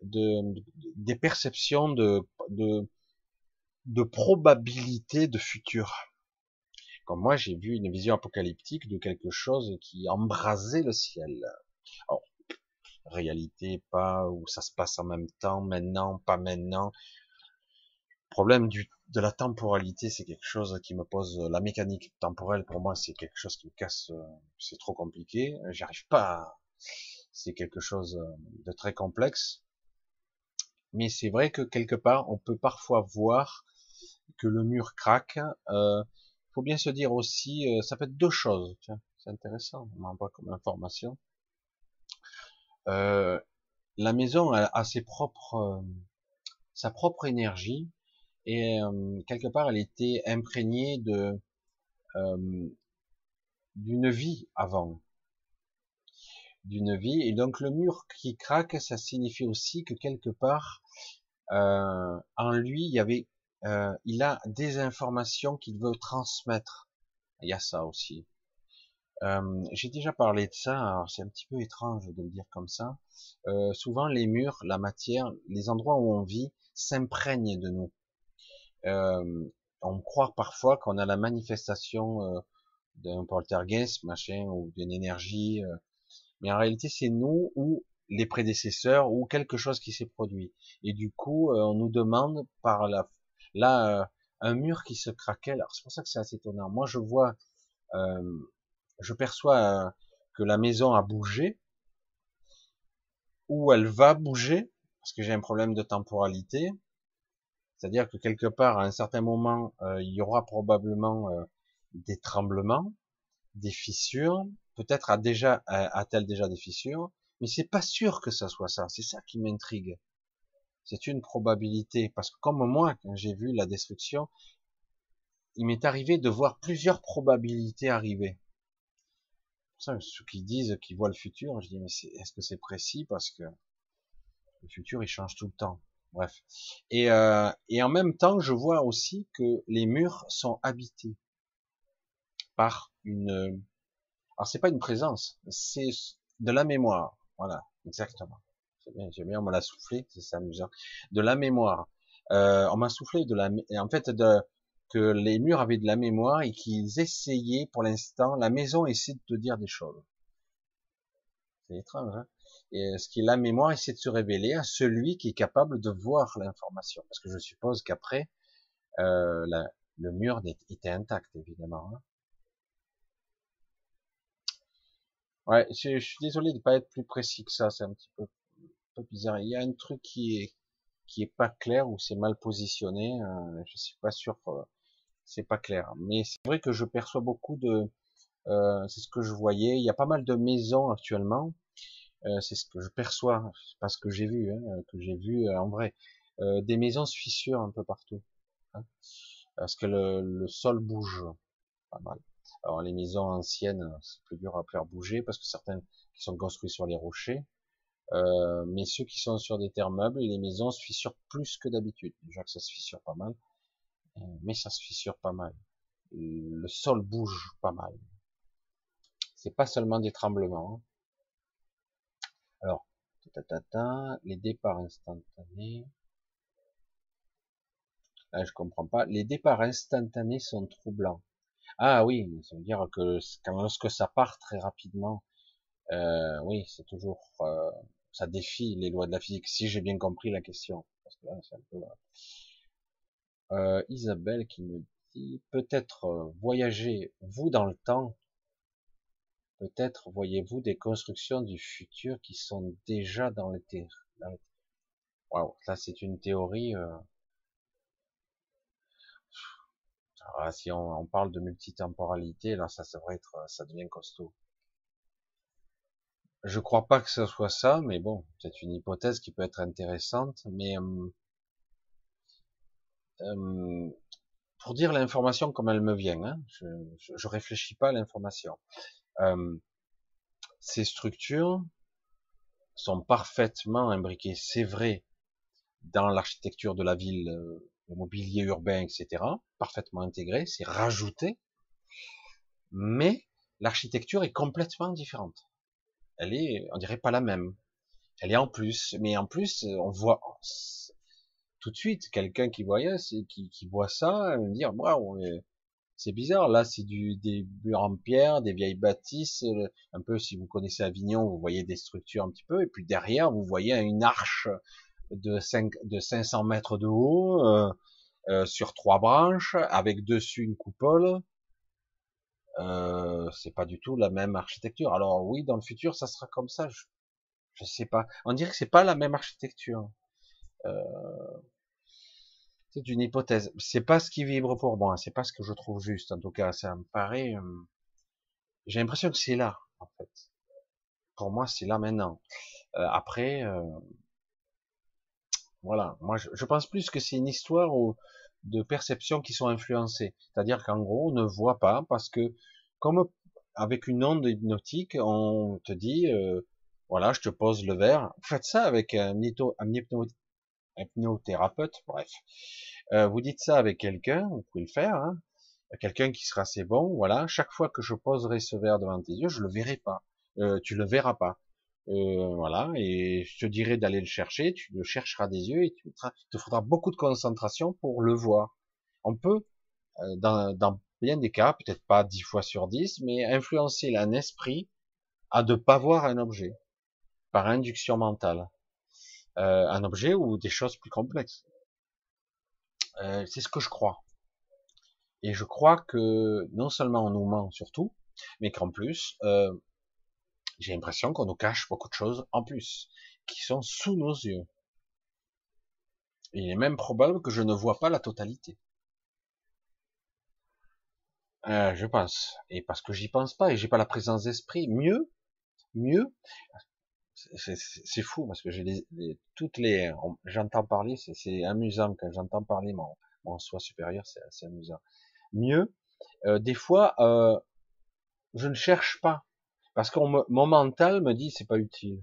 des perceptions de probabilité de futur. Comme moi, j'ai vu une vision apocalyptique de quelque chose qui embrasait le ciel. Alors, réalité, pas, où ça se passe en même temps, maintenant, pas maintenant. Le problème de la temporalité, c'est quelque chose qui me pose, la mécanique temporelle, pour moi, c'est quelque chose qui me casse, c'est trop compliqué, j'y arrive pas, c'est quelque chose de très complexe. Mais c'est vrai que quelque part, on peut parfois voir que le mur craque. Faut bien se dire aussi, ça peut être 2 choses. Tiens, c'est intéressant. On m'envoie comme information. La maison a sa propre énergie et quelque part, elle était imprégnée d'une vie avant. D'une vie, et donc le mur qui craque, ça signifie aussi que quelque part en lui il a des informations qu'il veut transmettre. Il y a ça aussi. J'ai déjà parlé de ça, c'est un petit peu étrange de le dire comme ça. Souvent les murs, la matière, les endroits où on vit s'imprègnent de nous. On croit parfois qu'on a la manifestation d'un poltergeist, machin, ou d'une énergie, mais en réalité c'est nous ou les prédécesseurs ou quelque chose qui s'est produit. Et du coup, on nous demande par un mur qui se craquait. Alors c'est pour ça que c'est assez étonnant. Moi je vois, je perçois que la maison a bougé, ou elle va bouger, parce que j'ai un problème de temporalité, c'est-à-dire que quelque part, à un certain moment, il y aura probablement des tremblements, des fissures, peut-être a-t-elle déjà des fissures, mais c'est pas sûr que ça soit ça, c'est ça qui m'intrigue. C'est une probabilité, parce que comme moi, quand j'ai vu la destruction, il m'est arrivé de voir plusieurs probabilités arriver. Ça, ceux qui disent qu'ils voient le futur, je dis, mais est-ce que c'est précis, parce que le futur il change tout le temps. Bref. Et en même temps, je vois aussi que les murs sont habités par une. Alors c'est pas une présence, c'est de la mémoire. Voilà, exactement. J'ai bien, on me l'a soufflé, c'est amusant. De la mémoire. On m'a soufflé de la, en fait, que les murs avaient de la mémoire et qu'ils essayaient, pour l'instant, la maison essaie de te dire des choses. C'est étrange, hein? Et ce qui est la mémoire essaie de se révéler à celui qui est capable de voir l'information. Parce que je suppose qu'après, le mur était intact, évidemment. Hein? Ouais, je suis désolé de pas être plus précis que ça, c'est un petit peu bizarre. Il y a un truc qui est pas clair ou c'est mal positionné, je suis pas sûr, c'est pas clair. Mais c'est vrai que je perçois beaucoup de, c'est ce que je voyais. Il y a pas mal de maisons actuellement, c'est ce que je perçois, c'est pas ce que j'ai vu, hein, que j'ai vu en vrai, des maisons se fissurent un peu partout, hein, parce que le sol bouge, pas mal. Alors les maisons anciennes, c'est plus dur à faire bouger parce que certaines qui sont construites sur les rochers. Mais ceux qui sont sur des terres meubles, les maisons se fissurent plus que d'habitude. Déjà que ça se fissure pas mal, mais ça se fissure pas mal. Le sol bouge pas mal. C'est pas seulement des tremblements. Hein. Alors, les départs instantanés. Là, je comprends pas. Les départs instantanés sont troublants. Ah oui, ça veut dire que lorsque ça part très rapidement, oui, c'est toujours. Ça défie les lois de la physique, si j'ai bien compris la question. Parce que là, c'est un peu... Isabelle qui me dit, peut-être voyagez-vous dans le temps, peut-être voyez-vous des constructions du futur qui sont déjà dans le terre. Waouh, là c'est une théorie. Alors, si on parle de multitemporalité, là ça devrait être, ça devient costaud. Je crois pas que ce soit ça, mais bon, c'est une hypothèse qui peut être intéressante, mais pour dire l'information comme elle me vient, hein, je réfléchis pas à l'information. Ces structures sont parfaitement imbriquées, c'est vrai, dans l'architecture de la ville, le mobilier urbain, etc., parfaitement intégré, c'est rajouté, mais l'architecture est complètement différente. Elle est, on dirait pas la même. Elle est en plus, mais en plus, on voit tout de suite quelqu'un qui voyait, qui voit ça, dire waouh, c'est bizarre. Là, c'est des murs en pierre, des vieilles bâtisses, un peu si vous connaissez Avignon, vous voyez des structures un petit peu, et puis derrière, vous voyez une arche de 500 mètres de haut sur 3 branches, avec dessus une coupole. C'est pas du tout la même architecture. Alors oui, dans le futur, ça sera comme ça. Je sais pas. On dirait que c'est pas la même architecture. C'est une hypothèse. C'est pas ce qui vibre pour moi. C'est pas ce que je trouve juste. En tout cas, ça me paraît. J'ai l'impression que c'est là, en fait. Pour moi, c'est là maintenant. Après, voilà. Moi, je pense plus que c'est une histoire où de perceptions qui sont influencées. C'est-à-dire qu'en gros, on ne voit pas parce que, comme avec une onde hypnotique, on te dit, voilà, je te pose le verre. Faites ça avec un hypnothérapeute, bref. Vous dites ça avec quelqu'un, vous pouvez le faire, hein, quelqu'un qui sera assez bon, voilà, chaque fois que je poserai ce verre devant tes yeux, je le verrai pas, tu le verras pas, voilà, et je te dirai d'aller le chercher, tu le chercheras des yeux et tu te faudra beaucoup de concentration pour le voir. On peut, dans bien des cas, peut-être pas 10 fois sur 10, mais influencer un esprit à ne pas voir un objet, par induction mentale, un objet ou des choses plus complexes. C'est ce que je crois. Et je crois que non seulement on nous ment surtout, mais qu'en plus, j'ai l'impression qu'on nous cache beaucoup de choses en plus, qui sont sous nos yeux. Il est même probable que je ne vois pas la totalité. Je pense. Et parce que j'y pense pas et j'ai pas la présence d'esprit. Mieux. C'est fou parce que j'ai j'entends parler, c'est amusant quand j'entends parler mon soi supérieur, c'est assez amusant. Mieux, des fois, je ne cherche pas parce que mon mental me dit c'est pas utile.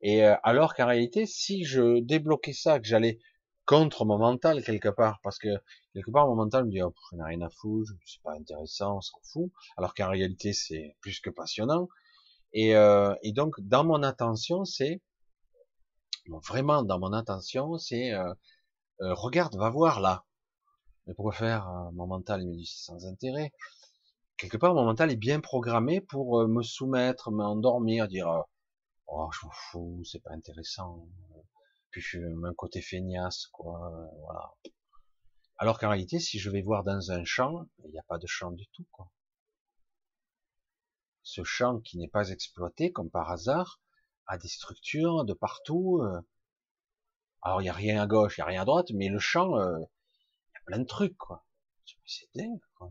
Et alors qu'en réalité, si je débloquais ça, que j'allais contre mon mental quelque part, parce que quelque part mon mental me dit oh, je n'ai rien à foutre, c'est pas intéressant, on s'en fout, alors qu'en réalité c'est plus que passionnant. Et donc dans mon attention c'est vraiment dans mon attention c'est regarde, va voir là. Mais pourquoi faire? Mon mental il me dit c'est sans intérêt. Quelque part mon mental est bien programmé pour me soumettre, m'endormir, dire oh je m'en fous, c'est pas intéressant. Puis je suis un côté feignasse, quoi, voilà. Alors qu'en réalité, si je vais voir dans un champ, il n'y a pas de champ du tout, quoi. Ce champ qui n'est pas exploité, comme par hasard, a des structures de partout. Alors il n'y a rien à gauche, il n'y a rien à droite, mais le champ, il y a plein de trucs, quoi. C'est dingue, quoi.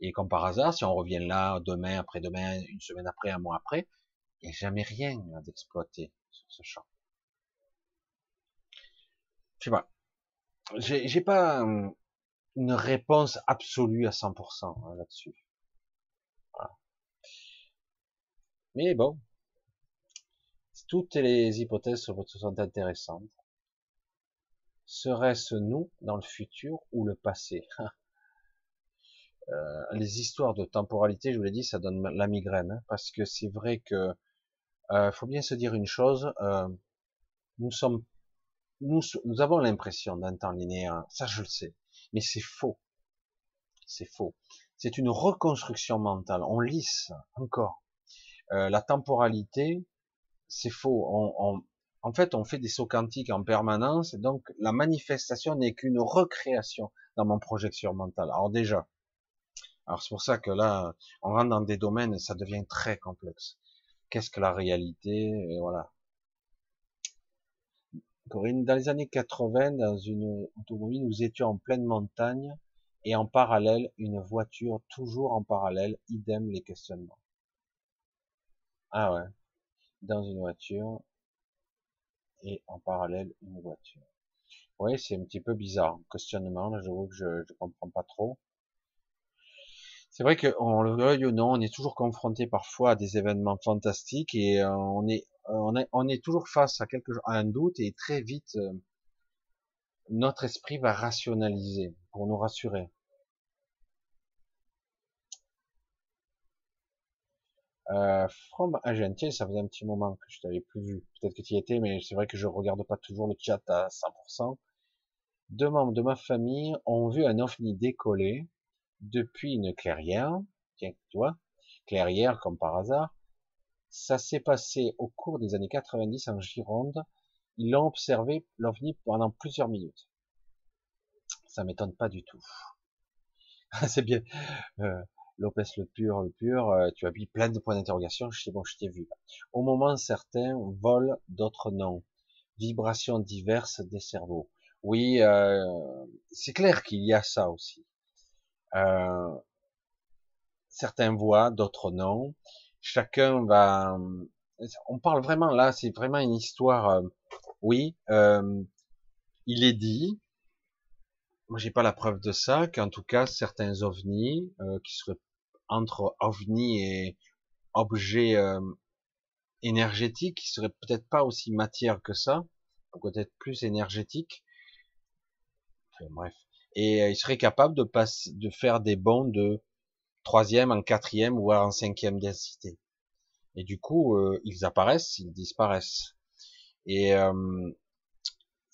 Et comme par hasard, si on revient là, demain, après-demain, une semaine après, un mois après, il n'y a jamais rien d'exploité sur ce champ. Je sais pas. J'ai pas une réponse absolue à 100% hein, là-dessus. Voilà. Mais bon, toutes les hypothèses sont intéressantes. Serait-ce nous dans le futur ou le passé? Les histoires de temporalité, je vous l'ai dit, ça donne la migraine, hein, parce que c'est vrai que faut bien se dire une chose. Nous avons l'impression d'un temps linéaire, ça je le sais, mais c'est faux. C'est faux. C'est une reconstruction mentale. On lisse encore. La temporalité, c'est faux. En fait, on fait des sauts quantiques en permanence, et donc la manifestation n'est qu'une recréation dans mon projection mentale. Alors déjà, c'est pour ça que là, on rentre dans des domaines, ça devient très complexe. Qu'est-ce que la réalité? Et voilà. Corinne, dans les années 80, dans une automobile, nous étions en pleine montagne et en parallèle, une voiture, toujours en parallèle, idem les questionnements. Ah ouais, dans une voiture et en parallèle, une voiture. Oui, c'est un petit peu bizarre, questionnement, là, je vois que je comprends pas trop. C'est vrai qu'on le veuille ou non, on est toujours confronté parfois à des événements fantastiques et on est toujours face à un doute et très vite notre esprit va rationaliser pour nous rassurer. From Agent, ça faisait un petit moment que je t'avais plus vu. Peut-être que tu y étais, mais c'est vrai que je regarde pas toujours le chat à 100%. Deux membres de ma famille ont vu un ovni décoller depuis une clairière. Tiens, tu vois, clairière comme par hasard. Ça s'est passé au cours des années 90 en Gironde. Ils l'ont observé, l'OVNI, pendant plusieurs minutes. Ça m'étonne pas du tout. C'est bien. Lopez le pur, tu as mis plein de points d'interrogation. Je sais, bon, je t'ai vu. Au moment, certains volent, d'autres non. Vibrations diverses des cerveaux. Oui, c'est clair qu'il y a ça aussi. Certains voient, d'autres non. Chacun va, on parle vraiment là, c'est vraiment une histoire, oui, il est dit, moi j'ai pas la preuve de ça, qu'en tout cas certains ovnis, qui seraient entre ovnis et objets énergétiques, qui seraient peut-être pas aussi matière que ça, peut-être plus énergétiques, enfin, bref, et il serait capable de passer, de faire des bonds de 3e en 4e voire en 5e densité. Et du coup, ils apparaissent, ils disparaissent. Et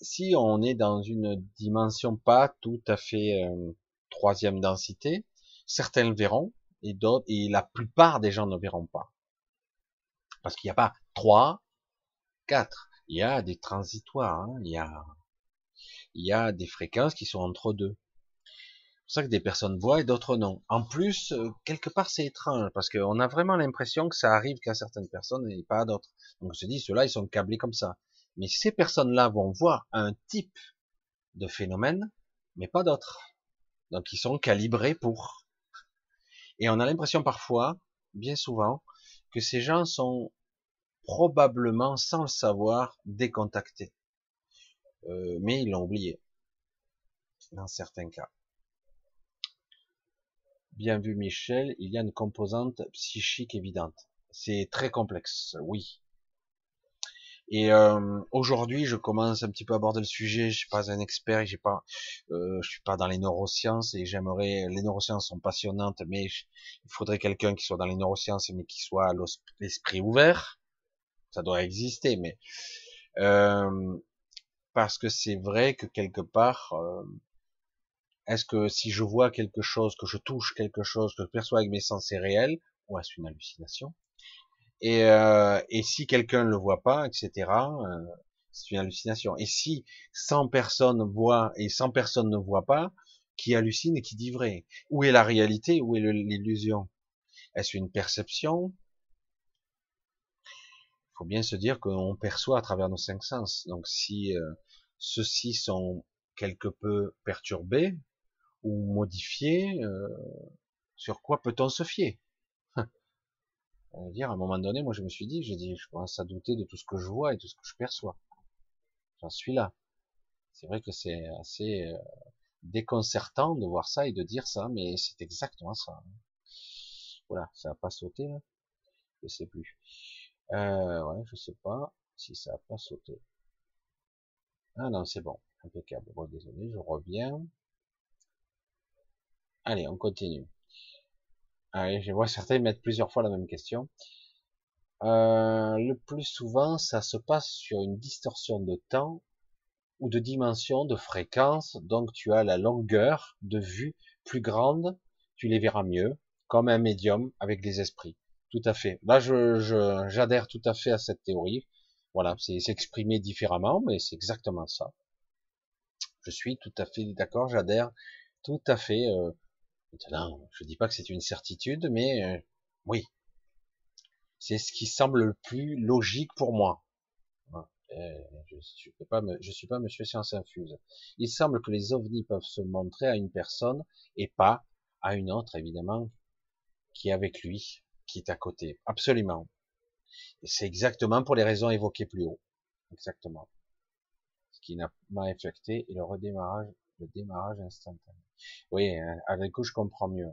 si on est dans une dimension pas tout à fait 3e densité, certains le verront et d'autres, et la plupart des gens ne verront pas. Parce qu'il n'y a pas 3, 4. Il y a des transitoires, hein. Il y a des fréquences qui sont entre deux. C'est pour ça que des personnes voient et d'autres non. En plus, quelque part, c'est étrange, parce qu'on a vraiment l'impression que ça arrive qu'à certaines personnes et pas à d'autres. Donc on se dit, ceux-là, ils sont câblés comme ça. Mais ces personnes-là vont voir un type de phénomène, mais pas d'autres. Donc ils sont calibrés pour. Et on a l'impression parfois, bien souvent, que ces gens sont probablement, sans le savoir, décontactés. Mais ils l'ont oublié. Dans certains cas. Bien vu Michel, il y a une composante psychique évidente. C'est très complexe, oui. Et aujourd'hui, je commence un petit peu à aborder le sujet. Je suis pas un expert, je suis pas dans les neurosciences et j'aimerais. Les neurosciences sont passionnantes, mais il faudrait quelqu'un qui soit dans les neurosciences mais qui soit à l'esprit ouvert. Ça doit exister, mais parce que c'est vrai que quelque part, est-ce que si je vois quelque chose, que je touche quelque chose, que je perçois avec mes sens, c'est réel ou est-ce une hallucination? Et si quelqu'un ne le voit pas, etc., c'est une hallucination. Et si 100 personnes voient et 100 personnes ne voient pas, qui hallucine et qui dit vrai? Où est la réalité? Où est l'illusion? Est-ce une perception? Il faut bien se dire qu'on perçoit à travers nos 5 sens. Donc si ceux-ci sont quelque peu perturbés ou modifiés, sur quoi peut-on se fier? On va dire, à un moment donné, moi je me suis dit, je commence à douter de tout ce que je vois et de tout ce que je perçois. J'en suis là. C'est vrai que c'est assez déconcertant de voir ça et de dire ça, mais c'est exactement ça. Voilà, ça n'a pas sauté là. Je sais plus. Ouais, je sais pas si ça n'a pas sauté. Ah non, c'est bon, impeccable. Bon, désolé, je reviens. Allez, on continue. Allez, je vois certains mettre plusieurs fois la même question. Le plus souvent, ça se passe sur une distorsion de temps ou de dimension, de fréquence. Donc, tu as la longueur de vue plus grande, tu les verras mieux, comme un médium avec des esprits. Tout à fait. Là, j'adhère tout à fait à cette théorie. Voilà, c'est s'exprimer différemment, mais c'est exactement ça. Je suis tout à fait d'accord, j'adhère tout à fait... Maintenant, je dis pas que c'est une certitude, mais oui, c'est ce qui semble le plus logique pour moi. Je suis pas Monsieur Science Infuse. Il semble que les ovnis peuvent se montrer à une personne et pas à une autre, évidemment, qui est avec lui, qui est à côté. Absolument. Et c'est exactement pour les raisons évoquées plus haut. Exactement. Ce qui m'a affecté est le démarrage instantané. Oui, avec coup je comprends mieux.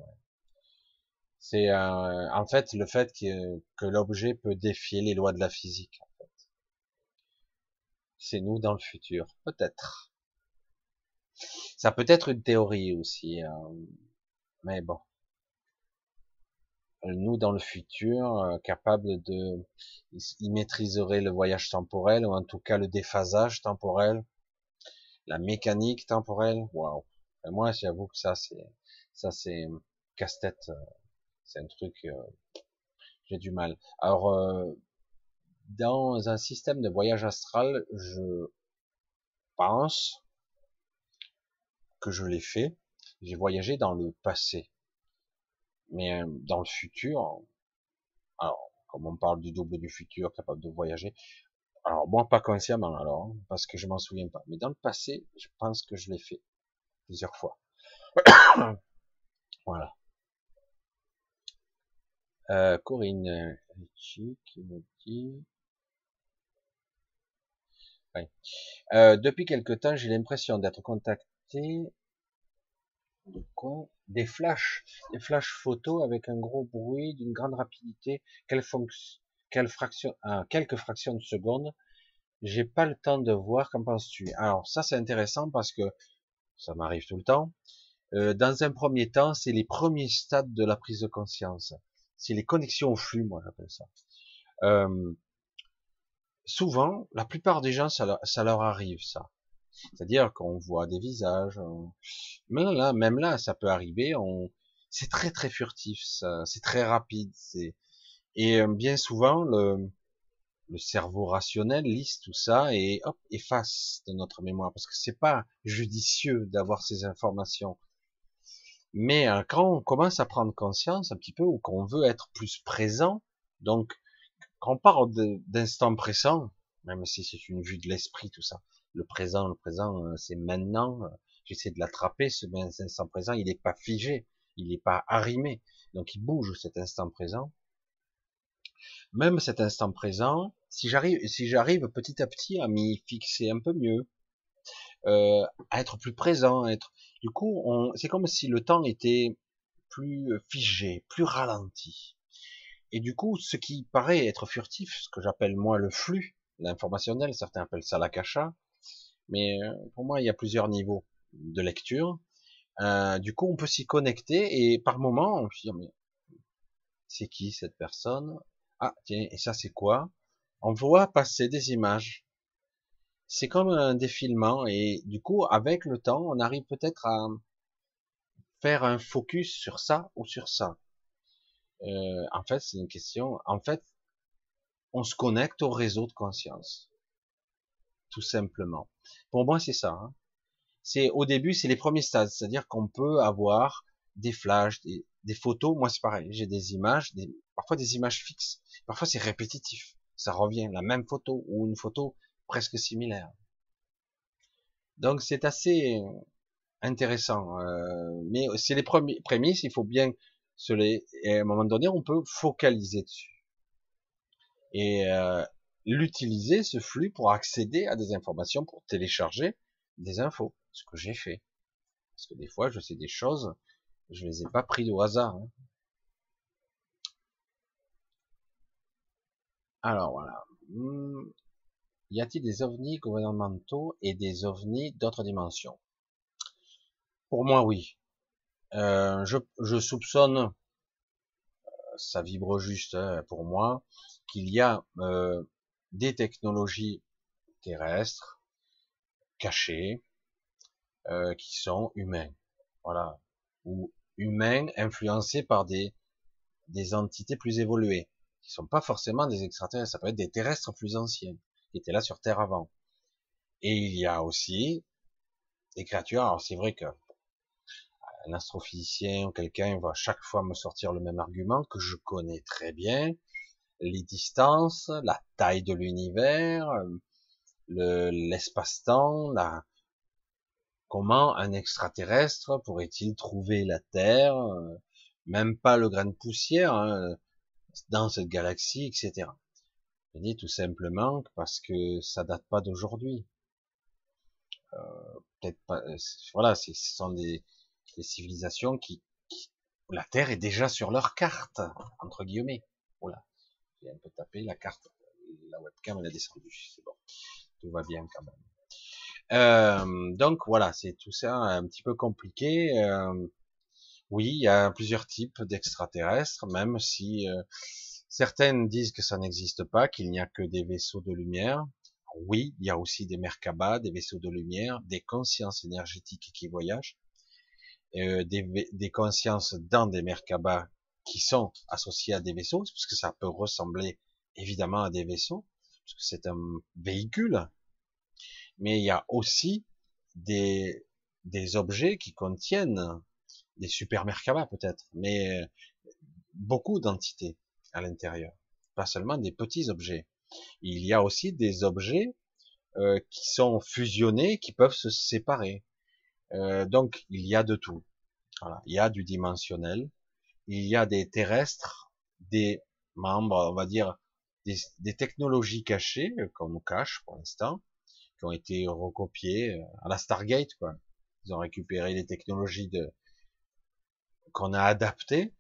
C'est en fait le fait que l'objet peut défier les lois de la physique. En fait. C'est nous dans le futur, peut-être. Ça peut être une théorie aussi, mais bon. Nous dans le futur, capable de, ils maîtriseraient le voyage temporel ou en tout cas le déphasage temporel, la mécanique temporelle. Waouh. Moi, j'avoue que ça c'est casse-tête. C'est un truc, j'ai du mal. Alors, dans un système de voyage astral, je pense que je l'ai fait. J'ai voyagé dans le passé, mais dans le futur. Alors, comme on parle du double du futur, capable de voyager. Alors, moi, pas consciemment, alors, parce que je m'en souviens pas. Mais dans le passé, je pense que je l'ai fait. Plusieurs fois. Voilà. Corinne Ritchie qui me dit... Ouais. Depuis quelque temps, j'ai l'impression d'être contacté de quoi ? Des flashs photos avec un gros bruit d'une grande rapidité. Quelques fractions de seconde. J'ai pas le temps de voir. Qu'en penses-tu ? Alors ça, c'est intéressant parce que ça m'arrive tout le temps. Dans un premier temps, c'est les premiers stades de la prise de conscience. C'est les connexions au flux, moi j'appelle ça. Souvent, la plupart des gens, ça leur arrive ça. C'est-à-dire qu'on voit des visages. Même là, ça peut arriver. C'est très très furtif, c'est très rapide. Et bien souvent, le cerveau rationnel lisse tout ça et hop, efface de notre mémoire, parce que c'est pas judicieux d'avoir ces informations. Mais quand on commence à prendre conscience un petit peu, ou qu'on veut être plus présent, donc quand on parle d'instant présent, même si c'est une vue de l'esprit tout ça, le présent, c'est maintenant, j'essaie de l'attraper, ce instant présent, il n'est pas figé, il n'est pas arrimé, donc il bouge cet instant présent. Même cet instant présent, si j'arrive petit à petit à m'y fixer un peu mieux, à être plus présent, du coup, c'est comme si le temps était plus figé, plus ralenti. Et du coup, ce qui paraît être furtif, ce que j'appelle moi le flux, l'informationnel, certains appellent ça la cacha, mais pour moi, il y a plusieurs niveaux de lecture. Du coup, on peut s'y connecter et par moments, on se dit, mais c'est qui cette personne ? Ah, tiens, et ça c'est quoi? On voit passer des images. C'est comme un défilement, et du coup, avec le temps, on arrive peut-être à faire un focus sur ça ou sur ça. En fait, c'est une question... En fait, on se connecte au réseau de conscience. Tout simplement. Pour moi, c'est ça. Hein. Au début, c'est les premiers stades. C'est-à-dire qu'on peut avoir des flashs, des photos. Moi, c'est pareil. J'ai des images, parfois des images fixes. Parfois, c'est répétitif. Ça revient, la même photo ou une photo presque similaire. Donc, c'est assez intéressant. Mais c'est les prémices. Il faut bien se les... Et à un moment donné, on peut focaliser dessus. Et l'utiliser, ce flux, pour accéder à des informations, pour télécharger des infos. Ce que j'ai fait. Parce que des fois, je sais des choses... Je les ai pas pris au hasard. Hein. Alors voilà. Y a-t-il des ovnis gouvernementaux et des ovnis d'autres dimensions? Pour moi, oui. Je soupçonne, ça vibre juste pour moi, qu'il y a des technologies terrestres cachées qui sont humaines. Voilà. Ou humains influencés par des entités plus évoluées, qui sont pas forcément des extraterrestres, ça peut être des terrestres plus anciens, qui étaient là sur Terre avant. Et il y a aussi des créatures, alors c'est vrai que un astrophysicien ou quelqu'un va chaque fois me sortir le même argument, que je connais très bien, les distances, la taille de l'univers, l'espace-temps, comment un extraterrestre pourrait-il trouver la Terre, même pas le grain de poussière, hein, dans cette galaxie, etc. Je dis tout simplement parce que ça date pas d'aujourd'hui. Peut-être pas. Voilà, ce sont des civilisations qui la Terre est déjà sur leur carte entre guillemets. Voilà, j'ai un peu tapé la carte, la webcam elle a descendu, c'est bon, tout va bien quand même. Donc voilà, c'est tout ça un petit peu compliqué. Oui, il y a plusieurs types d'extraterrestres, même si certaines disent que ça n'existe pas, qu'il n'y a que des vaisseaux de lumière. Oui, il y a aussi des Merkabah, des vaisseaux de lumière, des consciences énergétiques qui voyagent, des consciences dans des Merkabah qui sont associées à des vaisseaux, parce que ça peut ressembler évidemment à des vaisseaux, parce que c'est un véhicule. Mais il y a aussi des objets qui contiennent des super Merkabah peut-être, mais beaucoup d'entités à l'intérieur, pas seulement des petits objets. Il y a aussi des objets qui sont fusionnés, qui peuvent se séparer. Donc il y a de tout. Voilà. Il y a du dimensionnel, il y a des terrestres, des membres, on va dire, des technologies cachées, qu'on nous cache pour l'instant, qui ont été recopiés à la Stargate, quoi. Ils ont récupéré les technologies qu'on a adaptées.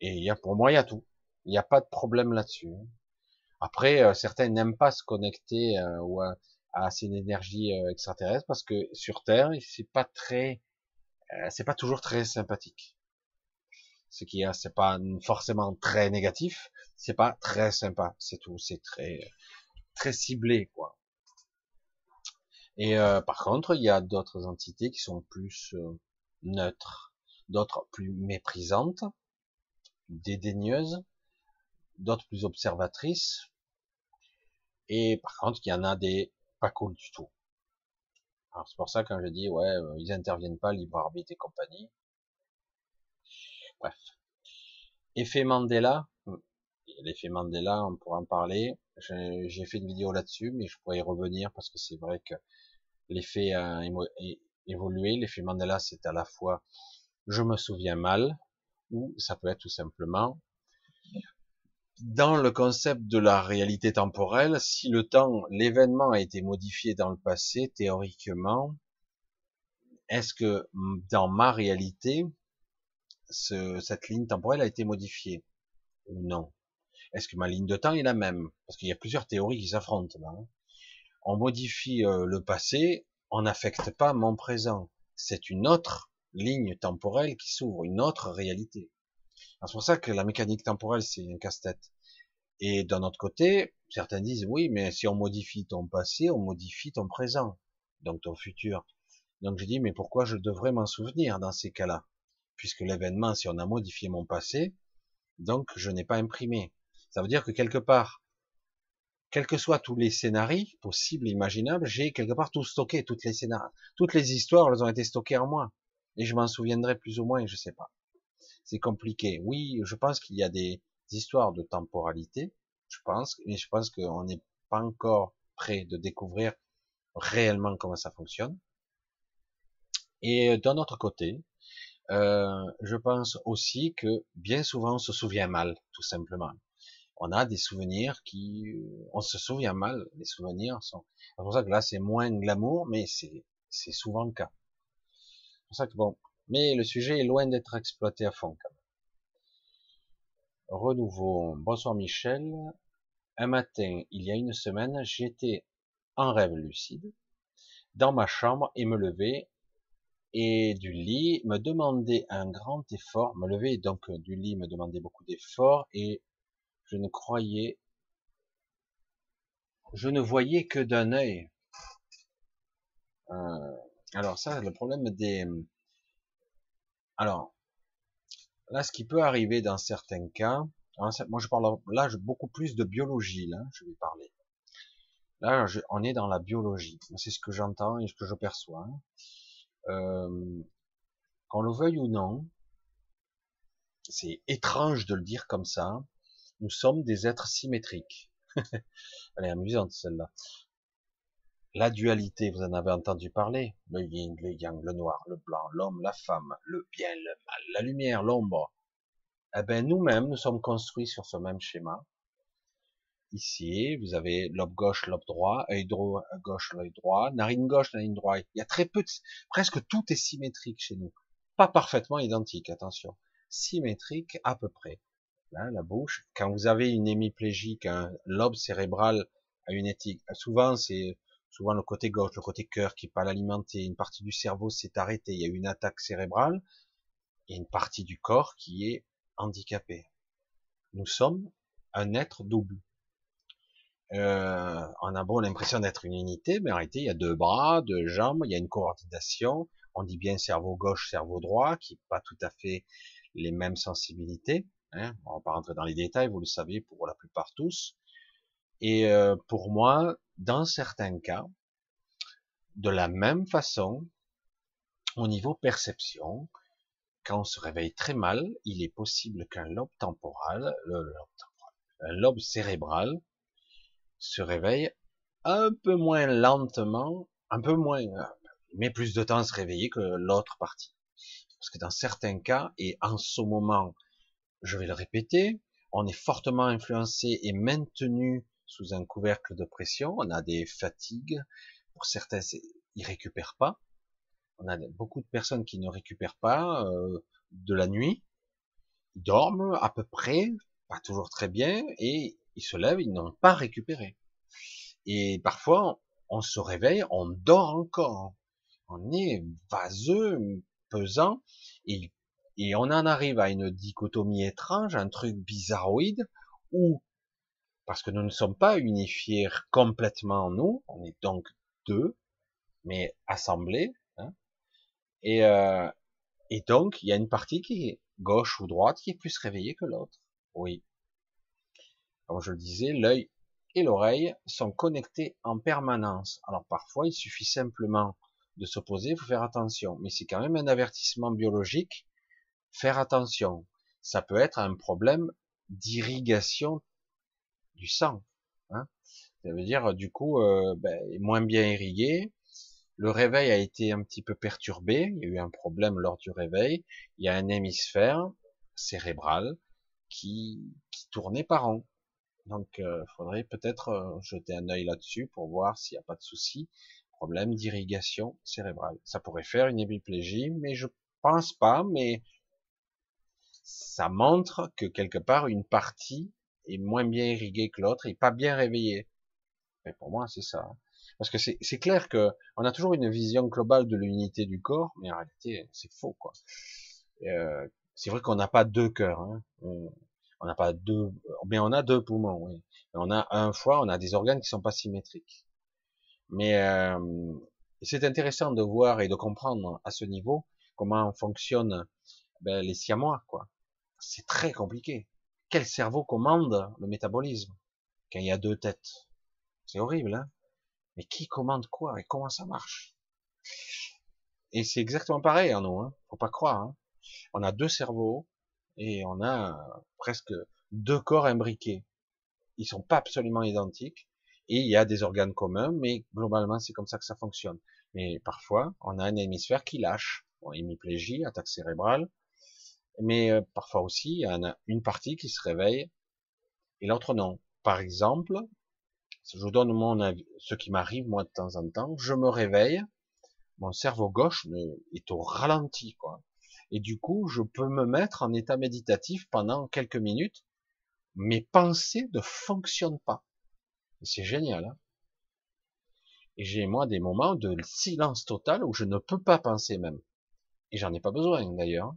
Et pour moi, il y a tout. Il n'y a pas de problème là-dessus. Après, certains n'aiment pas se connecter ou à une énergie extraterrestre, parce que sur Terre, c'est pas toujours très sympathique. Ce qui est, c'est pas forcément très négatif, c'est pas très sympa, c'est tout, c'est très ciblé, quoi. Et par contre, il y a d'autres entités qui sont plus neutres, d'autres plus méprisantes, dédaigneuses, d'autres plus observatrices. Et par contre, il y en a des pas cool du tout. Alors c'est pour ça quand je dis ouais, ils interviennent pas, libre arbitre et compagnie. Bref. Effet Mandela. L'effet Mandela, on pourra en parler. J'ai fait une vidéo là-dessus, mais je pourrais y revenir parce que c'est vrai que l'effet a évolué. L'effet Mandela, c'est à la fois je me souviens mal, ou ça peut être tout simplement dans le concept de la réalité temporelle, si le temps, l'événement a été modifié dans le passé, théoriquement, est-ce que dans ma réalité, cette ligne temporelle a été modifiée ou non? Est-ce que ma ligne de temps est la même? Parce qu'il y a plusieurs théories qui s'affrontent là. On modifie le passé, on n'affecte pas mon présent. C'est une autre ligne temporelle qui s'ouvre, une autre réalité. C'est pour ça que la mécanique temporelle, c'est un casse-tête. Et d'un autre côté, certains disent, oui, mais si on modifie ton passé, on modifie ton présent, donc ton futur. Donc je dis, mais pourquoi je devrais m'en souvenir dans ces cas-là? Puisque l'événement, si on a modifié mon passé, donc je n'ai pas imprimé. Ça veut dire que quelque part, quels que soient tous les scénarios possibles et imaginables, j'ai quelque part tout stocké, toutes les histoires, elles ont été stockées en moi. Et je m'en souviendrai plus ou moins, je sais pas. C'est compliqué. Oui, je pense qu'il y a des histoires de temporalité. Je pense qu'on n'est pas encore prêt de découvrir réellement comment ça fonctionne. Et d'un autre côté, je pense aussi que bien souvent on se souvient mal, tout simplement. On a des souvenirs on se souvient mal. Les souvenirs sont, c'est pour ça que là c'est moins glamour, mais c'est souvent le cas. C'est pour ça que bon. Mais le sujet est loin d'être exploité à fond, quand même. Renouveau. Bonsoir Michel. Un matin, il y a une semaine, j'étais en rêve lucide, dans ma chambre, et me levais, et du lit, me demandait un grand effort, me lever, donc du lit me demandait beaucoup d'efforts, et je ne voyais que d'un œil. Alors ça, le problème des... Alors, là, ce qui peut arriver dans certains cas, moi je parle là beaucoup plus de biologie, là, je vais parler. Là, on est dans la biologie, c'est ce que j'entends et ce que je perçois. Qu'on le veuille ou non, c'est étrange de le dire comme ça, nous sommes des êtres symétriques. Elle est amusante celle-là. La dualité, vous en avez entendu parler, le yin, le yang, le noir, le blanc, l'homme, la femme, le bien, le mal, la lumière, l'ombre. Eh ben, nous-mêmes, nous sommes construits sur ce même schéma. Ici, vous avez lobe gauche, lobe droit, œil droit, gauche, l'œil droit, narine gauche, narine droite. Il y a très peu de, presque tout est symétrique chez nous. Pas parfaitement identique, attention. Symétrique, à peu près. Là, la bouche. Quand vous avez une hémiplégique, un lobe cérébral, une éthique, souvent, c'est, souvent le côté gauche, le côté cœur qui n'est pas alimenté, une partie du cerveau s'est arrêtée, il y a eu une attaque cérébrale, et une partie du corps qui est handicapée. Nous sommes un être double. On a bon l'impression d'être une unité, mais en réalité, il y a deux bras, deux jambes, il y a une coordination, on dit bien cerveau gauche, cerveau droit, qui n'est pas tout à fait les mêmes sensibilités, hein. On va pas rentrer dans les détails, vous le savez pour la plupart tous. Et pour moi, dans certains cas, de la même façon, au niveau perception, quand on se réveille très mal, il est possible qu'un lobe temporal, un lobe cérébral, se réveille un peu moins lentement, un peu moins, mais plus de temps à se réveiller que l'autre partie. Parce que dans certains cas, et en ce moment, je vais le répéter, on est fortement influencé et maintenu sous un couvercle de pression, on a des fatigues, pour certains, ils récupèrent pas, on a beaucoup de personnes qui ne récupèrent pas de la nuit, ils dorment à peu près, pas toujours très bien, et ils se lèvent, ils n'ont pas récupéré. Et parfois, on se réveille, on dort encore, on est vaseux, pesant, et on en arrive à une dichotomie étrange, un truc bizarroïde, où, parce que nous ne sommes pas unifiés complètement en nous, on est donc deux, mais assemblés, hein, et donc il y a une partie qui est gauche ou droite, qui est plus réveillée que l'autre, oui. Comme je le disais, l'œil et l'oreille sont connectés en permanence. Alors parfois, il suffit simplement de se poser, faut faire attention. Mais c'est quand même un avertissement biologique, faire attention. Ça peut être un problème d'irrigation du sang. Hein, ça veut dire, du coup, moins bien irrigué. Le réveil a été un petit peu perturbé. Il y a eu un problème lors du réveil. Il y a un hémisphère cérébral qui tournait par an. Donc, faudrait peut-être jeter un œil là-dessus pour voir s'il n'y a pas de souci. Problème d'irrigation cérébrale. Ça pourrait faire une hémiplégie, mais je pense pas, mais ça montre que quelque part, une partie est moins bien irriguée que l'autre et pas bien réveillée. Mais pour moi, c'est ça. Parce que c'est clair que on a toujours une vision globale de l'unité du corps, mais en réalité, c'est faux, quoi. C'est vrai qu'on n'a pas deux cœurs, hein. On n'a pas deux, mais on a deux poumons, oui. Et on a un foie, on a des organes qui sont pas symétriques. Mais c'est intéressant de voir et de comprendre à ce niveau comment fonctionnent les siamois, quoi. C'est très compliqué. Quel cerveau commande le métabolisme quand il y a deux têtes? C'est horrible, hein. Mais qui commande quoi et comment ça marche? Et c'est exactement pareil en nous, hein. Faut pas croire, hein. On a deux cerveaux. Et on a presque deux corps imbriqués. Ils sont pas absolument identiques. Et il y a des organes communs, mais globalement, c'est comme ça que ça fonctionne. Mais parfois, on a un hémisphère qui lâche. Bon, hémiplégie, attaque cérébrale. Mais parfois aussi, il y en a une partie qui se réveille et l'autre non. Par exemple, je vous donne mon avis, ce qui m'arrive, moi, de temps en temps. Je me réveille, mon cerveau gauche est au ralenti, quoi. Et du coup, je peux me mettre en état méditatif pendant quelques minutes. Mes pensées ne fonctionnent pas. C'est génial, hein. Et j'ai, moi, des moments de silence total où je ne peux pas penser même. Et j'en ai pas besoin, d'ailleurs.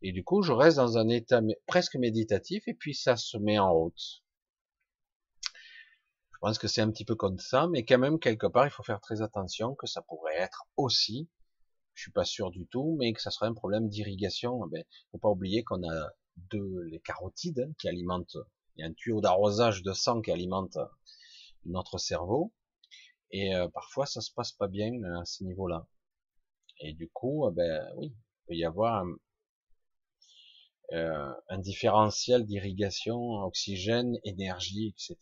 Et du coup, je reste dans un état presque méditatif et puis ça se met en route. Je pense que c'est un petit peu comme ça, mais quand même, quelque part, il faut faire très attention que ça pourrait être aussi... je suis pas sûr du tout, mais que ça serait un problème d'irrigation. Ben, faut pas oublier qu'on a les carotides, hein, qui alimentent, il y a un tuyau d'arrosage de sang qui alimente notre cerveau, et parfois ça se passe pas bien à ce niveau-là. Et du coup, ben oui, il peut y avoir un différentiel d'irrigation, oxygène, énergie, etc.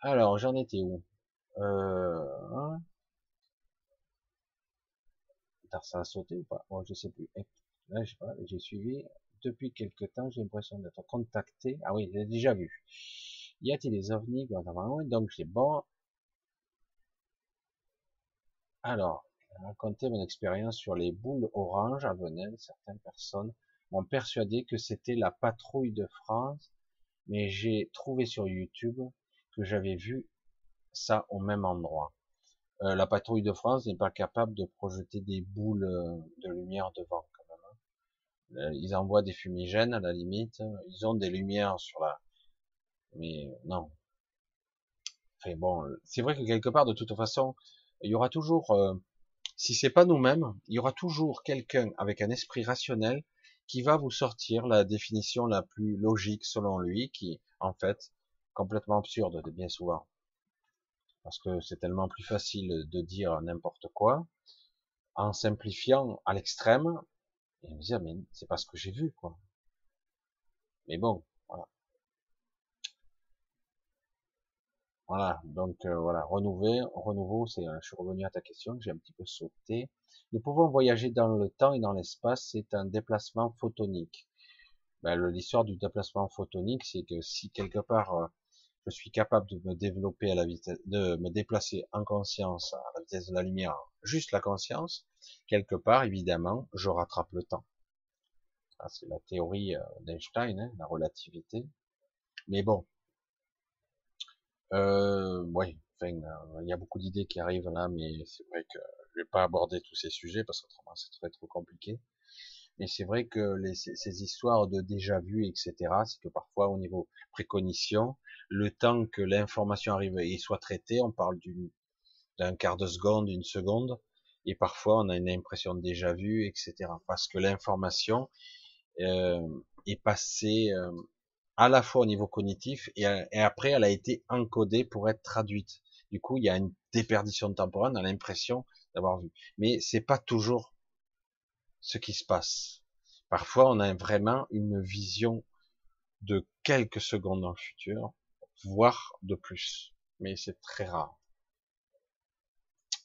Alors, j'en étais où? Ça a sauté ou pas? Bon, je sais plus. Là, je sais pas, j'ai suivi. Depuis quelques temps, j'ai l'impression d'être contacté. Ah oui, j'ai déjà vu. Y a-t-il des ovnis? Donc, c'est bon. Alors, raconter mon expérience sur les boules oranges à Venelle. Certaines personnes m'ont persuadé que c'était la patrouille de France, mais j'ai trouvé sur YouTube que j'avais vu ça au même endroit. La patrouille de France n'est pas capable de projeter des boules de lumière devant, quand même. Ils envoient des fumigènes, à la limite. Ils ont des lumières sur la... mais non. Enfin bon, c'est vrai que quelque part, de toute façon, il y aura toujours... si c'est pas nous-mêmes, il y aura toujours quelqu'un avec un esprit rationnel qui va vous sortir la définition la plus logique, selon lui, qui est, en fait, complètement absurde, bien souvent. Parce que c'est tellement plus facile de dire n'importe quoi, en simplifiant à l'extrême, et me dire, mais c'est pas ce que j'ai vu, quoi. Mais bon, voilà. Voilà, donc voilà, renouveau, c'est, je suis revenu à ta question, j'ai un petit peu sauté. Nous pouvons voyager dans le temps et dans l'espace, c'est un déplacement photonique. Ben, l'histoire du déplacement photonique, c'est que si quelque part... je suis capable de me développer à la vitesse, de me déplacer en conscience à la vitesse de la lumière, juste la conscience, quelque part, évidemment, je rattrape le temps. C'est la théorie d'Einstein, hein, la relativité. Mais bon. Oui, enfin, il y a beaucoup d'idées qui arrivent là, mais c'est vrai que je vais pas aborder tous ces sujets parce qu'autrement c'est très trop compliqué. Mais c'est vrai que ces histoires de déjà vu, etc., c'est que parfois au niveau précognition, le temps que l'information arrive et soit traitée, on parle d'un quart de seconde, une seconde, et parfois on a une impression de déjà vu, etc., parce que l'information est passée à la fois au niveau cognitif et après elle a été encodée pour être traduite. Du coup, il y a une déperdition temporelle, on a l'impression d'avoir vu. Mais c'est pas toujours ce qui se passe. Parfois, on a vraiment une vision de quelques secondes dans le futur, voire de plus. Mais c'est très rare.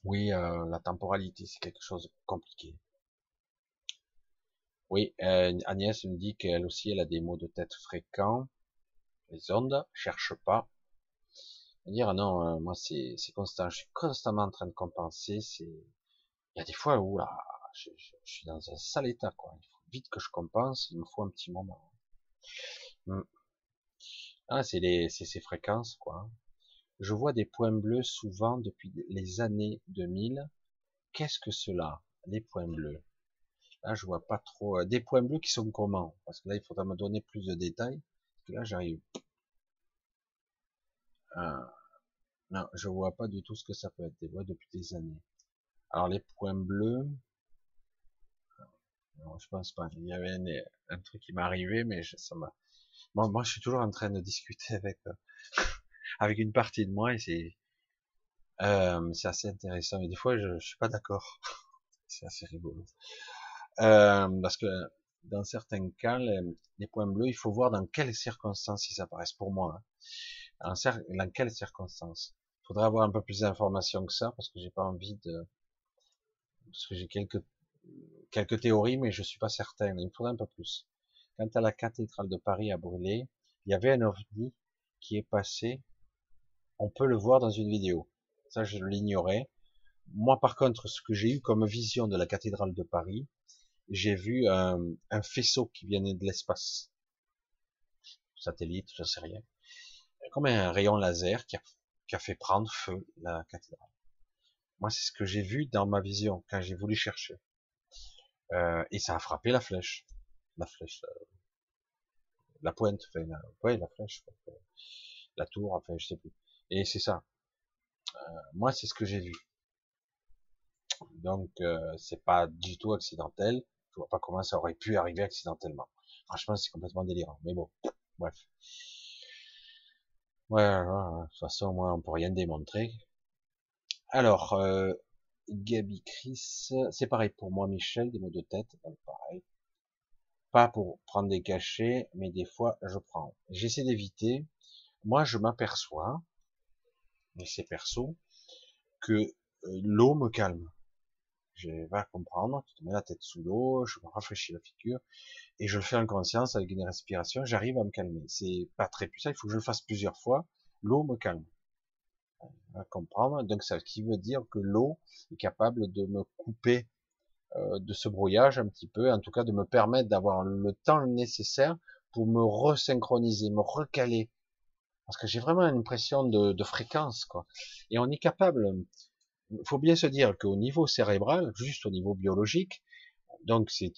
Oui, la temporalité, c'est quelque chose de compliqué. Oui, Agnès nous dit qu'elle aussi, elle a des maux de tête fréquents. Les ondes, cherche pas. Dire, ah non, moi, c'est constant. Je suis constamment en train de compenser. Il y a des fois où, là, je suis dans un sale état, quoi. Il faut vite que je compense, il me faut un petit moment. Ah, c'est ces fréquences, quoi. Je vois des points bleus souvent depuis les années 2000. Qu'est-ce que cela, les points bleus? Là, je vois pas trop. Des points bleus qui sont comment? Parce que là, il faudra me donner plus de détails. Parce que là, j'arrive. Non, je vois pas du tout ce que ça peut être. Des voix depuis des années. Alors, les points bleus. Non, je pense pas. Il y avait un truc qui m'est arrivé, mais ça m'a. Bon, moi, je suis toujours en train de discuter avec une partie de moi, et c'est assez intéressant. Mais des fois, je suis pas d'accord. C'est assez rigolo. Parce que dans certains cas, les points bleus, il faut voir dans quelles circonstances ils apparaissent. Pour moi, hein. Dans quelles circonstances. Il faudrait avoir un peu plus d'informations que ça, parce que j'ai pas envie de. Parce que j'ai quelques théories, mais je suis pas certain. Il me faudrait un peu plus. Quant à la cathédrale de Paris à brûler, il y avait un ovni qui est passé. On peut le voir dans une vidéo. Ça, je l'ignorais. Moi, par contre, ce que j'ai eu comme vision de la cathédrale de Paris, j'ai vu un faisceau qui venait de l'espace. Satellite, je ne sais rien. Comme un rayon laser qui a fait prendre feu la cathédrale. Moi, c'est ce que j'ai vu dans ma vision, quand j'ai voulu chercher. Et ça a frappé la flèche. La flèche, la pointe, enfin, ouais, la flèche, la tour, enfin, je sais plus. Et c'est ça. Moi, c'est ce que j'ai vu. Donc, c'est pas du tout accidentel. Je vois pas comment ça aurait pu arriver accidentellement. Franchement, c'est complètement délirant. Mais bon, bref. Ouais, de toute façon, moi, on peut rien démontrer. Alors, Gabi Chris, c'est pareil pour moi, Michel, des maux de tête, donc pareil. Pas pour prendre des cachets, mais des fois, je prends. J'essaie d'éviter. Moi, je m'aperçois, mais c'est perso, que l'eau me calme. Je vais comprendre, tu te mets la tête sous l'eau, je me rafraîchis la figure, et je le fais en conscience avec une respiration, j'arrive à me calmer. C'est pas très puissant, il faut que je le fasse plusieurs fois. L'eau me calme. À comprendre. Donc, ça qui veut dire que l'eau est capable de me couper de ce brouillage un petit peu, en tout cas de me permettre d'avoir le temps nécessaire pour me resynchroniser, me recaler. Parce que j'ai vraiment une impression de fréquence, quoi. Et on est capable. Il faut bien se dire qu'au niveau cérébral, juste au niveau biologique, donc il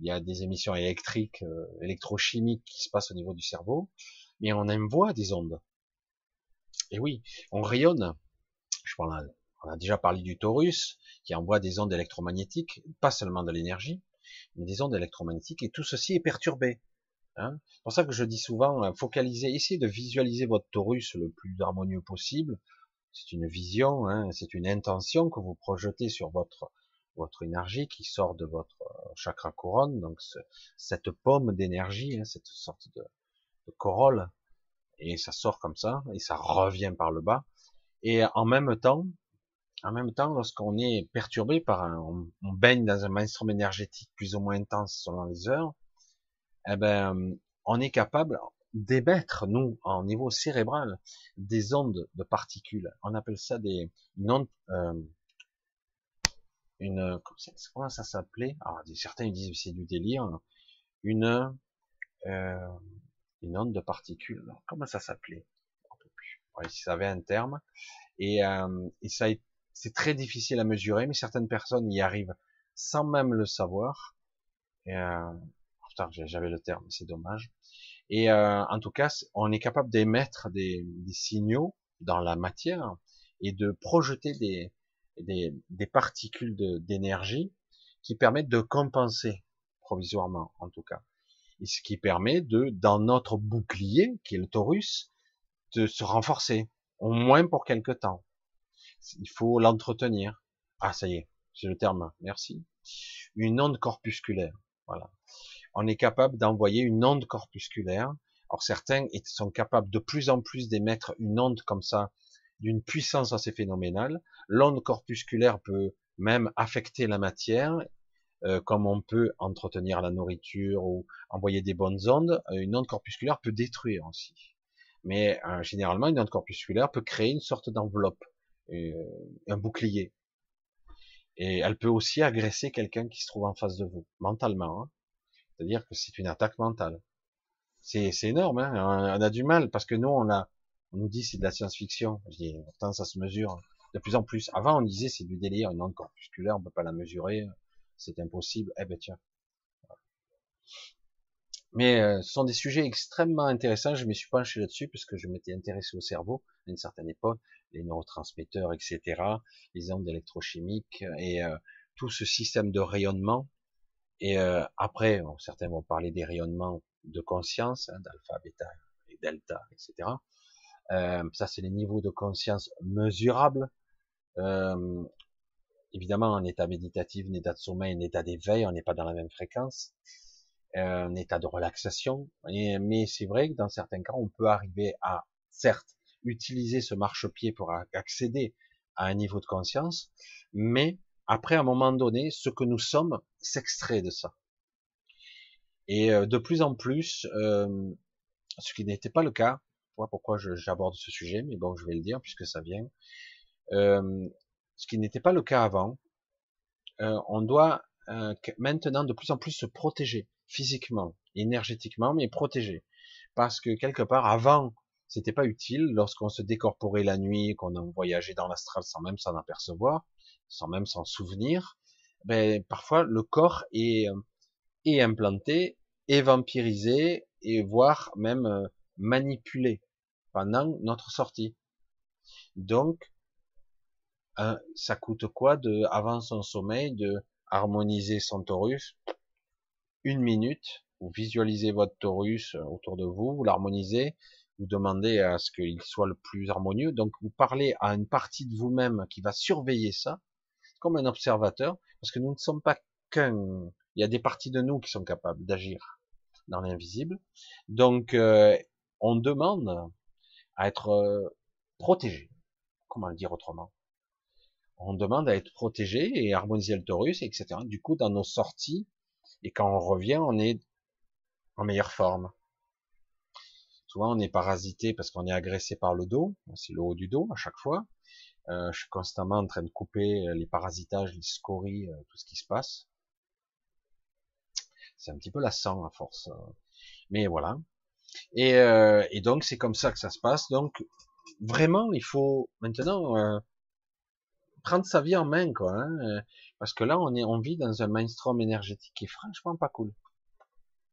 y a des émissions électriques, électrochimiques qui se passent au niveau du cerveau, mais on envoie des ondes. Et oui, on rayonne. Je pense on a déjà parlé du torus qui envoie des ondes électromagnétiques, pas seulement de l'énergie, mais des ondes électromagnétiques. Et tout ceci est perturbé. Hein, c'est pour ça que je dis souvent, focalisez, essayez de visualiser votre torus le plus harmonieux possible. C'est une vision, hein, c'est une intention que vous projetez sur votre énergie qui sort de votre chakra couronne, donc cette pomme d'énergie, hein, cette sorte de corolle. Et ça sort comme ça, et ça revient par le bas. Et en même temps, lorsqu'on est perturbé par on baigne dans un mainstream énergétique plus ou moins intense selon les heures, eh ben, on est capable d'émettre, nous, en niveau cérébral, des ondes de particules. On appelle ça comment ça s'appelait? Alors, certains disent que c'est du délire. Une onde de particules. Comment ça s'appelait? ils savaient un terme, et ça, c'est très difficile à mesurer, mais certaines personnes y arrivent sans même le savoir, et putain, j'avais le terme, c'est dommage, et en tout cas, on est capable d'émettre des signaux dans la matière, et de projeter des particules d'énergie qui permettent de compenser, provisoirement en tout cas, et ce qui permet de, dans notre bouclier, qui est le torus, de se renforcer, au moins pour quelque temps. Il faut l'entretenir. Ah, ça y est, c'est le terme, merci. Une onde corpusculaire, voilà. On est capable d'envoyer une onde corpusculaire. Alors certains sont capables de plus en plus d'émettre une onde comme ça, d'une puissance assez phénoménale. L'onde corpusculaire peut même affecter la matière, comme on peut entretenir la nourriture ou envoyer des bonnes ondes. Une onde corpusculaire peut détruire aussi. Mais généralement, une onde corpusculaire peut créer une sorte d'enveloppe, un bouclier. Et elle peut aussi agresser quelqu'un qui se trouve en face de vous, mentalement. Hein. C'est-à-dire que c'est une attaque mentale. C'est énorme, hein. On a du mal, parce que nous, on nous dit c'est de la science-fiction. Je dis, pourtant, ça se mesure de plus en plus. Avant, on disait c'est du délire, une onde corpusculaire, on peut pas la mesurer, c'est impossible. Eh ben tiens. Voilà. Mais ce sont des sujets extrêmement intéressants. Je me suis penché là-dessus parce que je m'étais intéressé au cerveau à une certaine époque, les neurotransmetteurs, etc., les ondes électrochimiques et tout ce système de rayonnement. Et après, bon, certains vont parler des rayonnements de conscience, hein, d'alpha, bêta et delta, etc. Ça, c'est les niveaux de conscience mesurables. Évidemment, en état méditatif, en état de sommeil, en état d'éveil, on n'est pas dans la même fréquence. Un état de relaxation. Mais c'est vrai que dans certains cas, on peut arriver à, certes, utiliser ce marchepied pour accéder à un niveau de conscience, mais après, à un moment donné, ce que nous sommes s'extrait de ça. Et de plus en plus, ce qui n'était pas le cas, pourquoi j'aborde ce sujet, mais bon, je vais le dire puisque ça vient. Ce qui n'était pas le cas avant, on doit maintenant de plus en plus se protéger physiquement, énergétiquement, mais protéger. Parce que quelque part, avant, c'était pas utile, lorsqu'on se décorporait la nuit, qu'on voyageait dans l'astral sans même s'en apercevoir, sans même s'en souvenir, ben, parfois le corps est implanté, est vampirisé, et voire même manipulé pendant notre sortie. Donc, ça coûte quoi de, avant son sommeil, de harmoniser son torus 1 minute, vous visualisez votre torus autour de vous, vous l'harmonisez, vous demandez à ce qu'il soit le plus harmonieux, donc vous parlez à une partie de vous-même qui va surveiller ça, comme un observateur, parce que nous ne sommes pas qu'un, il y a des parties de nous qui sont capables d'agir dans l'invisible, donc on demande à être protégé, comment le dire autrement, on demande à être protégé et harmoniser le torus, etc. Du coup, dans nos sorties, et quand on revient, on est en meilleure forme. Souvent, on est parasité parce qu'on est agressé par le dos, c'est le haut du dos à chaque fois. Je suis constamment en train de couper les parasitages, les scories, tout ce qui se passe. C'est un petit peu lassant à force. Mais voilà. Et donc, c'est comme ça que ça se passe. Donc, vraiment, il faut maintenant... prendre sa vie en main, quoi, hein, parce que là, on vit dans un mainstream énergétique qui est franchement pas cool.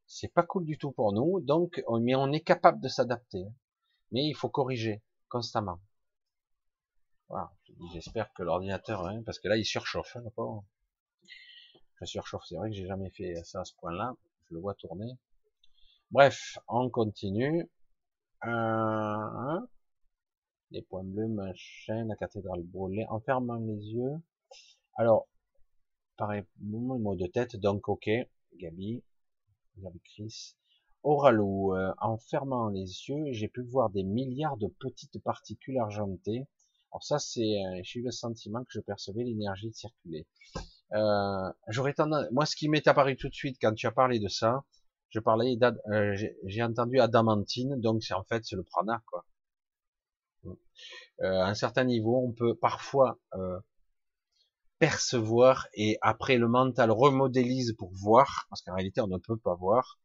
C'est pas cool du tout pour nous, donc, mais on est capable de s'adapter. Mais il faut corriger, constamment. Voilà. J'espère que l'ordinateur, hein, parce que là, il surchauffe, hein, le pauvre. Je surchauffe, c'est vrai que j'ai jamais fait ça à ce point-là. Je le vois tourner. Bref, on continue. Les points bleus, machin, la cathédrale brûlée, en fermant les yeux. Alors, pareil, mot de tête, donc ok, Gabi, Chris, Oralou, en fermant les yeux, j'ai pu voir des milliards de petites particules argentées. Alors ça, c'est, j'ai eu le sentiment que je percevais l'énergie circuler. J'aurais tendance, moi, ce qui m'est apparu tout de suite quand tu as parlé de ça, je parlais, j'ai entendu Adamantine, donc c'est en fait, c'est le prana, quoi. À un certain niveau, on peut parfois percevoir et après le mental remodélise pour voir, parce qu'en réalité on ne peut pas voir,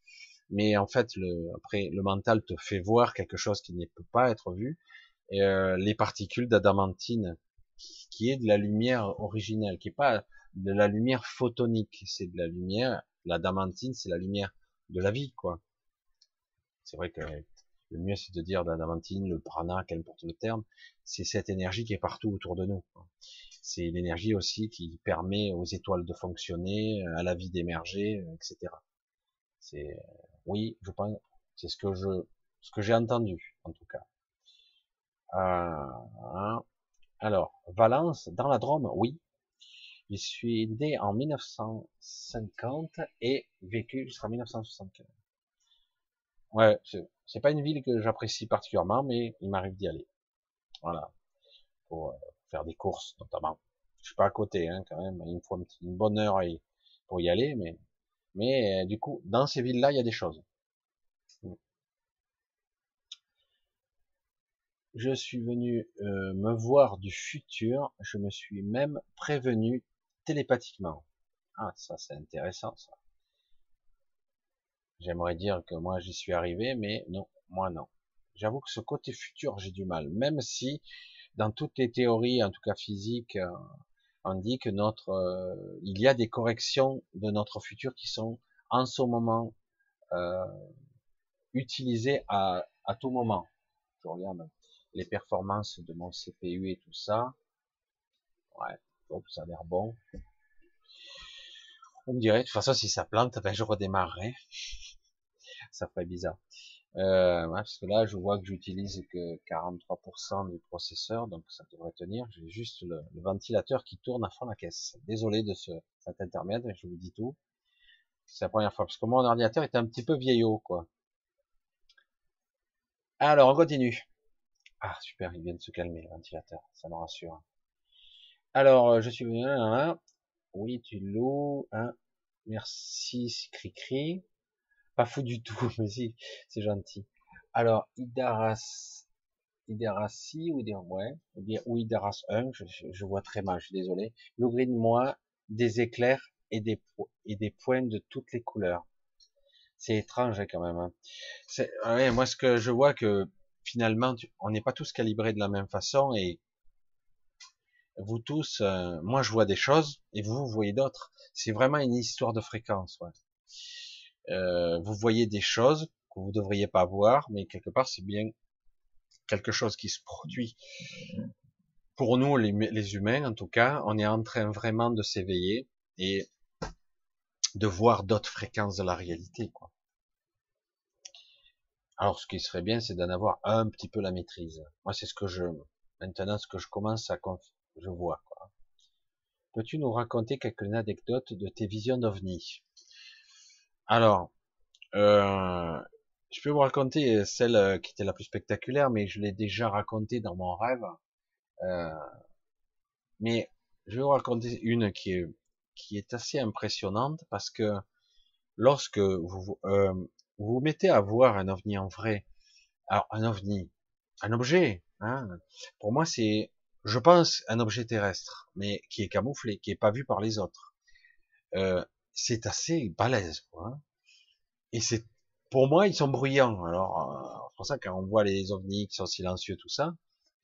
mais en fait après le mental te fait voir quelque chose qui ne peut pas être vu, les particules d'adamantine, qui est de la lumière originelle, qui n'est pas de la lumière photonique, c'est de la lumière, l'adamantine, c'est la lumière de la vie, quoi. C'est vrai que le mieux, c'est de dire l'adamantine, le prana, qu'importe le terme, c'est cette énergie qui est partout autour de nous. C'est l'énergie aussi qui permet aux étoiles de fonctionner, à la vie d'émerger, etc. C'est, oui, je pense, c'est ce que j'ai entendu, en tout cas. Alors, Valence, dans la Drôme, oui. Je suis né en 1950 et vécu jusqu'en 1975. Ouais, c'est pas une ville que j'apprécie particulièrement, mais il m'arrive d'y aller. Voilà. Pour faire des courses, notamment. Je suis pas à côté, hein, quand même. Il me faut une bonne heure pour y aller, mais du coup, dans ces villes-là, il y a des choses. Je suis venu me voir du futur. Je me suis même prévenu télépathiquement. Ah, ça, c'est intéressant, ça. J'aimerais dire que moi, j'y suis arrivé, mais non, moi, non. J'avoue que ce côté futur, j'ai du mal. Même si, dans toutes les théories, en tout cas physiques, on dit que il y a des corrections de notre futur qui sont, en ce moment, utilisées à tout moment. Je regarde les performances de mon CPU et tout ça. Ouais, donc ça a l'air bon. On me dirait, de toute façon, si ça plante, ben je redémarrerai. Ça ferait bizarre. Ouais, parce que là, je vois que j'utilise que 43% du processeur, donc ça devrait tenir. J'ai juste le ventilateur qui tourne à fond la caisse. Désolé de cet intermède, je vous dis tout. C'est la première fois, parce que mon ordinateur est un petit peu vieillot, quoi. Alors, on continue. Ah, super, il vient de se calmer, le ventilateur. Ça me rassure. Alors, je suis venu... Oui, tu l'eau, hein. Merci, Cricri. Pas fou du tout, mais si, c'est gentil. Alors, Idaras ou dire, ouais, ou Idaras 1, je vois très mal, je suis désolé. Le green, moi, des éclairs et des points de toutes les couleurs. C'est étrange, quand même, hein. Ouais, moi, ce que je vois que, finalement, on n'est pas tous calibrés de la même façon et, vous tous, moi je vois des choses et vous voyez d'autres. C'est vraiment une histoire de fréquence. Ouais. Vous voyez des choses que vous devriez pas voir, mais quelque part c'est bien quelque chose qui se produit. Pour nous, les humains, en tout cas, on est en train vraiment de s'éveiller et de voir d'autres fréquences de la réalité, quoi. Alors, ce qui serait bien, c'est d'en avoir un petit peu la maîtrise. Moi, c'est ce que je commence à je vois, quoi. Peux-tu nous raconter quelques anecdotes de tes visions d'OVNI? Alors, je peux vous raconter celle qui était la plus spectaculaire, mais je l'ai déjà racontée dans mon rêve. Mais je vais vous raconter une qui est assez impressionnante, parce que lorsque vous vous mettez à voir un OVNI en vrai, alors un OVNI, un objet, hein, pour moi c'est... Je pense un objet terrestre, mais qui est camouflé, qui est pas vu par les autres. C'est assez balèze, quoi, hein. Et c'est, pour moi, ils sont bruyants. Alors, c'est pour ça quand on voit les ovnis qui sont silencieux, tout ça,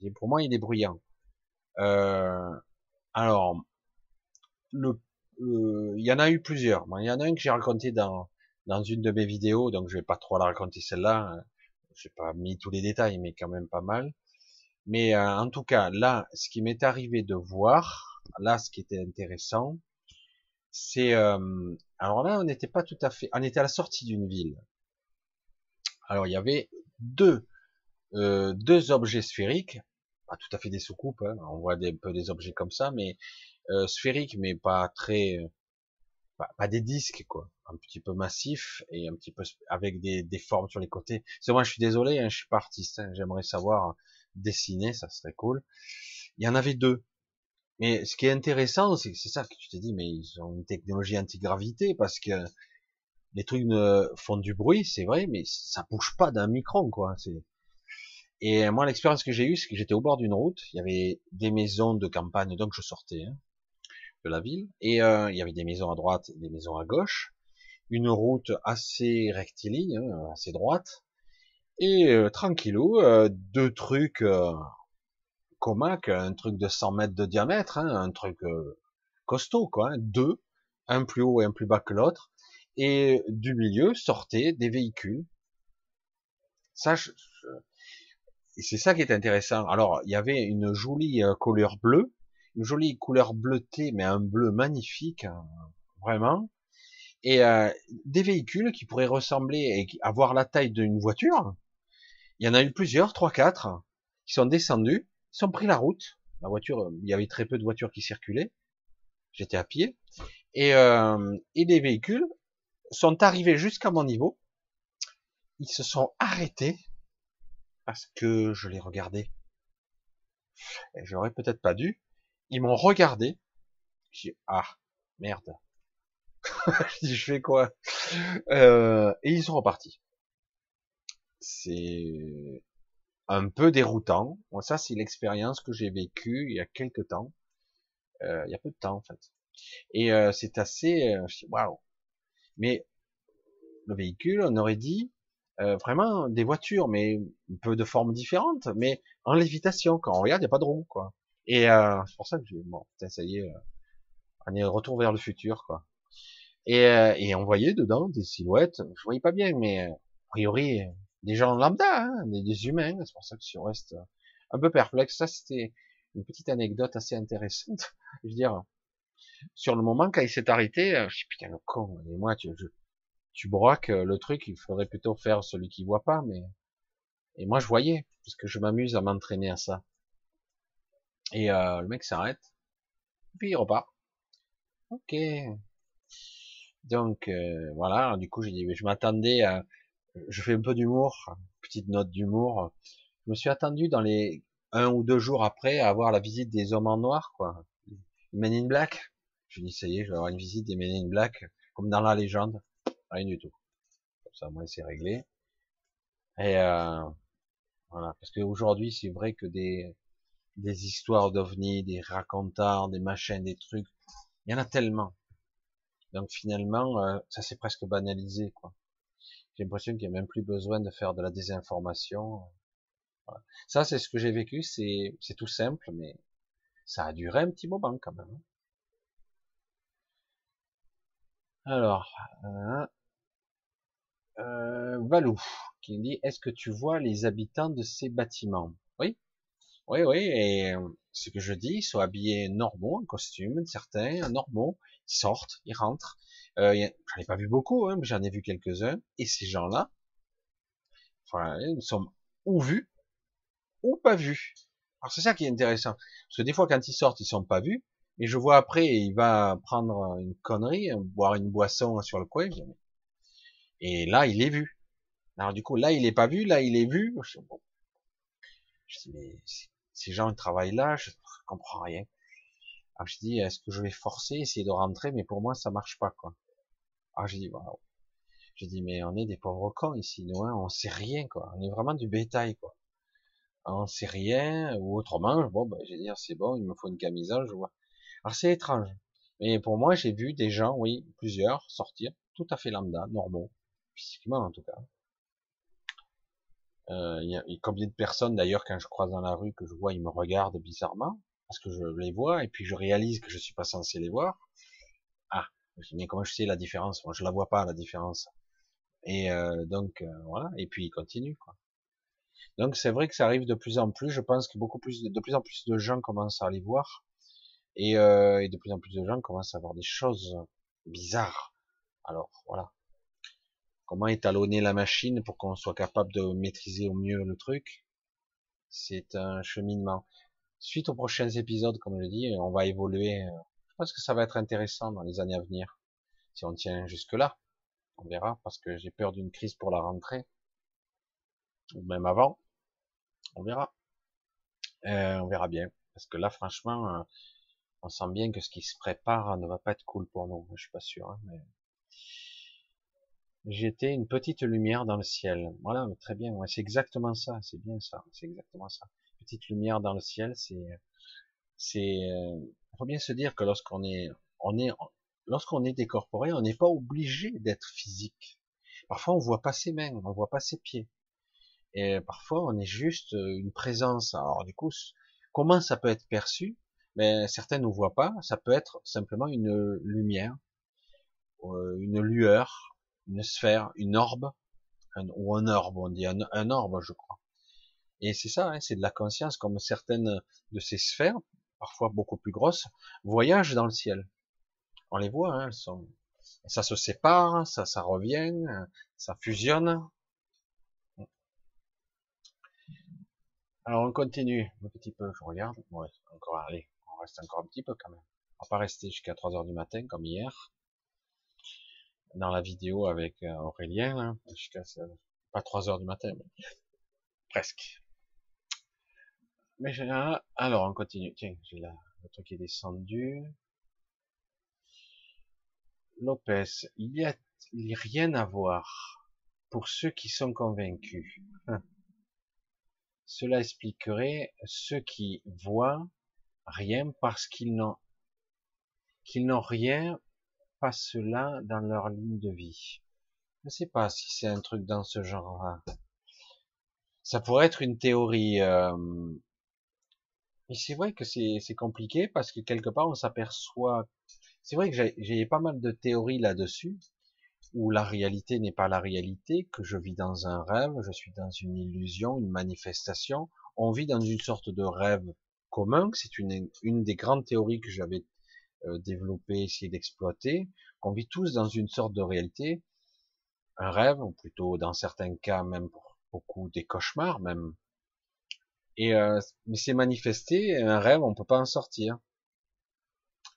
et pour moi, il est bruyant. Alors, il y en a eu plusieurs. Il y en a un que j'ai raconté dans une de mes vidéos, donc je vais pas trop la raconter celle-là. J'ai pas mis tous les détails, mais quand même pas mal. Mais en tout cas, là, ce qui m'est arrivé de voir, là, ce qui était intéressant, c'est... alors là, on n'était pas tout à fait... On était à la sortie d'une ville. Alors, il y avait deux objets sphériques, pas tout à fait des soucoupes, hein, on voit un peu des objets comme ça, mais sphériques, mais pas très... Pas des disques, quoi, un petit peu massif et un petit peu avec des formes sur les côtés. C'est moi, je suis désolé, hein, je suis pas artiste, hein, j'aimerais savoir... dessiner, ça serait cool. Il y en avait deux. Mais ce qui est intéressant, c'est ça que tu t'es dit, mais ils ont une technologie anti-gravité parce que les trucs font du bruit, c'est vrai, mais ça bouge pas d'un micron, quoi. Et moi, l'expérience que j'ai eue, c'est que j'étais au bord d'une route, il y avait des maisons de campagne, donc je sortais, hein, de la ville, et il y avait des maisons à droite, des maisons à gauche, une route assez rectiligne, hein, assez droite, Et tranquillou, deux trucs comac, un truc de 100 mètres de diamètre, hein, un truc costaud, quoi, hein, deux, un plus haut et un plus bas que l'autre, et du milieu sortaient des véhicules. Ça, c'est ça qui est intéressant. Alors, il y avait une jolie couleur bleue, une jolie couleur bleutée, mais un bleu magnifique, hein, vraiment. Et des véhicules qui pourraient ressembler et avoir la taille d'une voiture. Il y en a eu plusieurs, 3-4, qui sont descendus, ils ont pris la route. La voiture, il y avait très peu de voitures qui circulaient. J'étais à pied. Et les véhicules sont arrivés jusqu'à mon niveau. Ils se sont arrêtés parce que je les regardais. Et j'aurais peut-être pas dû. Ils m'ont regardé. J'ai dit, ah, merde. Je dis, je fais quoi? Et ils sont repartis. C'est un peu déroutant. Bon, ça, c'est l'expérience que j'ai vécue il y a quelques temps. Il y a peu de temps, en fait. Et c'est assez... waouh. Mais le véhicule, on aurait dit... vraiment des voitures, mais un peu de formes différentes, mais en lévitation. Quand on regarde, il n'y a pas de roues, quoi. Et c'est pour ça que j'ai... Bon, putain, ça y est, on est retour vers le futur, quoi. Et on voyait dedans des silhouettes, je voyais pas bien, mais a priori, des gens lambda, hein, des humains, c'est pour ça que je reste un peu perplexe. Ça, c'était une petite anecdote assez intéressante. Je veux dire, sur le moment, quand il s'est arrêté, je dis, putain, le con, et moi, tu broques le truc, il faudrait plutôt faire celui qui voit pas, mais, et moi je voyais, puisque je m'amuse à m'entraîner à ça. Et, le mec s'arrête, puis il repart. Ok. Donc, voilà, du coup, j'ai dit, je m'attendais à, je fais un peu d'humour, petite note d'humour, je me suis attendu dans les 1 ou 2 jours après à avoir la visite des hommes en noir, quoi. Men in Black. J'ai dit, ça y est, je vais avoir une visite des Men in Black, comme dans la légende. Rien du tout. Comme ça, moi, c'est réglé. Et voilà, parce qu'aujourd'hui, c'est vrai que des histoires d'ovnis, des racontars, des machins, des trucs, il y en a tellement. Donc finalement, ça s'est presque banalisé, quoi. J'ai l'impression qu'il n'y a même plus besoin de faire de la désinformation. Voilà. Ça, c'est ce que j'ai vécu. C'est tout simple, mais ça a duré un petit moment quand même. Alors, Valou, qui dit, est-ce que tu vois les habitants de ces bâtiments? Oui, oui, oui, et ce que je dis, ils sont habillés normaux, en costume, certains, normaux, ils sortent, ils rentrent, j'en ai pas vu beaucoup, hein, mais j'en ai vu quelques-uns, et ces gens-là, enfin, nous sommes ou vus, ou pas vus. Alors c'est ça qui est intéressant, parce que des fois, quand ils sortent, ils sont pas vus, et je vois après, il va prendre une connerie, boire une boisson sur le coin, et là, il est vu. Alors du coup, là, il est pas vu, là, il est vu. Je dis, bon. Je dis, mais ces gens, ils travaillent là, je comprends rien. Alors je dis, est-ce que je vais forcer, essayer de rentrer, mais pour moi, ça marche pas, quoi. Alors je dis, waouh. Je dis, mais on est des pauvres cons ici, nous, hein, on sait rien, quoi. On est vraiment du bétail, quoi. On sait rien, ou autrement, bon, ben, je vais dire, c'est bon, il me faut une camisole, je vois. Alors c'est étrange, mais pour moi j'ai vu des gens, oui, plusieurs, sortir, tout à fait lambda, normaux, physiquement en tout cas. Il y a combien de personnes d'ailleurs quand je croise dans la rue que je vois, ils me regardent bizarrement, parce que je les vois, et puis je réalise que je suis pas censé les voir. Ah, mais comment je sais la différence? Moi je la vois pas la différence. Et donc voilà, et puis ils continuent, quoi. Donc c'est vrai que ça arrive de plus en plus, je pense que de plus en plus de gens commencent à les voir. Et de plus en plus de gens commencent à voir des choses bizarres. Alors, voilà. Comment étalonner la machine pour qu'on soit capable de maîtriser au mieux le truc? C'est un cheminement. Suite aux prochains épisodes, comme je dis, on va évoluer. Je pense que ça va être intéressant dans les années à venir. Si on tient jusque-là, on verra, parce que j'ai peur d'une crise pour la rentrée. Ou même avant. On verra. On verra bien. Parce que là, franchement... on sent bien que ce qui se prépare ne va pas être cool pour nous. Je suis pas sûr. Hein, mais... J'étais une petite lumière dans le ciel. Voilà, très bien. Ouais, c'est exactement ça. C'est bien ça. C'est exactement ça. Petite lumière dans le ciel, il faut bien se dire que lorsqu'on est décorporé, on n'est pas obligé d'être physique. Parfois, on voit pas ses mains, on voit pas ses pieds. Et parfois, on est juste une présence. Alors du coup, comment ça peut être perçu? Mais certains ne voient pas. Ça peut être simplement une lumière, une lueur, une sphère, une orbe, ou un orbe, on dit un orbe, je crois. Et c'est ça, hein, c'est de la conscience, comme certaines de ces sphères, parfois beaucoup plus grosses, voyagent dans le ciel. On les voit, hein, elles sont... ça se sépare, ça revient, ça fusionne. Alors on continue un petit peu, je regarde, ouais, encore, allez, on reste encore un petit peu quand même. On va pas rester jusqu'à 3h du matin comme hier, dans la vidéo avec Aurélien, hein, jusqu'à pas 3h du matin, mais presque. Mais alors on continue, tiens, j'ai là le truc qui est descendu. Lopez, il y a rien à voir pour ceux qui sont convaincus. Cela expliquerait ceux qui voient rien parce qu'ils n'ont rien, pas cela dans leur ligne de vie. Je ne sais pas si c'est un truc dans ce genre-là. Ça pourrait être une théorie. Mais c'est vrai que c'est compliqué parce que quelque part on s'aperçoit. C'est vrai que j'ai pas mal de théories là-dessus, où la réalité n'est pas la réalité, que je vis dans un rêve, je suis dans une illusion, une manifestation, on vit dans une sorte de rêve commun, c'est une des grandes théories que j'avais développée, essayé d'exploiter, qu'on vit tous dans une sorte de réalité, un rêve, ou plutôt dans certains cas même pour beaucoup des cauchemars même, et mais c'est manifesté, un rêve, on peut pas en sortir.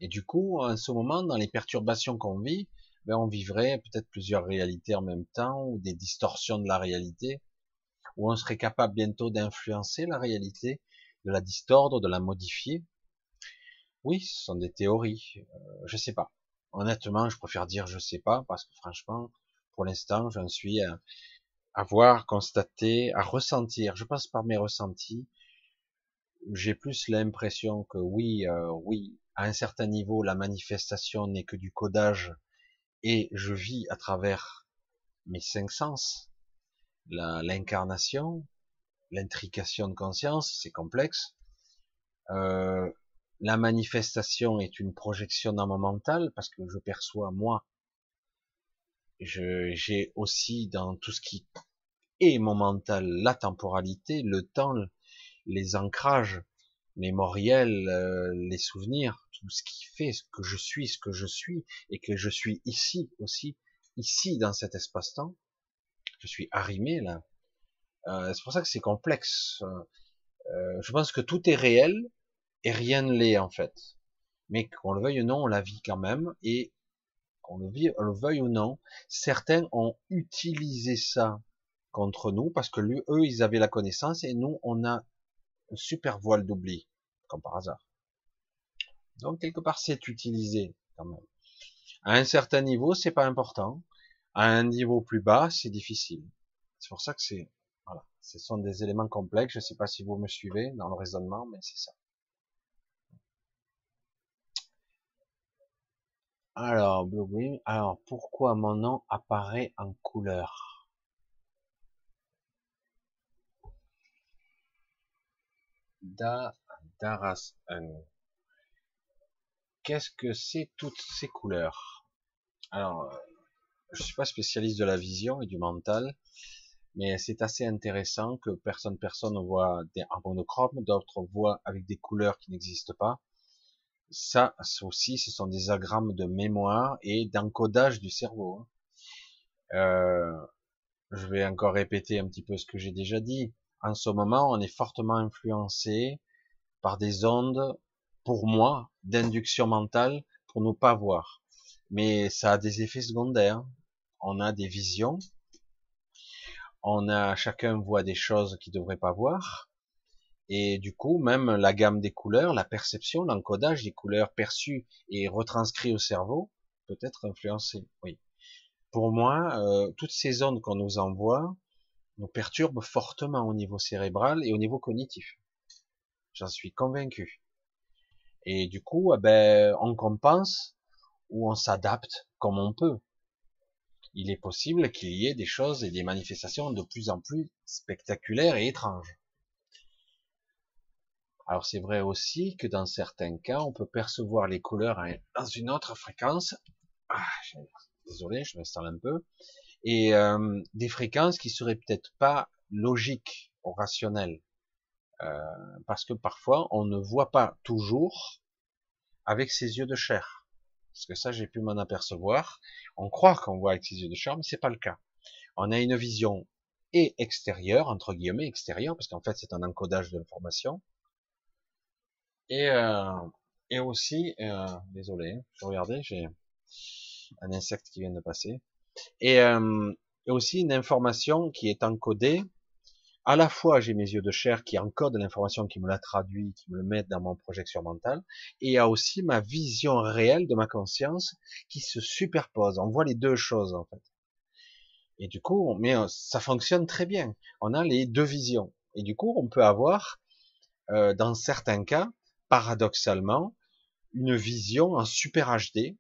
Et du coup, en ce moment, dans les perturbations qu'on vit, ben on vivrait peut-être plusieurs réalités en même temps, ou des distorsions de la réalité, où on serait capable bientôt d'influencer la réalité, de la distordre, de la modifier. Oui, ce sont des théories. Je sais pas. Honnêtement, je préfère dire je sais pas, parce que franchement, pour l'instant, j'en suis à voir, constater, à ressentir. Je passe par mes ressentis. J'ai plus l'impression que oui, à un certain niveau, la manifestation n'est que du codage et je vis à travers mes 5 sens, l'incarnation, l'intrication de conscience, c'est complexe. La manifestation est une projection dans mon mental parce que je perçois moi. J'ai aussi dans tout ce qui est mon mental, la temporalité, le temps, les ancrages mémoriels, les souvenirs, tout ce qui fait ce que je suis, et que je suis ici aussi, ici dans cet espace-temps, je suis arrimé là. C'est pour ça que c'est complexe. Je pense que tout est réel et rien ne l'est en fait. Mais qu'on le veuille ou non, on la vit quand même, et qu'on le veuille ou non, certains ont utilisé ça contre nous parce que eux, ils avaient la connaissance et nous, on a un super voile d'oubli, comme par hasard. Donc quelque part c'est utilisé quand même. À un certain niveau c'est pas important, à un niveau plus bas c'est difficile. C'est pour ça que c'est voilà, ce sont des éléments complexes. Je sais pas si vous me suivez dans le raisonnement, mais c'est ça. Alors Bluebeam, alors pourquoi mon nom apparaît en couleur? Daras. Qu'est-ce que c'est toutes ces couleurs? Alors, je suis pas spécialiste de la vision et du mental, mais c'est assez intéressant que personne voit en monochrome, d'autres voient avec des couleurs qui n'existent pas. Ça aussi, ce sont des agrammes de mémoire et d'encodage du cerveau. Je vais encore répéter un petit peu ce que j'ai déjà dit. En ce moment, on est fortement influencé par des ondes, pour moi, d'induction mentale, pour ne pas voir. Mais ça a des effets secondaires. On a des visions. Chacun voit des choses qu'il ne devrait pas voir. Et du coup, même la gamme des couleurs, la perception, l'encodage des couleurs perçues et retranscrites au cerveau peut être influencé. Oui. Pour moi, toutes ces ondes qu'on nous envoie nous perturbe fortement au niveau cérébral et au niveau cognitif. J'en suis convaincu. Et du coup, eh ben, on compense ou on s'adapte comme on peut. il est possible qu'il y ait des choses et des manifestations de plus en plus spectaculaires et étranges. Alors c'est vrai aussi que dans certains cas, on peut percevoir les couleurs dans une autre fréquence. Ah, désolé, je m'installe un peu. Et des fréquences qui seraient peut-être pas logiques ou rationnelles. Parce que parfois, on ne voit pas toujours avec ses yeux de chair. Parce que ça, j'ai pu m'en apercevoir. On croit qu'on voit avec ses yeux de chair, mais c'est pas le cas. On a une vision et extérieure, entre guillemets, extérieure, parce qu'en fait, c'est un encodage de l'information. Et aussi, désolé, regardez, j'ai un insecte qui vient de passer. Et aussi une information qui est encodée. À la fois, j'ai mes yeux de chair qui encodent l'information, qui me la traduit, qui me le met dans mon projecteur mental, et il y a aussi ma vision réelle de ma conscience qui se superpose. On voit les deux choses, en fait. Et du coup, mais ça fonctionne très bien. On a les deux visions. Et du coup, on peut avoir, dans certains cas, paradoxalement, une vision en super HD,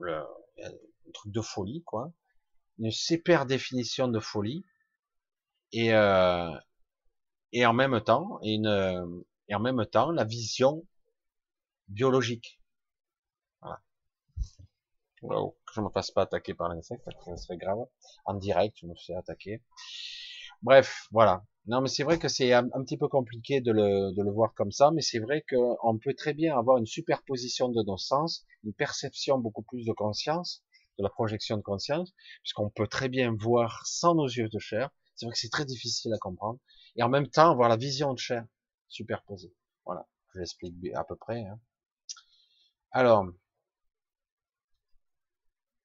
un truc de folie, quoi, une super définition de folie, et en même temps la vision biologique. Voilà. Wow, que je me fasse pas attaquer par l'insecte, ça serait grave. En direct, je me fais attaquer. Bref, voilà. Non, mais c'est vrai que c'est un petit peu compliqué de le voir comme ça, mais c'est vrai qu'on peut très bien avoir une superposition de nos sens, une perception beaucoup plus de conscience, de la projection de conscience, puisqu'on peut très bien voir sans nos yeux de chair. C'est vrai que c'est très difficile à comprendre. Et en même temps, avoir la vision de chair superposée. Voilà, je l'explique à peu près. Hein. Alors,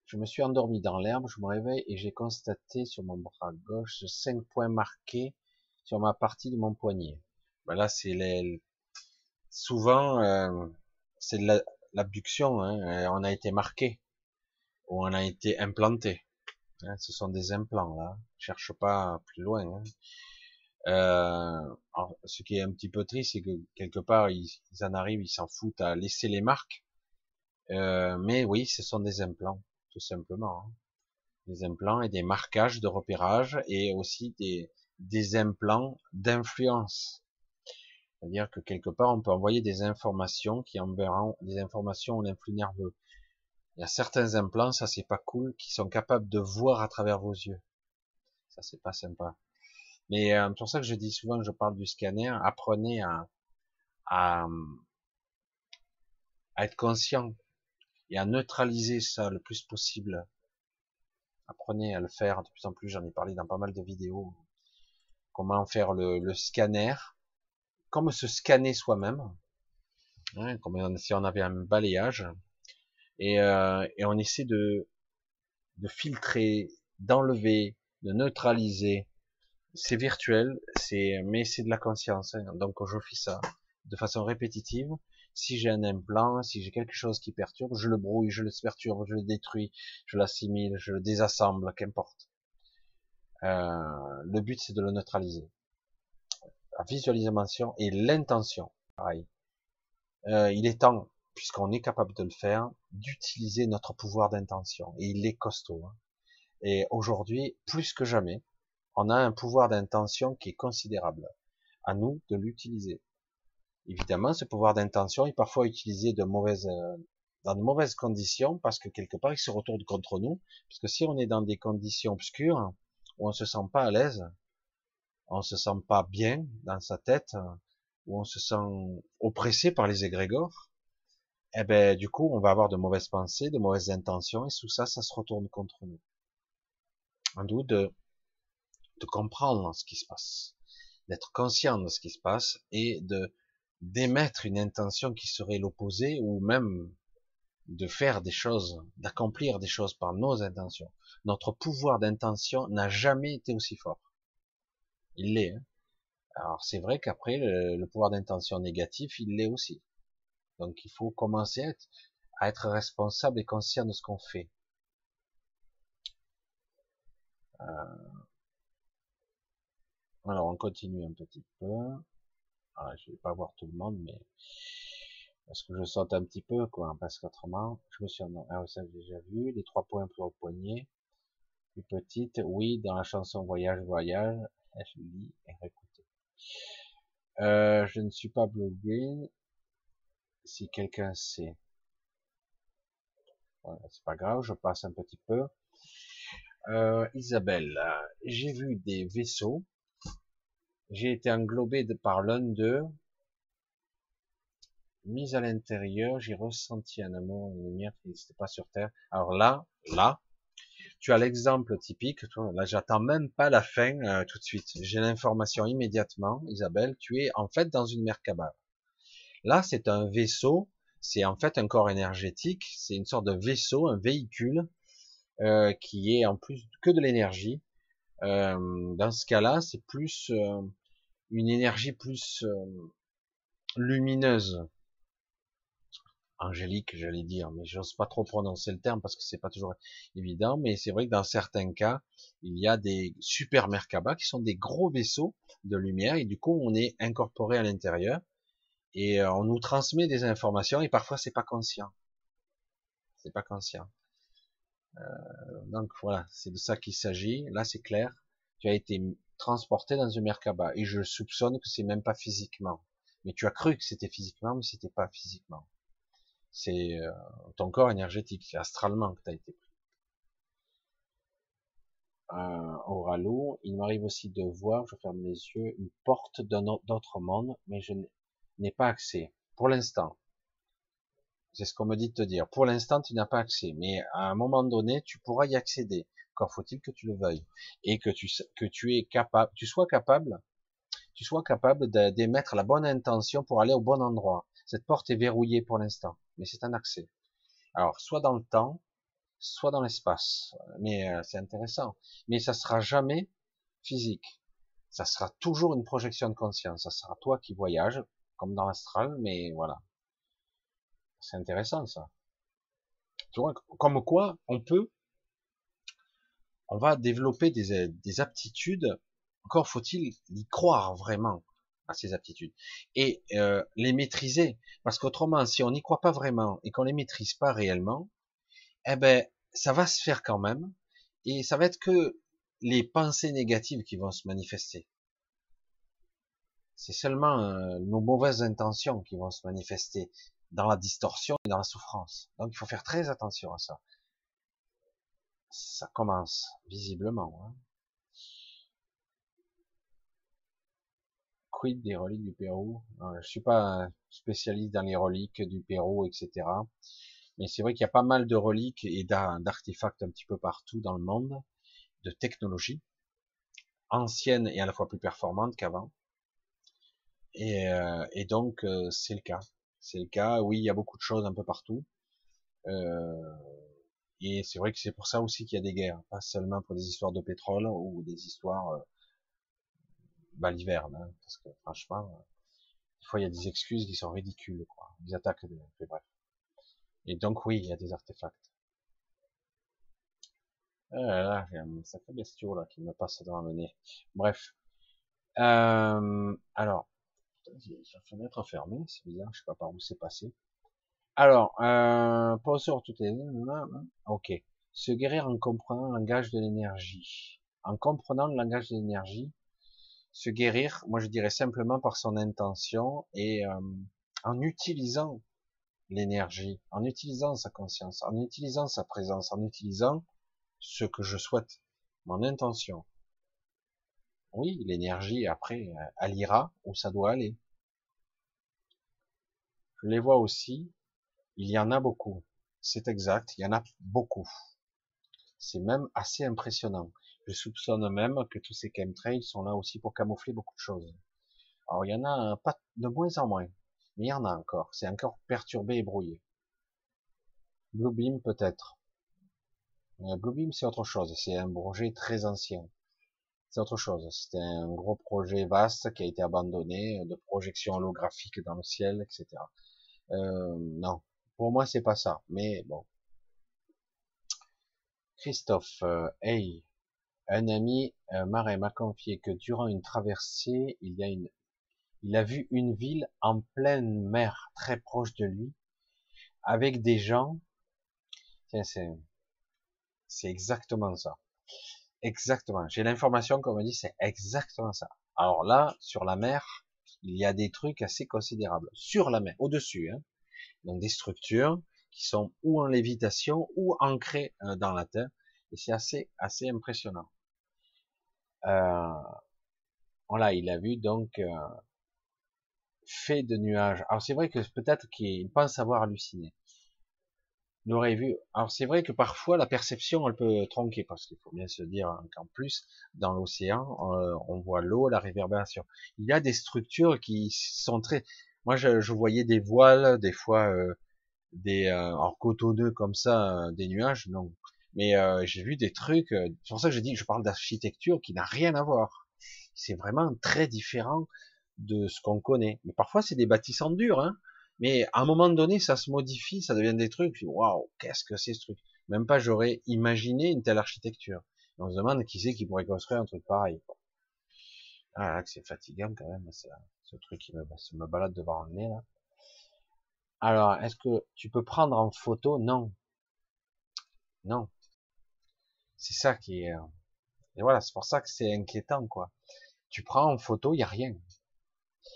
je me suis endormi dans l'herbe, je me réveille et j'ai constaté sur mon bras gauche 5 points marqués sur ma partie de mon poignet. Ben là, c'est souvent c'est de l'abduction. Hein. On a été marqué ou on a été implanté. Hein, ce sont des implants là, cherche pas plus loin. Hein. Alors, ce qui est un petit peu triste, c'est que quelque part ils en arrivent, ils s'en foutent à laisser les marques. Mais oui, ce sont des implants, tout simplement. Hein. Des implants et des marquages de repérage et aussi des implants d'influence. C'est-à-dire que quelque part, on peut envoyer des informations qui enverront des informations l'influx nerveux. Il y a certains implants, ça c'est pas cool, qui sont capables de voir à travers vos yeux. Ça c'est pas sympa. Mais c'est pour ça que je dis souvent, je parle du scanner, apprenez à être conscient et à neutraliser ça le plus possible. Apprenez à le faire de plus en plus, j'en ai parlé dans pas mal de vidéos. Comment faire le scanner, comment se scanner soi-même, hein, comme si on avait un balayage. Et on essaie de filtrer, d'enlever, de neutraliser. C'est virtuel, mais c'est de la conscience. Hein. Donc je fais ça de façon répétitive. Si j'ai un implant, si j'ai quelque chose qui perturbe, je le brouille, je le perturbe, je le détruis, je l'assimile, je le désassemble, qu'importe. Le but c'est de le neutraliser. La visualisation et l'intention, pareil. Il est temps, puisqu'on est capable de le faire, d'utiliser notre pouvoir d'intention. Et il est costaud. Hein. Et aujourd'hui, plus que jamais, on a un pouvoir d'intention qui est considérable. À nous de l'utiliser. Évidemment, ce pouvoir d'intention est parfois utilisé dans de mauvaises conditions, parce que quelque part, il se retourne contre nous. Parce que si on est dans des conditions obscures, où on se sent pas à l'aise, on se sent pas bien dans sa tête, où on se sent oppressé par les égrégores, eh ben, du coup, on va avoir de mauvaises pensées, de mauvaises intentions, et tout ça, ça se retourne contre nous. D'où de comprendre ce qui se passe, d'être conscient de ce qui se passe, et de d'émettre une intention qui serait l'opposé, ou même de faire des choses, d'accomplir des choses par nos intentions. Notre pouvoir d'intention n'a jamais été aussi fort. Il l'est. Hein. Alors, c'est vrai qu'après, le pouvoir d'intention négatif, il l'est aussi. Donc il faut commencer à être responsable et conscient de ce qu'on fait. Alors on continue un petit peu. Ah, je vais pas voir tout le monde, mais parce que je saute un petit peu, quoi, parce qu'autrement, je me suis... Ah oui, ça j'ai déjà vu, les 3 points plus au poignet. plus petite, oui, dans la chanson Voyage, Voyage, je lis et réécoutez. Je ne suis pas Bluebeam, si quelqu'un sait. Voilà, c'est pas grave, je passe un petit peu. Isabelle, j'ai vu des vaisseaux, j'ai été englobé par l'un d'eux, mis à l'intérieur, j'ai ressenti un amour, une lumière qui n'existait pas sur Terre. Alors là, tu as l'exemple typique, toi, là j'attends même pas la fin tout de suite, j'ai l'information immédiatement, Isabelle, tu es en fait dans une Merkabah. Là c'est un vaisseau, c'est en fait un corps énergétique, c'est une sorte de vaisseau, un véhicule, qui est en plus que de l'énergie. Dans ce cas-là, c'est plus une énergie plus lumineuse. Angélique, j'allais dire, mais j'ose pas trop prononcer le terme parce que c'est pas toujours évident, mais c'est vrai que dans certains cas, il y a des super Merkabah qui sont des gros vaisseaux de lumière et du coup, on est incorporé à l'intérieur et on nous transmet des informations et parfois c'est pas conscient. C'est pas conscient. Donc voilà, c'est de ça qu'il s'agit. Là, c'est clair. Tu as été transporté dans une Merkabah et je soupçonne que c'est même pas physiquement. Mais tu as cru que c'était physiquement, mais c'était pas physiquement. C'est ton corps énergétique, c'est astralement que tu as été pris. Oralo, il m'arrive aussi de voir, je ferme les yeux, une porte d'un autre monde, mais je n'ai pas accès. Pour l'instant, c'est ce qu'on me dit de te dire. Pour l'instant, tu n'as pas accès, mais à un moment donné, tu pourras y accéder. Encore faut-il que tu le veuilles et que tu sois capable d'émettre la bonne intention pour aller au bon endroit. Cette porte est verrouillée pour l'instant, mais c'est un accès. Alors, soit dans le temps, soit dans l'espace. Mais c'est intéressant. Mais ça sera jamais physique. Ça sera toujours une projection de conscience. Ça sera toi qui voyages, comme dans l'astral, mais voilà. C'est intéressant, ça. Tu vois, comme quoi, on va développer des aptitudes. Encore faut-il y croire vraiment. À ces aptitudes et les maîtriser, parce qu'autrement si on n'y croit pas vraiment et qu'on les maîtrise pas réellement, eh ben ça va se faire quand même et ça va être que les pensées négatives qui vont se manifester. C'est seulement nos mauvaises intentions qui vont se manifester dans la distorsion et dans la souffrance. Donc il faut faire très attention à ça. Ça commence visiblement. Hein. Quid des reliques du Pérou. Je suis pas spécialiste dans les reliques du Pérou, etc. Mais c'est vrai qu'il y a pas mal de reliques et d'artefacts un petit peu partout dans le monde, de technologies anciennes et à la fois plus performantes qu'avant. Et donc c'est le cas. C'est le cas. Oui, il y a beaucoup de choses un peu partout. Et c'est vrai que c'est pour ça aussi qu'il y a des guerres, pas seulement pour des histoires de pétrole ou des histoires balivernes, hein, parce que franchement, des fois il y a des excuses qui sont ridicules, quoi. Ils attaquent, mais bref. Et donc oui, il y a des artefacts. Là, j'ai un sacré bestiau là qui me passe devant le nez. Bref. Alors, j'ai la fenêtre fermée, c'est bizarre, je sais pas par où c'est passé. Alors, pas sur toutes les. Ok. Se guérir en comprenant le langage de l'énergie. En comprenant le langage de l'énergie. Se guérir, moi je dirais simplement par son intention et en utilisant l'énergie, en utilisant sa conscience, en utilisant sa présence, en utilisant ce que je souhaite, mon intention. Oui, l'énergie après, elle ira où ça doit aller. Je les vois aussi, il y en a beaucoup, c'est exact, il y en a beaucoup. C'est même assez impressionnant. Je soupçonne même que tous ces chemtrails sont là aussi pour camoufler beaucoup de choses. Alors il y en a pas de moins en moins, mais il y en a encore. C'est encore perturbé et brouillé. Bluebeam peut-être. Bluebeam c'est autre chose, c'est un projet très ancien. C'est autre chose, c'était un gros projet vaste qui a été abandonné, de projection holographique dans le ciel, etc. Non, pour moi c'est pas ça, mais bon. Christophe, hey. Un ami marin m'a confié que durant une traversée, il a vu une ville en pleine mer, très proche de lui, avec des gens. Tiens, c'est exactement ça. Exactement. J'ai l'information qu'on me dit, c'est exactement ça. Alors là, sur la mer, il y a des trucs assez considérables. Sur la mer, au-dessus, hein. Donc des structures qui sont ou en lévitation ou ancrées dans la terre. Et c'est assez impressionnant. Voilà, il a vu donc fait de nuages. Alors c'est vrai que peut-être qu'il pense avoir halluciné. Il aurait vu. Alors c'est vrai que parfois la perception elle peut tronquer parce qu'il faut bien se dire qu'en plus dans l'océan on voit l'eau, la réverbération. Il y a des structures qui sont très. Moi je voyais des voiles, des fois en cotonneux comme ça, des nuages non. Mais j'ai vu des trucs. C'est pour ça que j'ai dit que je parle d'architecture qui n'a rien à voir. C'est vraiment très différent de ce qu'on connaît. Mais parfois, c'est des bâtisses en dur, hein. Mais à un moment donné, ça se modifie, ça devient des trucs. Waouh, qu'est-ce que c'est ce truc? Même pas j'aurais imaginé une telle architecture. Et on se demande qui c'est qui pourrait construire un truc pareil. Ah, c'est fatigant quand même, ça, ce truc qui me balade devant le nez, là. Alors, est-ce que tu peux prendre en photo? Non. Non. C'est ça qui est... Et voilà, c'est pour ça que c'est inquiétant, quoi. Tu prends en photo, il n'y a rien.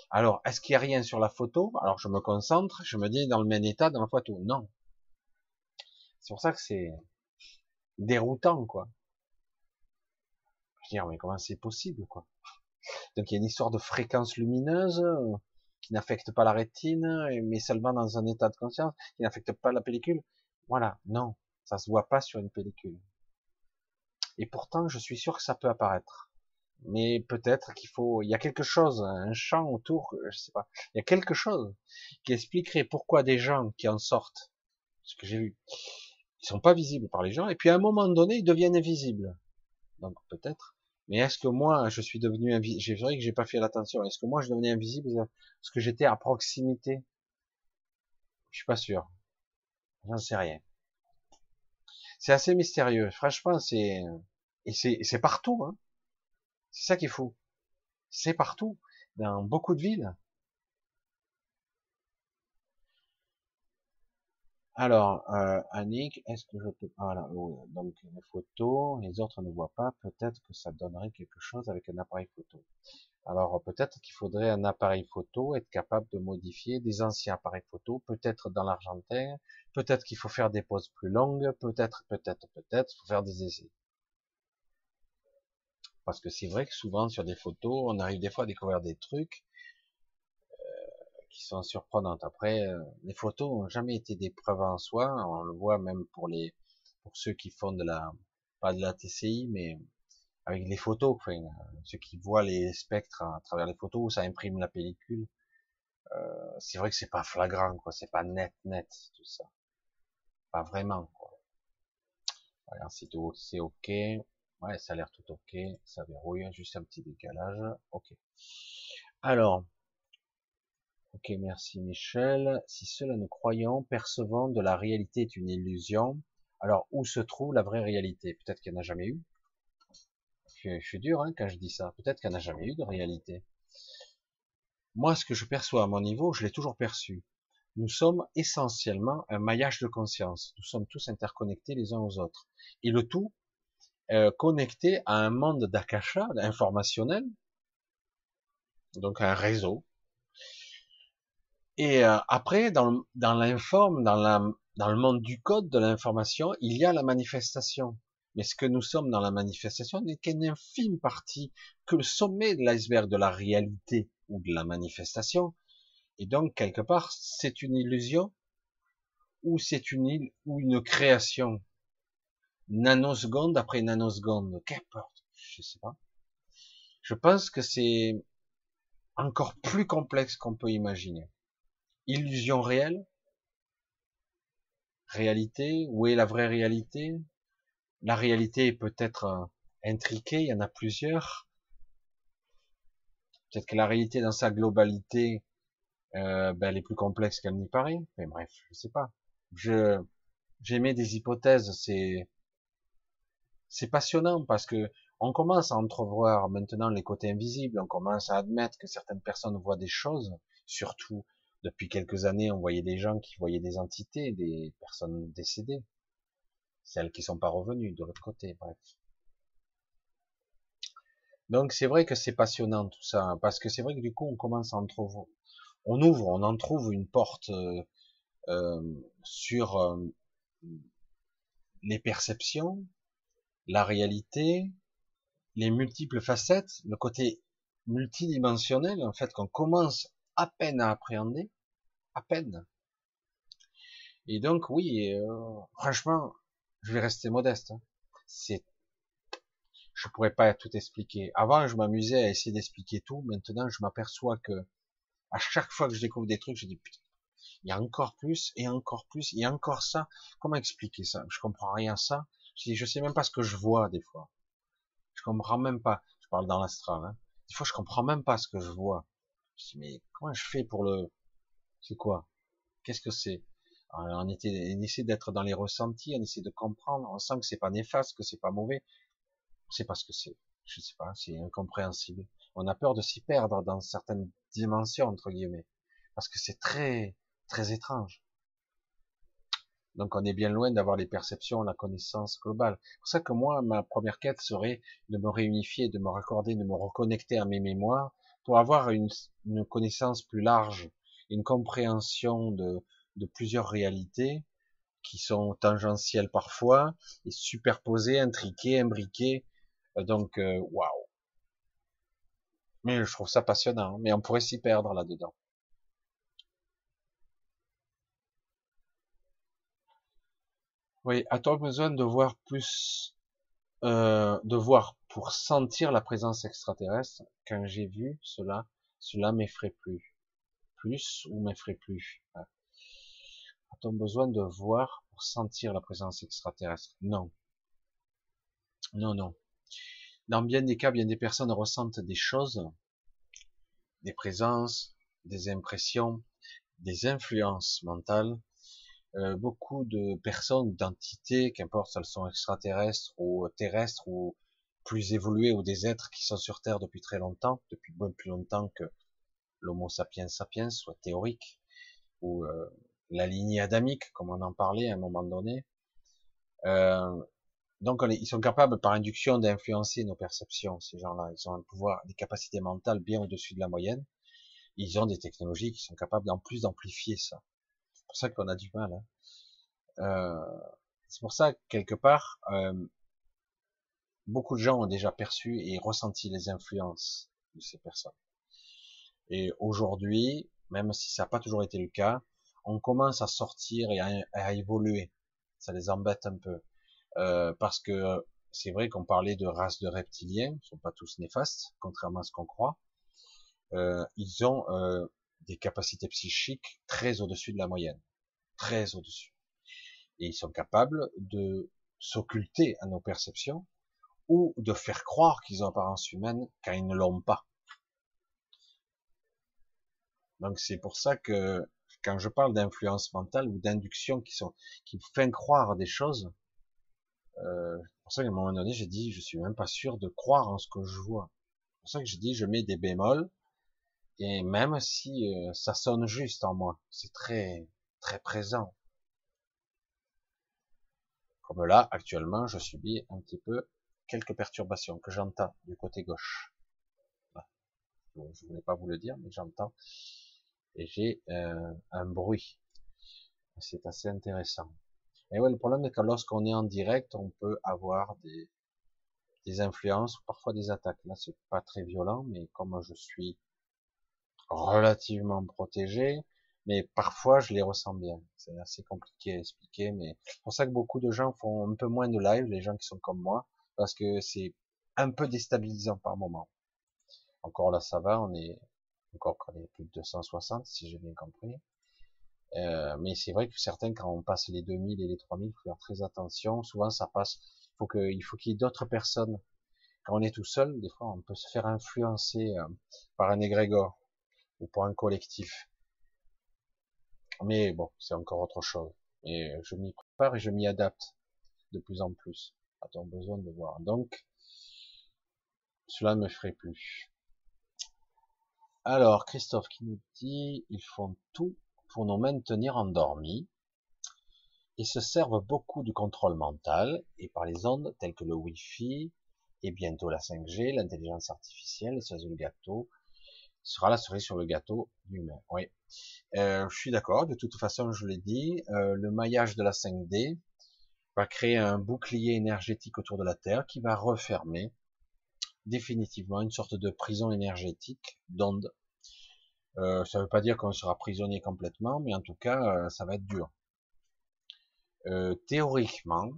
Alors, est-ce qu'il n'y a rien sur la photo? Alors, je me concentre, je me dis dans le même état dans la photo. Non. C'est pour ça que c'est déroutant, quoi. Je veux dire, mais comment c'est possible, quoi? Donc, il y a une histoire de fréquence lumineuse qui n'affecte pas la rétine, mais seulement dans un état de conscience, qui n'affecte pas la pellicule. Voilà, non, ça se voit pas sur une pellicule. Et pourtant, je suis sûr que ça peut apparaître. Mais peut-être il y a quelque chose, un champ autour, je sais pas, il y a quelque chose qui expliquerait pourquoi des gens qui en sortent, ce que j'ai vu, ils sont pas visibles par les gens, et puis à un moment donné, ils deviennent invisibles. Donc peut-être, mais est-ce que moi, je suis devenu invisible? C'est vrai que j'ai pas fait l'attention, est-ce que moi, je devenais invisible parce que j'étais à proximité? Je suis pas sûr, j'en sais rien. C'est assez mystérieux, franchement, c'est partout, hein. C'est ça qu'il faut. C'est partout, dans beaucoup de villes. Alors, Annick, est-ce que je peux... Voilà, donc les photos, les autres ne voient pas. Peut-être que ça donnerait quelque chose avec un appareil photo. Alors, peut-être qu'il faudrait un appareil photo, être capable de modifier des anciens appareils photo, peut-être dans l'argentin, peut-être qu'il faut faire des pauses plus longues, peut-être, il faut faire des essais. Parce que c'est vrai que souvent sur des photos, on arrive des fois à découvrir des trucs qui sont surprenants. Après, les photos n'ont jamais été des preuves en soi. On le voit même pour ceux qui font pas de la TCI, mais avec les photos. Enfin, ceux qui voient les spectres à travers les photos, où ça imprime la pellicule. C'est vrai que c'est pas flagrant, quoi. C'est pas net tout ça. Pas vraiment, quoi. Voilà, c'est ok. Ouais, ça a l'air tout ok, ça verrouille, juste un petit décalage, ok. Alors, ok, merci Michel. Si cela nous croyons, percevons de la réalité est une illusion, alors où se trouve la vraie réalité? Peut-être qu'il n'y en a jamais eu. Je suis dur hein, quand je dis ça, peut-être qu'il n'y en a jamais eu de réalité. Moi, ce que je perçois à mon niveau, je l'ai toujours perçu. Nous sommes essentiellement un maillage de conscience. Nous sommes tous interconnectés les uns aux autres. Et le tout connecté à un monde d'akasha informationnel, donc un réseau. Et après, dans l'informe, dans le monde du code de l'information, il y a la manifestation. Mais ce que nous sommes dans la manifestation n'est qu'une infime partie, que le sommet de l'iceberg de la réalité ou de la manifestation. Et donc, quelque part, c'est une illusion ou c'est une création. Nanoseconde après nanoseconde, qu'importe, je sais pas. Je pense que c'est encore plus complexe qu'on peut imaginer. Illusion réelle, réalité, où est la vraie réalité? La réalité est peut-être intriquée, il y en a plusieurs. Peut-être que la réalité dans sa globalité, elle est plus complexe qu'elle n'y paraît. Mais bref, je sais pas. J'émets des hypothèses, c'est passionnant parce que on commence à entrevoir maintenant les côtés invisibles, on commence à admettre que certaines personnes voient des choses, surtout depuis quelques années, on voyait des gens qui voyaient des entités, des personnes décédées, celles qui sont pas revenues de l'autre côté, bref. Donc c'est vrai que c'est passionnant tout ça, parce que c'est vrai que du coup on commence à entrevoir, on en trouve une porte sur les perceptions, la réalité, les multiples facettes, le côté multidimensionnel en fait qu'on commence à peine à appréhender, à peine. Et donc oui, franchement, je vais rester modeste. Hein. C'est, je pourrais pas tout expliquer. Avant, je m'amusais à essayer d'expliquer tout. Maintenant, je m'aperçois que à chaque fois que je découvre des trucs, je dis putain, il y a encore plus et encore plus, il y a encore ça. Comment expliquer ça? Je comprends rien à ça. Je sais même pas ce que je vois des fois. Je comprends même pas. Je parle dans l'astral. Hein. Des fois, je comprends même pas ce que je vois. Je dis mais comment je fais pour le, c'est quoi? Qu'est-ce que c'est? On essaie d'être dans les ressentis, on essaie de comprendre, on sent que c'est pas néfaste, que c'est pas mauvais, on sait pas ce que c'est, je sais pas, c'est incompréhensible. On a peur de s'y perdre dans certaines dimensions, entre guillemets, parce que c'est très, très étrange. Donc on est bien loin d'avoir les perceptions, la connaissance globale. C'est pour ça que moi, ma première quête serait de me réunifier, de me raccorder, de me reconnecter à mes mémoires, pour avoir une connaissance plus large, une compréhension de plusieurs réalités qui sont tangentielles parfois et superposées, intriquées, imbriquées. Donc, waouh. Mais je trouve ça passionnant. Mais on pourrait s'y perdre là-dedans. Oui, a-t-on besoin de voir plus, de voir pour sentir la présence extraterrestre? Quand j'ai vu cela, cela m'effraie plus. Plus ou m'effraie plus. A-t-on besoin de voir pour sentir la présence extraterrestre? Non. Non, non. Dans bien des cas, bien des personnes ressentent des choses, des présences, des impressions, des influences mentales. Beaucoup de personnes, d'entités, qu'importe si elles sont extraterrestres ou terrestres ou plus évoluées ou des êtres qui sont sur Terre depuis très longtemps, depuis bien plus longtemps que l'homo sapiens sapiens soit théorique ou... la lignée adamique, comme on en parlait à un moment donné. Donc, ils sont capables, par induction, d'influencer nos perceptions, ces gens-là. Ils ont un pouvoir, des capacités mentales bien au-dessus de la moyenne. Ils ont des technologies qui sont capables, en plus, d'amplifier ça. C'est pour ça qu'on a du mal. Hein. C'est pour ça, quelque part, beaucoup de gens ont déjà perçu et ressenti les influences de ces personnes. Et aujourd'hui, même si ça n'a pas toujours été le cas, on commence à sortir et à évoluer. Ça les embête un peu. Parce que c'est vrai qu'on parlait de races de reptiliens, ils sont pas tous néfastes, contrairement à ce qu'on croit. Ils ont des capacités psychiques très au-dessus de la moyenne. Très au-dessus. Et ils sont capables de s'occulter à nos perceptions ou de faire croire qu'ils ont apparence humaine quand ils ne l'ont pas. Donc c'est pour ça que quand je parle d'influence mentale ou d'induction qui me fait croire des choses, c'est pour ça qu'à un moment donné, j'ai dit, je suis même pas sûr de croire en ce que je vois. C'est pour ça que j'ai dit, je mets des bémols, et même si ça sonne juste en moi, c'est très, très présent. Comme là, actuellement, je subis un petit peu quelques perturbations que j'entends du côté gauche. Voilà. Bon, je voulais pas vous le dire, mais j'entends. Et j'ai un bruit, c'est assez intéressant. Et ouais, le problème est que lorsqu'on est en direct, on peut avoir des influences, parfois des attaques. Là, c'est pas très violent, mais comme je suis relativement protégé, mais parfois je les ressens bien. C'est assez compliqué à expliquer, mais c'est pour ça que beaucoup de gens font un peu moins de live, les gens qui sont comme moi, parce que c'est un peu déstabilisant par moment. Encore là, ça va, on est encore qu'on est plus de 260, si j'ai bien compris. Mais c'est vrai que certains, quand on passe les 2000 et les 3000, il faut faire très attention. Souvent, ça passe. Il faut qu'il y ait d'autres personnes. Quand on est tout seul, des fois, on peut se faire influencer par un égrégore ou par un collectif. Mais bon, c'est encore autre chose. Et je m'y prépare et je m'y adapte de plus en plus. A-t-on besoin de voir? Donc, cela ne me ferait plus. Alors, Christophe qui nous dit, ils font tout pour nous maintenir endormis et se servent beaucoup du contrôle mental et par les ondes telles que le wifi, et bientôt la 5G, l'intelligence artificielle, et ça c'est le gâteau, sera la cerise sur le gâteau humain. Oui, je suis d'accord, de toute façon je l'ai dit, le maillage de la 5D va créer un bouclier énergétique autour de la Terre qui va refermer définitivement une sorte de prison énergétique d'ondes. Ça ne veut pas dire qu'on sera prisonnier complètement, mais en tout cas ça va être dur. Théoriquement,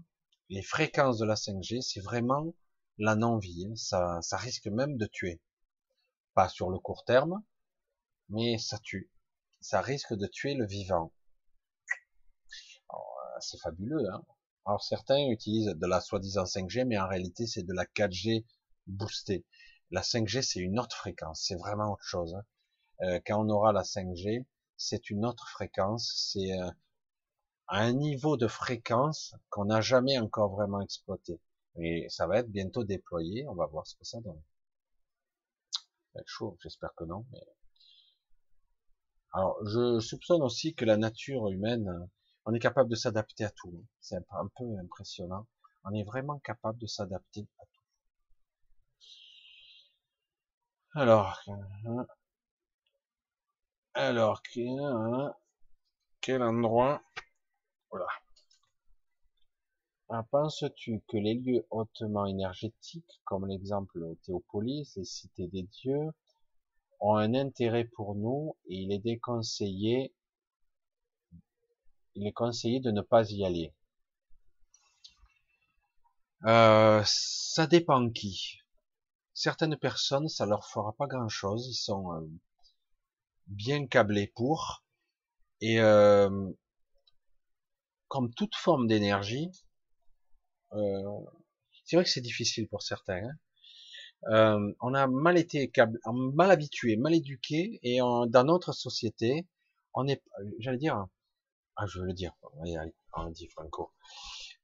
les fréquences de la 5G, c'est vraiment la non-vie, hein. Ça risque même de tuer. Pas sur le court terme, mais ça tue. Ça risque de tuer le vivant. C'est fabuleux, hein. Alors certains utilisent de la soi-disant 5G, mais en réalité c'est de la 4G boostée. La 5G c'est une autre fréquence, c'est vraiment autre chose. Hein. Quand on aura la 5G, c'est une autre fréquence, c'est à un niveau de fréquence qu'on n'a jamais encore vraiment exploité. Et ça va être bientôt déployé, on va voir ce que ça donne. C'est chaud, j'espère que non. Mais... Alors, je soupçonne aussi que la nature humaine, on est capable de s'adapter à tout. C'est un peu impressionnant. On est vraiment capable de s'adapter à tout. Alors, quel endroit... Voilà. Ah, penses-tu que les lieux hautement énergétiques, comme l'exemple Théopolis, les cités des dieux, ont un intérêt pour nous et il est conseillé de ne pas y aller? Ça dépend qui. Certaines personnes, ça leur fera pas grand-chose. Ils sont bien câblés pour. Et comme toute forme d'énergie, c'est vrai que c'est difficile pour certains. Hein. On a mal été câblé, mal habitué, mal éduqué, et dans notre société, on est, j'allais dire, je veux le dire, on dit franco.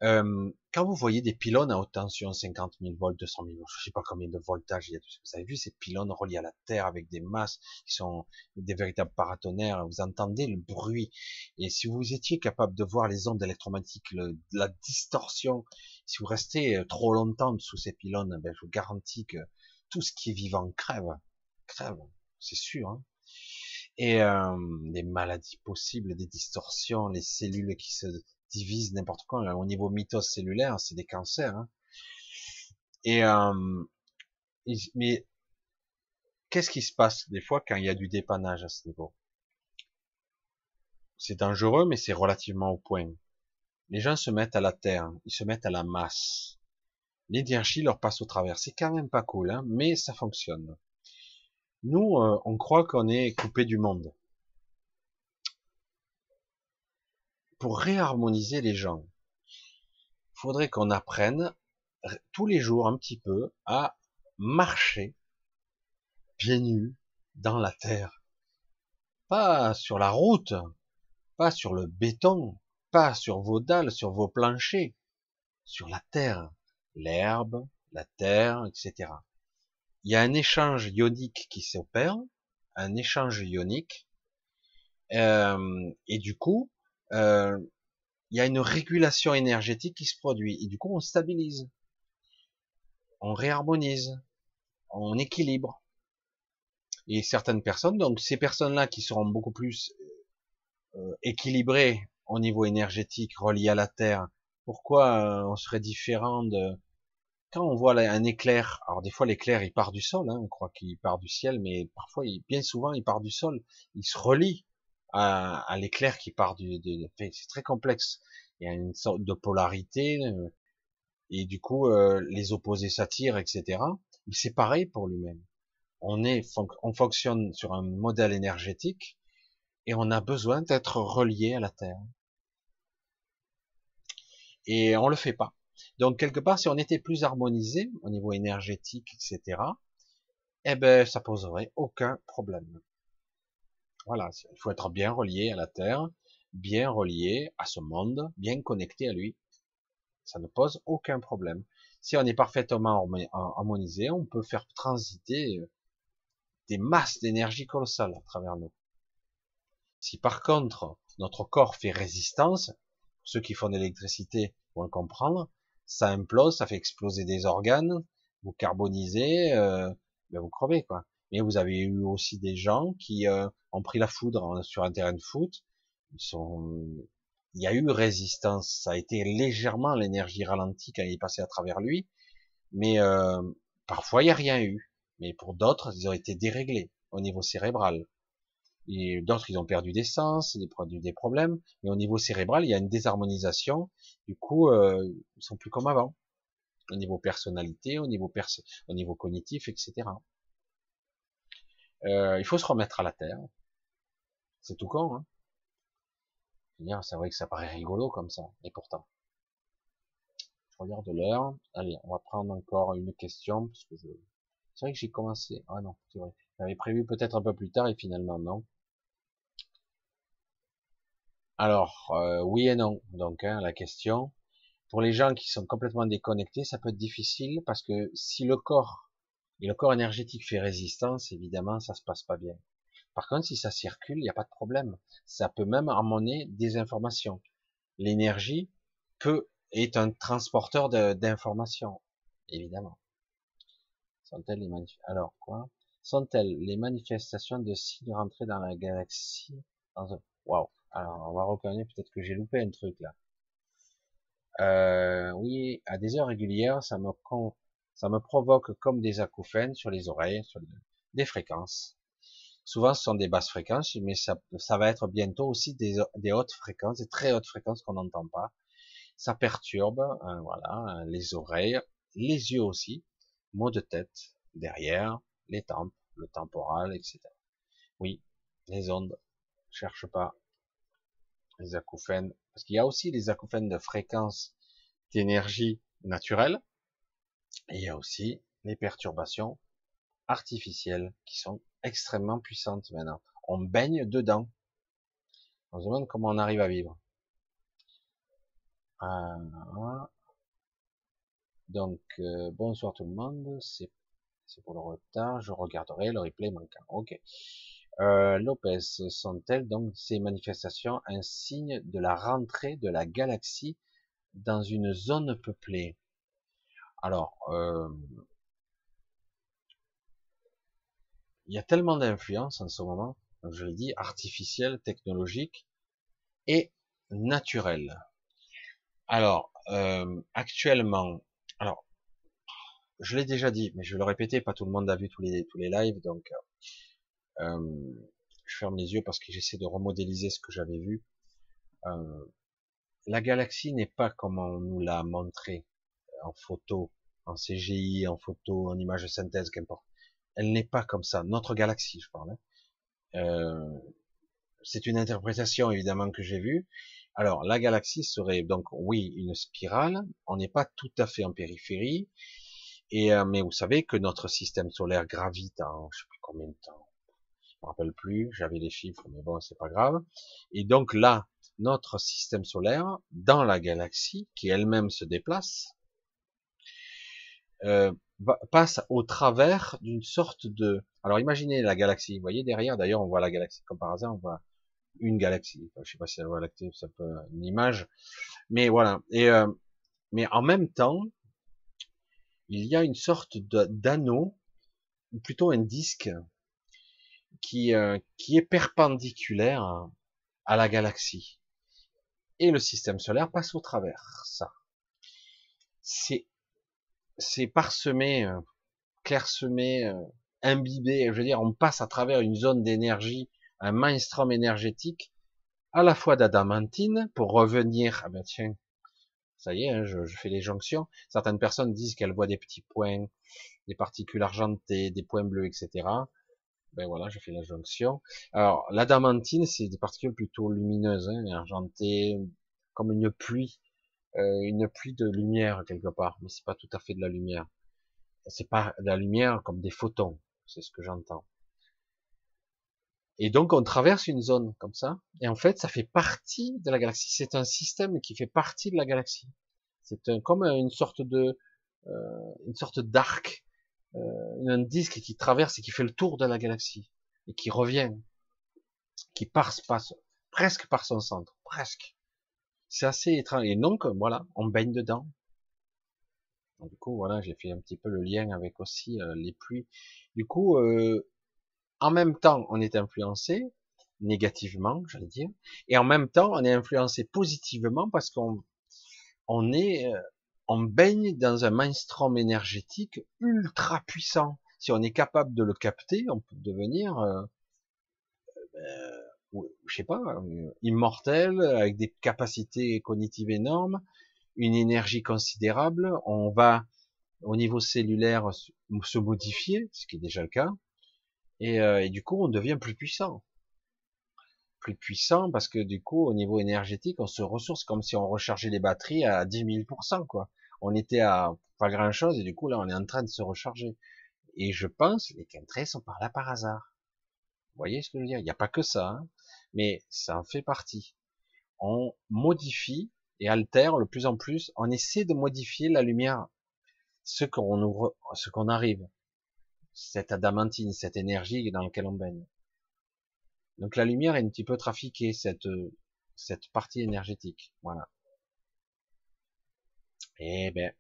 Quand vous voyez des pylônes à haute tension, 50 000 volts, 200 000 volts, je sais pas combien de voltages il y a. Vous avez vu ces pylônes reliés à la terre avec des masses qui sont des véritables paratonnerres. Vous entendez le bruit. Et si vous étiez capable de voir les ondes électromagnétiques, la distorsion, si vous restez trop longtemps sous ces pylônes, ben je vous garantis que tout ce qui est vivant crève, c'est sûr. Hein. Et des maladies possibles, des distorsions, les cellules qui se divise n'importe quoi, au niveau mitose cellulaire, c'est des cancers. Hein. Et mais qu'est-ce qui se passe des fois quand il y a du dépannage à ce niveau? C'est dangereux, mais c'est relativement au point. Les gens se mettent à la terre, ils se mettent à la masse. L'énergie leur passe au travers. C'est quand même pas cool, hein, mais ça fonctionne. Nous, on croit qu'on est coupé du monde. Pour réharmoniser les gens, il faudrait qu'on apprenne tous les jours un petit peu à marcher pieds nus dans la terre. Pas sur la route, pas sur le béton, pas sur vos dalles, sur vos planchers, sur la terre, l'herbe, la terre, etc. Il y a un échange ionique qui s'opère, et du coup, il y a une régulation énergétique qui se produit et du coup on stabilise, on réharmonise, on équilibre. Et certaines personnes, donc ces personnes-là qui seront beaucoup plus équilibrées au niveau énergétique, reliées à la Terre, pourquoi on serait différent de... Quand on voit un éclair, alors des fois l'éclair il part du sol, hein, on croit qu'il part du ciel, mais parfois, bien souvent il part du sol, il se relie à l'éclair qui part c'est très complexe, il y a une sorte de polarité, et du coup les opposés s'attirent, etc. Mais c'est pareil pour lui-même, on fonctionne sur un modèle énergétique et on a besoin d'être relié à la Terre et on le fait pas. Donc quelque part, si on était plus harmonisé au niveau énergétique, etc., eh ben ça poserait aucun problème. Voilà, il faut être bien relié à la Terre, bien relié à ce monde, bien connecté à lui. Ça ne pose aucun problème. Si on est parfaitement harmonisé, on peut faire transiter des masses d'énergie colossales à travers nous. Si par contre, notre corps fait résistance, ceux qui font de l'électricité vont le comprendre, ça implose, ça fait exploser des organes, vous carbonisez, ben vous crevez quoi. Mais vous avez eu aussi des gens qui ont pris la foudre sur un terrain de foot. Il y a eu résistance. Ça a été légèrement l'énergie ralentie quand il est passé à travers lui, mais parfois il n'y a rien eu. Mais pour d'autres, ils ont été déréglés au niveau cérébral. Et d'autres, ils ont perdu des sens, ils ont produit des problèmes. Mais au niveau cérébral, il y a une désharmonisation. Du coup, ils sont plus comme avant. Au niveau personnalité, au niveau cognitif, etc. Il faut se remettre à la terre. C'est tout con, hein. C'est vrai que ça paraît rigolo comme ça, et pourtant. Je regarde l'heure. Allez, on va prendre encore une question, parce que c'est vrai que j'ai commencé. Ah non, c'est vrai. J'avais prévu peut-être un peu plus tard et finalement non. Alors, oui et non. Donc, hein, la question. Pour les gens qui sont complètement déconnectés, ça peut être difficile parce que si le corps et le corps énergétique fait résistance, évidemment, ça se passe pas bien. Par contre, si ça circule, il n'y a pas de problème. Ça peut même amener des informations. L'énergie est un transporteur d'informations, évidemment. Sont-elles les manifestations de signes rentrés dans la galaxie dans un... Waouh. Alors, on va reconnaître, peut-être que j'ai loupé un truc là. Oui, à des heures régulières, ça me provoque comme des acouphènes sur les oreilles, sur des fréquences. Souvent, ce sont des basses fréquences, mais ça va être bientôt aussi des hautes fréquences, des très hautes fréquences qu'on n'entend pas. Ça perturbe, voilà, les oreilles, les yeux aussi, maux de tête, derrière, les tempes, le temporal, etc. Oui, les ondes, je cherche pas. Les acouphènes, parce qu'il y a aussi les acouphènes de fréquences d'énergie naturelle, et il y a aussi les perturbations artificielles qui sont extrêmement puissantes maintenant. On baigne dedans. On se demande comment on arrive à vivre. Donc, bonsoir tout le monde. C'est pour le retard. Je regarderai le replay manquant. Ok. Lopez, sont-elles donc ces manifestations un signe de la rentrée de la galaxie dans une zone peuplée? Alors, il y a tellement d'influences en ce moment, comme je l'ai dit, artificielles, technologiques et naturelles. Alors, actuellement, alors, je l'ai déjà dit, mais je vais le répéter, pas tout le monde a vu tous les lives, donc... je ferme les yeux parce que j'essaie de remodéliser ce que j'avais vu. La galaxie n'est pas comme on nous l'a montré en photo, en CGI, en photo, en image de synthèse, qu'importe. Elle n'est pas comme ça. Notre galaxie, je parle. Hein. C'est une interprétation évidemment que j'ai vue. Alors, la galaxie serait donc oui une spirale. On n'est pas tout à fait en périphérie. Et mais vous savez que notre système solaire gravite en je sais plus combien de temps. Je me rappelle plus, j'avais les chiffres, mais bon, c'est pas grave. Et donc là, notre système solaire, dans la galaxie, qui elle-même se déplace, passe au travers d'une sorte de... Alors imaginez la galaxie, vous voyez derrière, d'ailleurs on voit la galaxie, comme par hasard on voit une galaxie, je sais pas si elle voit l'acté, ça peut une image, mais voilà. Et mais en même temps, il y a une sorte d'anneau, ou plutôt un disque, qui est perpendiculaire à la galaxie. Et le système solaire passe au travers, ça. C'est parsemé, clairsemé, imbibé, je veux dire, on passe à travers une zone d'énergie, un mainstream énergétique, à la fois d'adamantine, pour revenir, ah ben tiens, ça y est, hein, je fais les jonctions. Certaines personnes disent qu'elles voient des petits points, des particules argentées, des points bleus, etc. Ben voilà, je fais la jonction. Alors, l'adamantine, c'est des particules plutôt lumineuses, hein, argentées, comme une pluie de lumière quelque part, mais c'est pas tout à fait de la lumière. C'est pas de la lumière comme des photons, c'est ce que j'entends. Et donc, on traverse une zone comme ça, et en fait, ça fait partie de la galaxie. C'est un système qui fait partie de la galaxie. C'est comme une sorte d'arc. Un disque qui traverse et qui fait le tour de la galaxie et qui revient, qui passe presque par son centre, presque. C'est assez étrange. Et donc voilà, on baigne dedans. Donc, du coup, voilà, j'ai fait un petit peu le lien avec aussi les pluies. Du coup, en même temps, on est influencé négativement, j'allais dire, et en même temps, on est influencé positivement parce qu'on baigne dans un mainstream énergétique ultra puissant. Si on est capable de le capter, on peut devenir, je sais pas, immortel, avec des capacités cognitives énormes, une énergie considérable. On va, au niveau cellulaire, se modifier, ce qui est déjà le cas, et du coup, on devient plus puissant. Plus puissant parce que du coup, au niveau énergétique, on se ressource comme si on rechargeait les batteries à 10 000%, quoi. On était à pas grand chose et du coup, là, on est en train de se recharger. Et je pense, les chemtrails sont par là par hasard. Vous voyez ce que je veux dire? Il n'y a pas que ça, hein, mais ça en fait partie. On modifie et altère le plus en plus. On essaie de modifier la lumière, ce qu'on arrive. Cette adamantine, cette énergie dans laquelle on baigne. Donc la lumière est un petit peu trafiquée, cette partie énergétique. Voilà. Eh ben.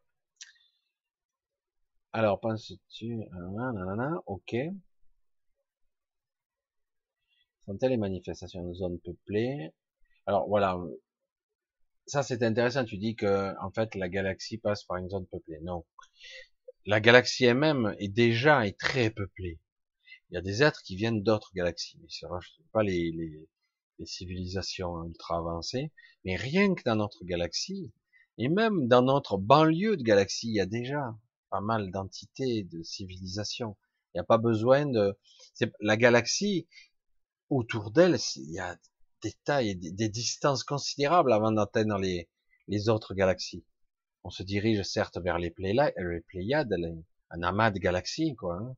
Alors, penses-tu... Ok. Sont-elles les manifestations de zones peuplées? Alors, voilà. Ça, c'est intéressant. Tu dis que, en fait, la galaxie passe par une zone peuplée. Non. La galaxie elle-même est déjà très peuplée. Il y a des êtres qui viennent d'autres galaxies. Mais c'est pas les civilisations ultra avancées. Mais rien que dans notre galaxie, et même dans notre banlieue de galaxie, il y a déjà pas mal d'entités, de civilisations. Il n'y a pas besoin de... La galaxie, autour d'elle, il y a des tailles, des distances considérables avant d'atteindre les autres galaxies. On se dirige certes vers les Pléiades, un amas de galaxies, quoi, hein,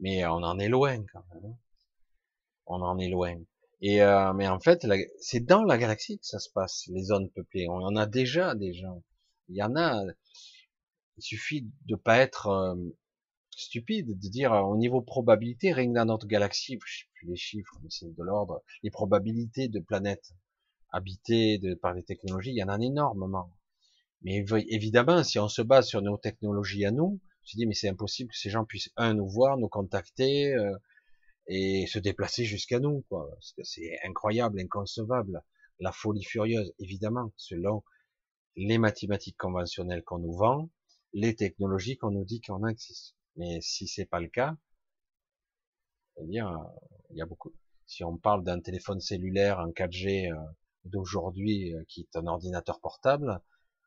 mais on en est loin, quand même. Hein. On en est loin. Et mais en fait, c'est dans la galaxie que ça se passe, les zones peuplées. On en a déjà des gens. Il y en a... Il suffit de pas être stupide, de dire au niveau probabilité, rien que dans notre galaxie, je sais plus les chiffres, mais c'est de l'ordre, les probabilités de planètes habitées par des technologies, il y en a énormément. Mais évidemment, si on se base sur nos technologies à nous, je dis mais c'est impossible que ces gens puissent nous voir, nous contacter et se déplacer jusqu'à nous, quoi. C'est incroyable, inconcevable, la folie furieuse. Évidemment, selon les mathématiques conventionnelles qu'on nous vend, les technologies qu'on nous dit qu'on existe. Mais si c'est pas le cas, c'est-à-dire, il y a beaucoup. Si on parle d'un téléphone cellulaire en 4G d'aujourd'hui qui est un ordinateur portable,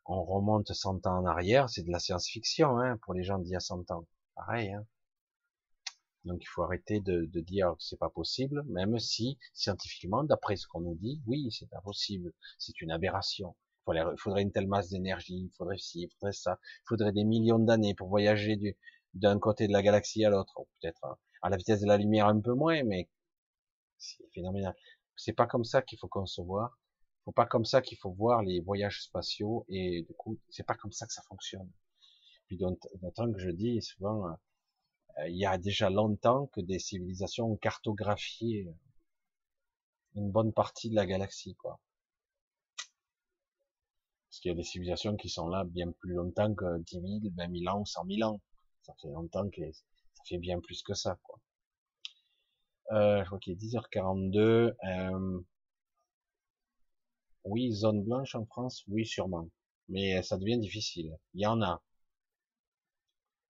on remonte 100 ans en arrière, c'est de la science-fiction, hein, pour les gens d'il y a 100 ans. Pareil, hein. Donc il faut arrêter de dire que c'est pas possible, même si, scientifiquement, d'après ce qu'on nous dit, oui, c'est impossible, c'est une aberration. Il faudrait une telle masse d'énergie, il faudrait ci, il faudrait ça, il faudrait des millions d'années pour voyager d'un côté de la galaxie à l'autre, peut-être à la vitesse de la lumière un peu moins, mais c'est phénoménal. C'est pas comme ça qu'il faut concevoir, faut pas comme ça qu'il faut voir les voyages spatiaux, et du coup, c'est pas comme ça que ça fonctionne. Puis d'autant que je dis souvent, il y a déjà longtemps que des civilisations ont cartographié une bonne partie de la galaxie, quoi. Parce qu'il y a des civilisations qui sont là bien plus longtemps que 10 000, 20 000 ans, 100 000 ans. Ça fait longtemps que ça fait bien plus que ça, quoi. Je vois qu'il est 10h42. Oui, zone blanche en France, oui, sûrement. Mais ça devient difficile. Il y en a.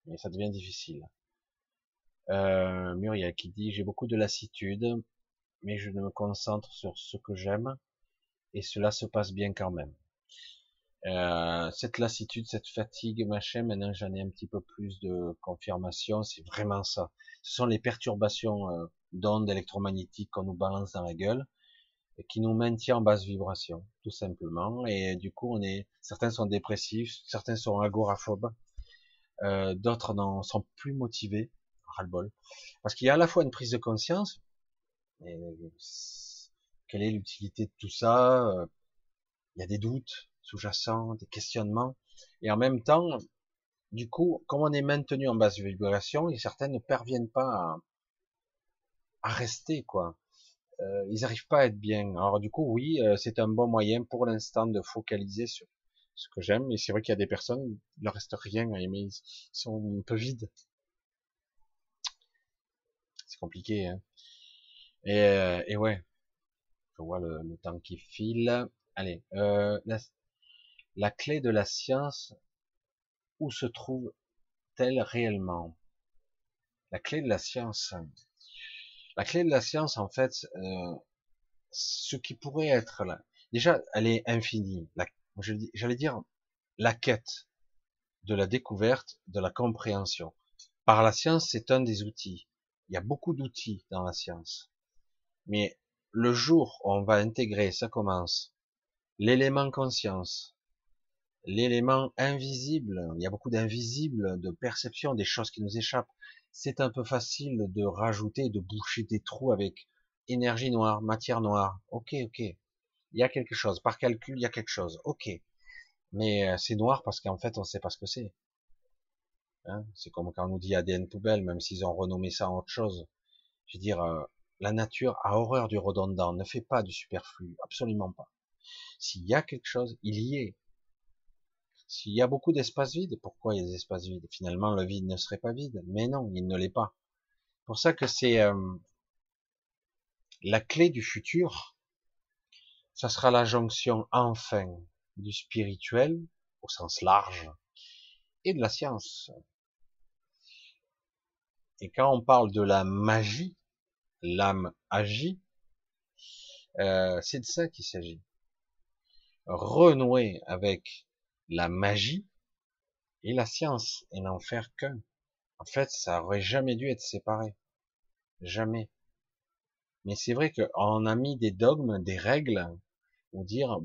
Mais ça devient difficile. Muriel qui dit, j'ai beaucoup de lassitude, mais je me concentre sur ce que j'aime, et cela se passe bien quand même. Cette lassitude, cette fatigue, machin, maintenant j'en ai un petit peu plus de confirmation, c'est vraiment ça. Ce sont les perturbations d'ondes électromagnétiques qu'on nous balance dans la gueule et qui nous maintient en basse vibration, tout simplement. Et du coup, certains sont dépressifs, certains sont agoraphobes, d'autres n'en sont plus motivés, ras-le-bol. Parce qu'il y a à la fois une prise de conscience, mais quelle est l'utilité de tout ça? Il y a des doutes sous-jacents, des questionnements, et en même temps, du coup, comme on est maintenu en basse vibration, certains ne parviennent pas à rester, quoi. Ils n'arrivent pas à être bien. Alors du coup, oui, c'est un bon moyen pour l'instant de focaliser sur ce que j'aime, mais c'est vrai qu'il y a des personnes, il leur reste rien à aimer, ils sont un peu vides. C'est compliqué, hein. Et ouais, je vois le temps qui file. Allez, la clé de la science, où se trouve-t-elle réellement? La clé de la science. La clé de la science, en fait, ce qui pourrait être là. Déjà, elle est infinie. J'allais dire la quête de la découverte, de la compréhension. Par la science, c'est un des outils. Il y a beaucoup d'outils dans la science. Mais le jour où on va intégrer, ça commence, l'élément conscience, l'élément invisible, il y a beaucoup d'invisibles, de perception, des choses qui nous échappent. C'est un peu facile de rajouter, de boucher des trous avec énergie noire, matière noire. Ok. Il y a quelque chose. Par calcul, il y a quelque chose. Ok. Mais c'est noir parce qu'en fait, on ne sait pas ce que c'est. Hein, c'est comme quand on nous dit ADN poubelle, même s'ils ont renommé ça en autre chose. Je veux dire, la nature a horreur du redondant. Ne fait pas du superflu. Absolument pas. S'il y a quelque chose, il y est. S'il y a beaucoup d'espace vide, pourquoi il y a des espaces vides? Finalement, le vide ne serait pas vide. Mais non, il ne l'est pas. C'est pour ça que c'est la clé du futur. Ça sera la jonction, enfin, du spirituel, au sens large, et de la science. Et quand on parle de la magie, l'âme agit, c'est de ça qu'il s'agit. Renouer avec la magie et la science, et n'en faire qu'un. En fait, ça aurait jamais dû être séparé. Jamais. Mais c'est vrai qu'on a mis des dogmes, des règles, pour dire,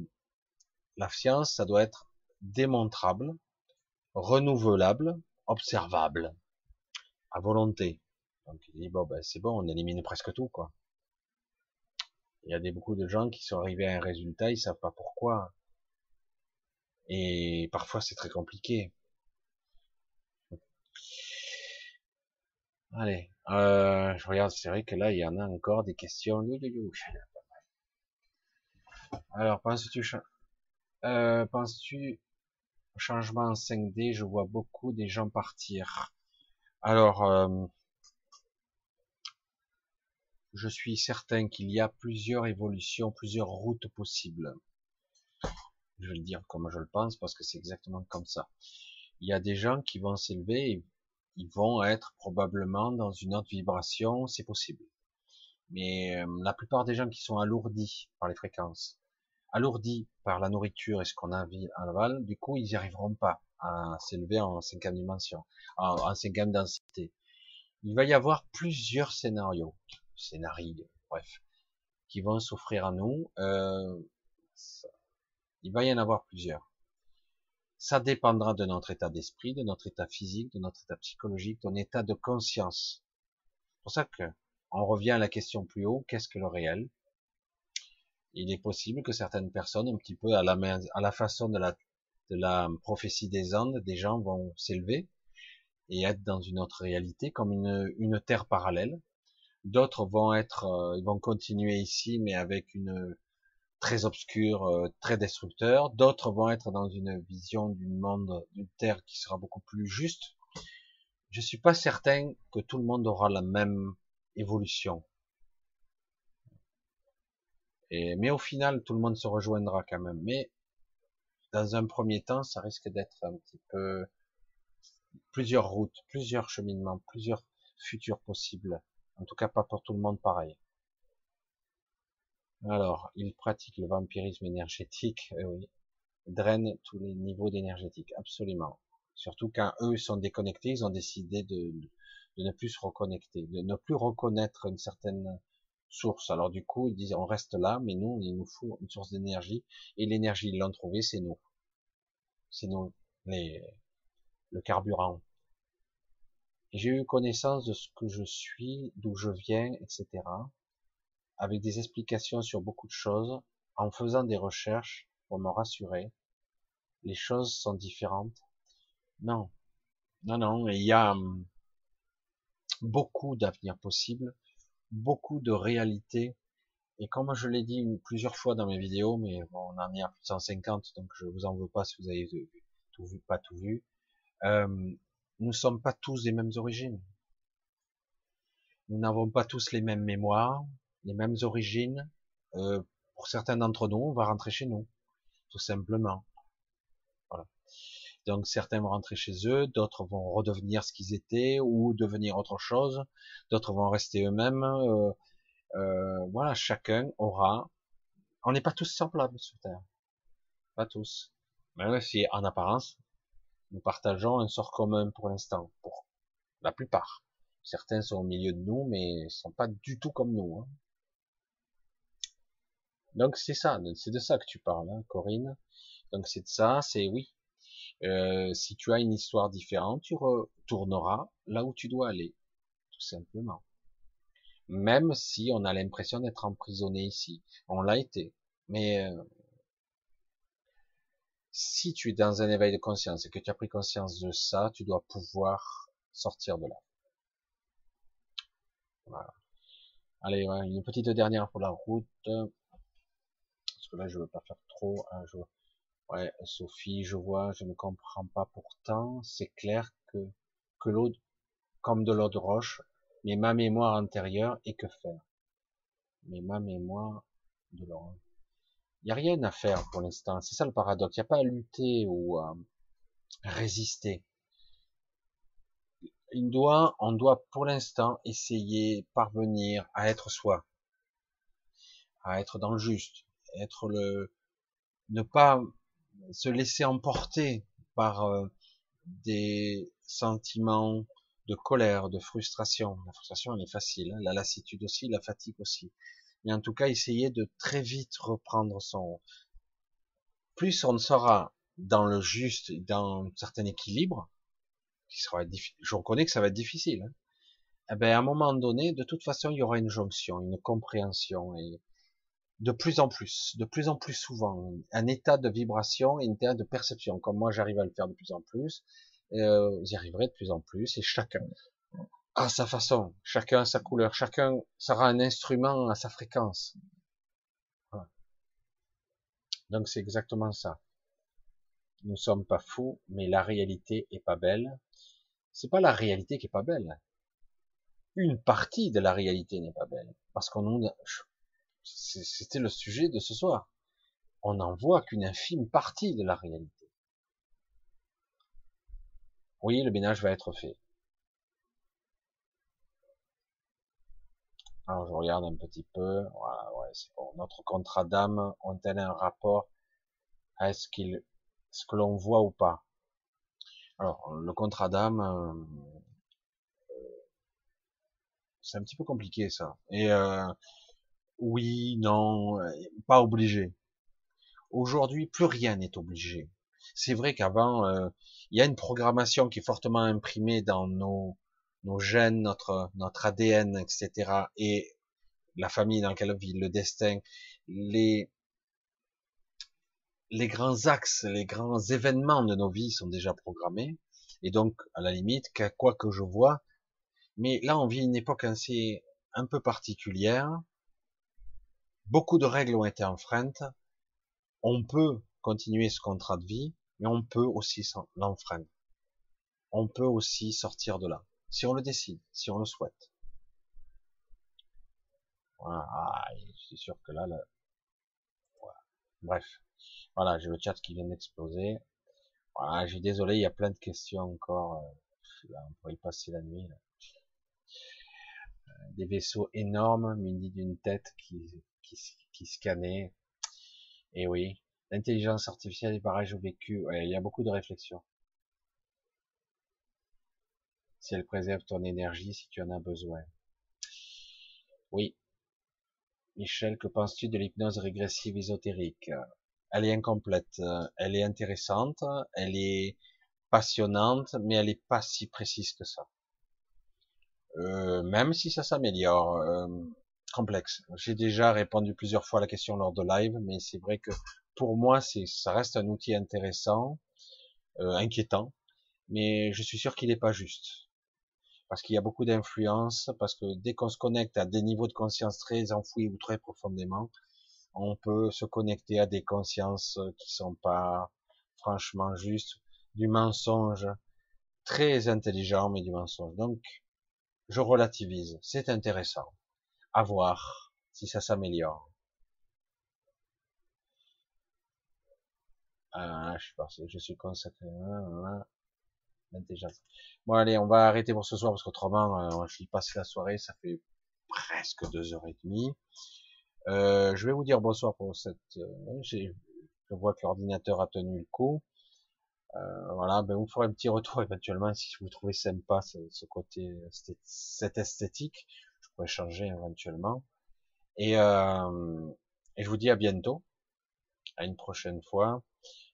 la science, ça doit être démontrable, renouvelable, observable, à volonté. Donc, il dit, bon, ben, c'est bon, on élimine presque tout, quoi. Il y a beaucoup de gens qui sont arrivés à un résultat, ils savent pas pourquoi. Et parfois c'est très compliqué. Allez, je regarde, c'est vrai que là il y en a encore des questions. Alors, penses-tu au changement en 5D? Je vois beaucoup des gens partir. Alors, je suis certain qu'il y a plusieurs évolutions, plusieurs routes possibles. Je vais le dire comme je le pense, parce que c'est exactement comme ça. Il y a des gens qui vont s'élever, et ils vont être probablement dans une autre vibration, c'est possible. Mais la plupart des gens qui sont alourdis par les fréquences, alourdis par la nourriture et ce qu'on a à l'aval, du coup, ils n'y arriveront pas à s'élever en 5e dimension, en 5e densité. Il va y avoir plusieurs scénarios, bref, qui vont s'offrir à nous. Il va y en avoir plusieurs. Ça dépendra de notre état d'esprit, de notre état physique, de notre état psychologique, de notre état de conscience. C'est pour ça que on revient à la question plus haut, qu'est-ce que le réel? Il est possible que certaines personnes, un petit peu à la façon de la prophétie des Andes, des gens vont s'élever et être dans une autre réalité, comme une terre parallèle. D'autres vont continuer ici, mais avec une très obscur, très destructeur. D'autres vont être dans une vision d'une terre qui sera beaucoup plus juste. Je suis pas certain que tout le monde aura la même évolution. Mais au final, tout le monde se rejoindra quand même. Mais dans un premier temps, ça risque d'être un petit peu plusieurs routes, plusieurs cheminements, plusieurs futurs possibles. En tout cas, pas pour tout le monde pareil. Alors, il pratique le vampirisme énergétique, oui, draine tous les niveaux d'énergétique, absolument. Surtout quand eux sont déconnectés, ils ont décidé de ne plus se reconnecter, de ne plus reconnaître une certaine source. Alors du coup, ils disent, on reste là, mais nous, il nous faut une source d'énergie, et l'énergie, ils l'ont trouvée, c'est nous. C'est nous, le carburant. J'ai eu connaissance de ce que je suis, d'où je viens, etc., avec des explications sur beaucoup de choses, en faisant des recherches pour me rassurer. Les choses sont différentes. Non, il y a beaucoup d'avenirs possibles, beaucoup de réalités Et comme je l'ai dit plusieurs fois dans mes vidéos, mais bon, on en est à plus de 150, donc je vous en veux pas si vous avez tout vu, pas tout vu. Nous ne sommes pas tous des mêmes origines. Nous n'avons pas tous les mêmes mémoires, les mêmes origines. Pour certains d'entre nous, on va rentrer chez nous, tout simplement. Voilà. Donc certains vont rentrer chez eux, d'autres vont redevenir ce qu'ils étaient ou devenir autre chose, d'autres vont rester eux-mêmes. Voilà, chacun aura. On n'est pas tous semblables sur Terre, pas tous. Même si en apparence, nous partageons un sort commun pour l'instant, pour la plupart. Certains sont au milieu de nous, mais ils sont pas du tout comme nous. Hein. Donc c'est ça, c'est de ça que tu parles, hein, Corinne. Donc c'est de ça, c'est oui. Si tu as une histoire différente, tu retourneras là où tu dois aller, tout simplement. Même si on a l'impression d'être emprisonné ici, on l'a été. Mais si tu es dans un éveil de conscience et que tu as pris conscience de ça, tu dois pouvoir sortir de là. Voilà. Allez, ouais, une petite dernière pour la route. Parce que là, je veux pas faire trop. Hein, ouais, Sophie, je vois, je ne comprends pas pourtant. C'est clair que l'eau, comme de l'eau de roche, mais ma mémoire antérieure, et que faire? Mais ma mémoire de l'eau. Il n'y a rien à faire pour l'instant. C'est ça le paradoxe. Il n'y a pas à lutter ou à résister. On doit pour l'instant essayer, parvenir à être soi, à être dans le juste, être ne pas se laisser emporter par des sentiments de colère, de frustration. La frustration, elle est facile, hein. La lassitude aussi, la fatigue aussi. Mais en tout cas, essayer de très vite reprendre son... Plus on sera dans le juste, dans un certain équilibre, qui sera difficile. Je reconnais que ça va être difficile. Hein. Eh ben, à un moment donné, de toute façon, il y aura une jonction, une compréhension, et de plus en plus souvent, un état de vibration et un état de perception. Comme moi, j'arrive à le faire de plus en plus, j'y arriverai de plus en plus, et chacun à sa façon, chacun à sa couleur, chacun sera un instrument à sa fréquence. Voilà. Donc c'est exactement ça. Nous ne sommes pas fous, mais la réalité est pas belle. C'est pas la réalité qui est pas belle. Une partie de la réalité n'est pas belle, parce qu'on, c'était le sujet de ce soir. On n'en voit qu'une infime partie de la réalité. Oui, le ménage va être fait. Alors, je regarde un petit peu. Voilà, ouais, c'est bon. Notre contrat d'âme, ont-elles un rapport à ce que l'on voit ou pas? Alors, le contrat d'âme, c'est un petit peu compliqué, ça. Et oui, non, pas obligé. Aujourd'hui, plus rien n'est obligé. C'est vrai qu'avant, il y a une programmation qui est fortement imprimée dans nos gènes, notre ADN, etc. Et la famille dans laquelle on vit, le destin, les grands axes, les grands événements de nos vies sont déjà programmés. Et donc, à la limite, quoi que je vois. Mais là, on vit une époque assez un peu particulière. Beaucoup de règles ont été enfreintes. On peut continuer ce contrat de vie, mais on peut aussi l'enfreindre. On peut aussi sortir de là, si on le décide, si on le souhaite. Voilà, je suis sûr que là, voilà. Bref, voilà, j'ai le chat qui vient d'exploser. Voilà, je suis désolé, il y a plein de questions encore. Là, on pourrait y passer la nuit. Là. Des vaisseaux énormes, munis d'une tête qui scannait. Et oui. L'intelligence artificielle est pareil au vécu. Ouais, il y a beaucoup de réflexions. Si elle préserve ton énergie, si tu en as besoin. Oui. Michel, que penses-tu de l'hypnose régressive ésotérique? Elle est incomplète. Elle est intéressante. Elle est passionnante, mais elle n'est pas si précise que ça. Même si ça s'améliore. Complexe. J'ai déjà répondu plusieurs fois à la question lors de live, mais c'est vrai que pour moi, ça reste un outil intéressant, inquiétant, mais je suis sûr qu'il n'est pas juste. parce qu'il y a beaucoup d'influence, parce que dès qu'on se connecte à des niveaux de conscience très enfouis ou très profondément, on peut se connecter à des consciences qui sont pas franchement justes, du mensonge très intelligent, mais du mensonge. Donc, je relativise. C'est intéressant. À voir si ça s'améliore. Ah, je suis consacré. Intelligence. Bon, allez, on va arrêter pour ce soir, parce qu'autrement, je y passe la soirée, ça fait presque 2h30. Je vais vous dire bonsoir pour cette... je vois que l'ordinateur a tenu le coup. Voilà, ben, vous ferez un petit retour éventuellement si vous trouvez sympa ce côté, cette esthétique. Je pourrais changer éventuellement. Et je vous dis à bientôt, à une prochaine fois.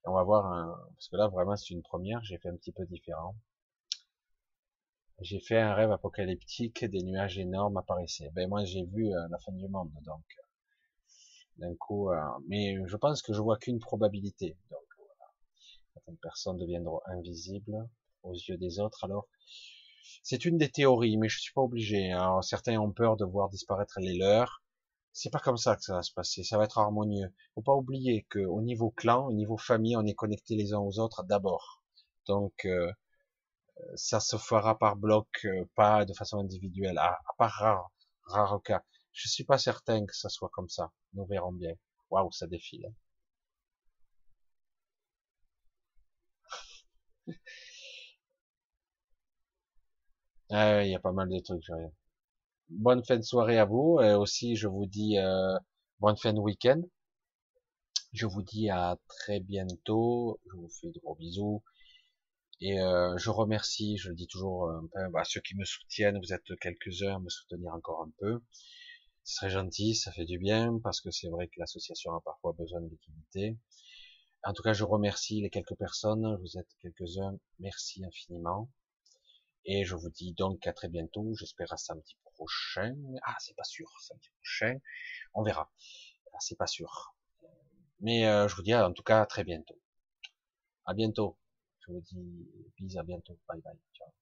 Et on va voir, parce que là vraiment c'est une première, j'ai fait un petit peu différent. J'ai fait un rêve apocalyptique, des nuages énormes apparaissaient. Ben moi j'ai vu la fin du monde, donc d'un coup, mais je pense que je vois qu'une probabilité. Donc voilà. Certaines personnes deviendront invisibles aux yeux des autres. Alors c'est une des théories, mais je suis pas obligé. Alors certains ont peur de voir disparaître les leurs. C'est pas comme ça que ça va se passer. Ça va être harmonieux. Faut pas oublier que au niveau clan, au niveau famille, on est connectés les uns aux autres d'abord. Donc ça se fera par bloc, pas de façon individuelle. À part rare cas. Je suis pas certain que ça soit comme ça. Nous verrons bien. Waouh, ça défile. Hein. Ah, il y a pas mal de trucs. Bonne fin de soirée à vous, et aussi je vous dis bonne fin de week-end, je vous dis à très bientôt, je vous fais de gros bisous, et je remercie, je le dis toujours, ceux qui me soutiennent, vous êtes quelques-uns à me soutenir encore un peu, ce serait gentil, ça fait du bien, parce que c'est vrai que l'association a parfois besoin de liquidité. En tout cas, je remercie les quelques personnes, vous êtes quelques-uns, merci infiniment. Et je vous dis donc à très bientôt, j'espère à samedi prochain. Ah, c'est pas sûr, samedi prochain, on verra. C'est pas sûr. Mais je vous dis en tout cas à très bientôt. À bientôt. Je vous dis bis, à bientôt. Bye bye. Ciao.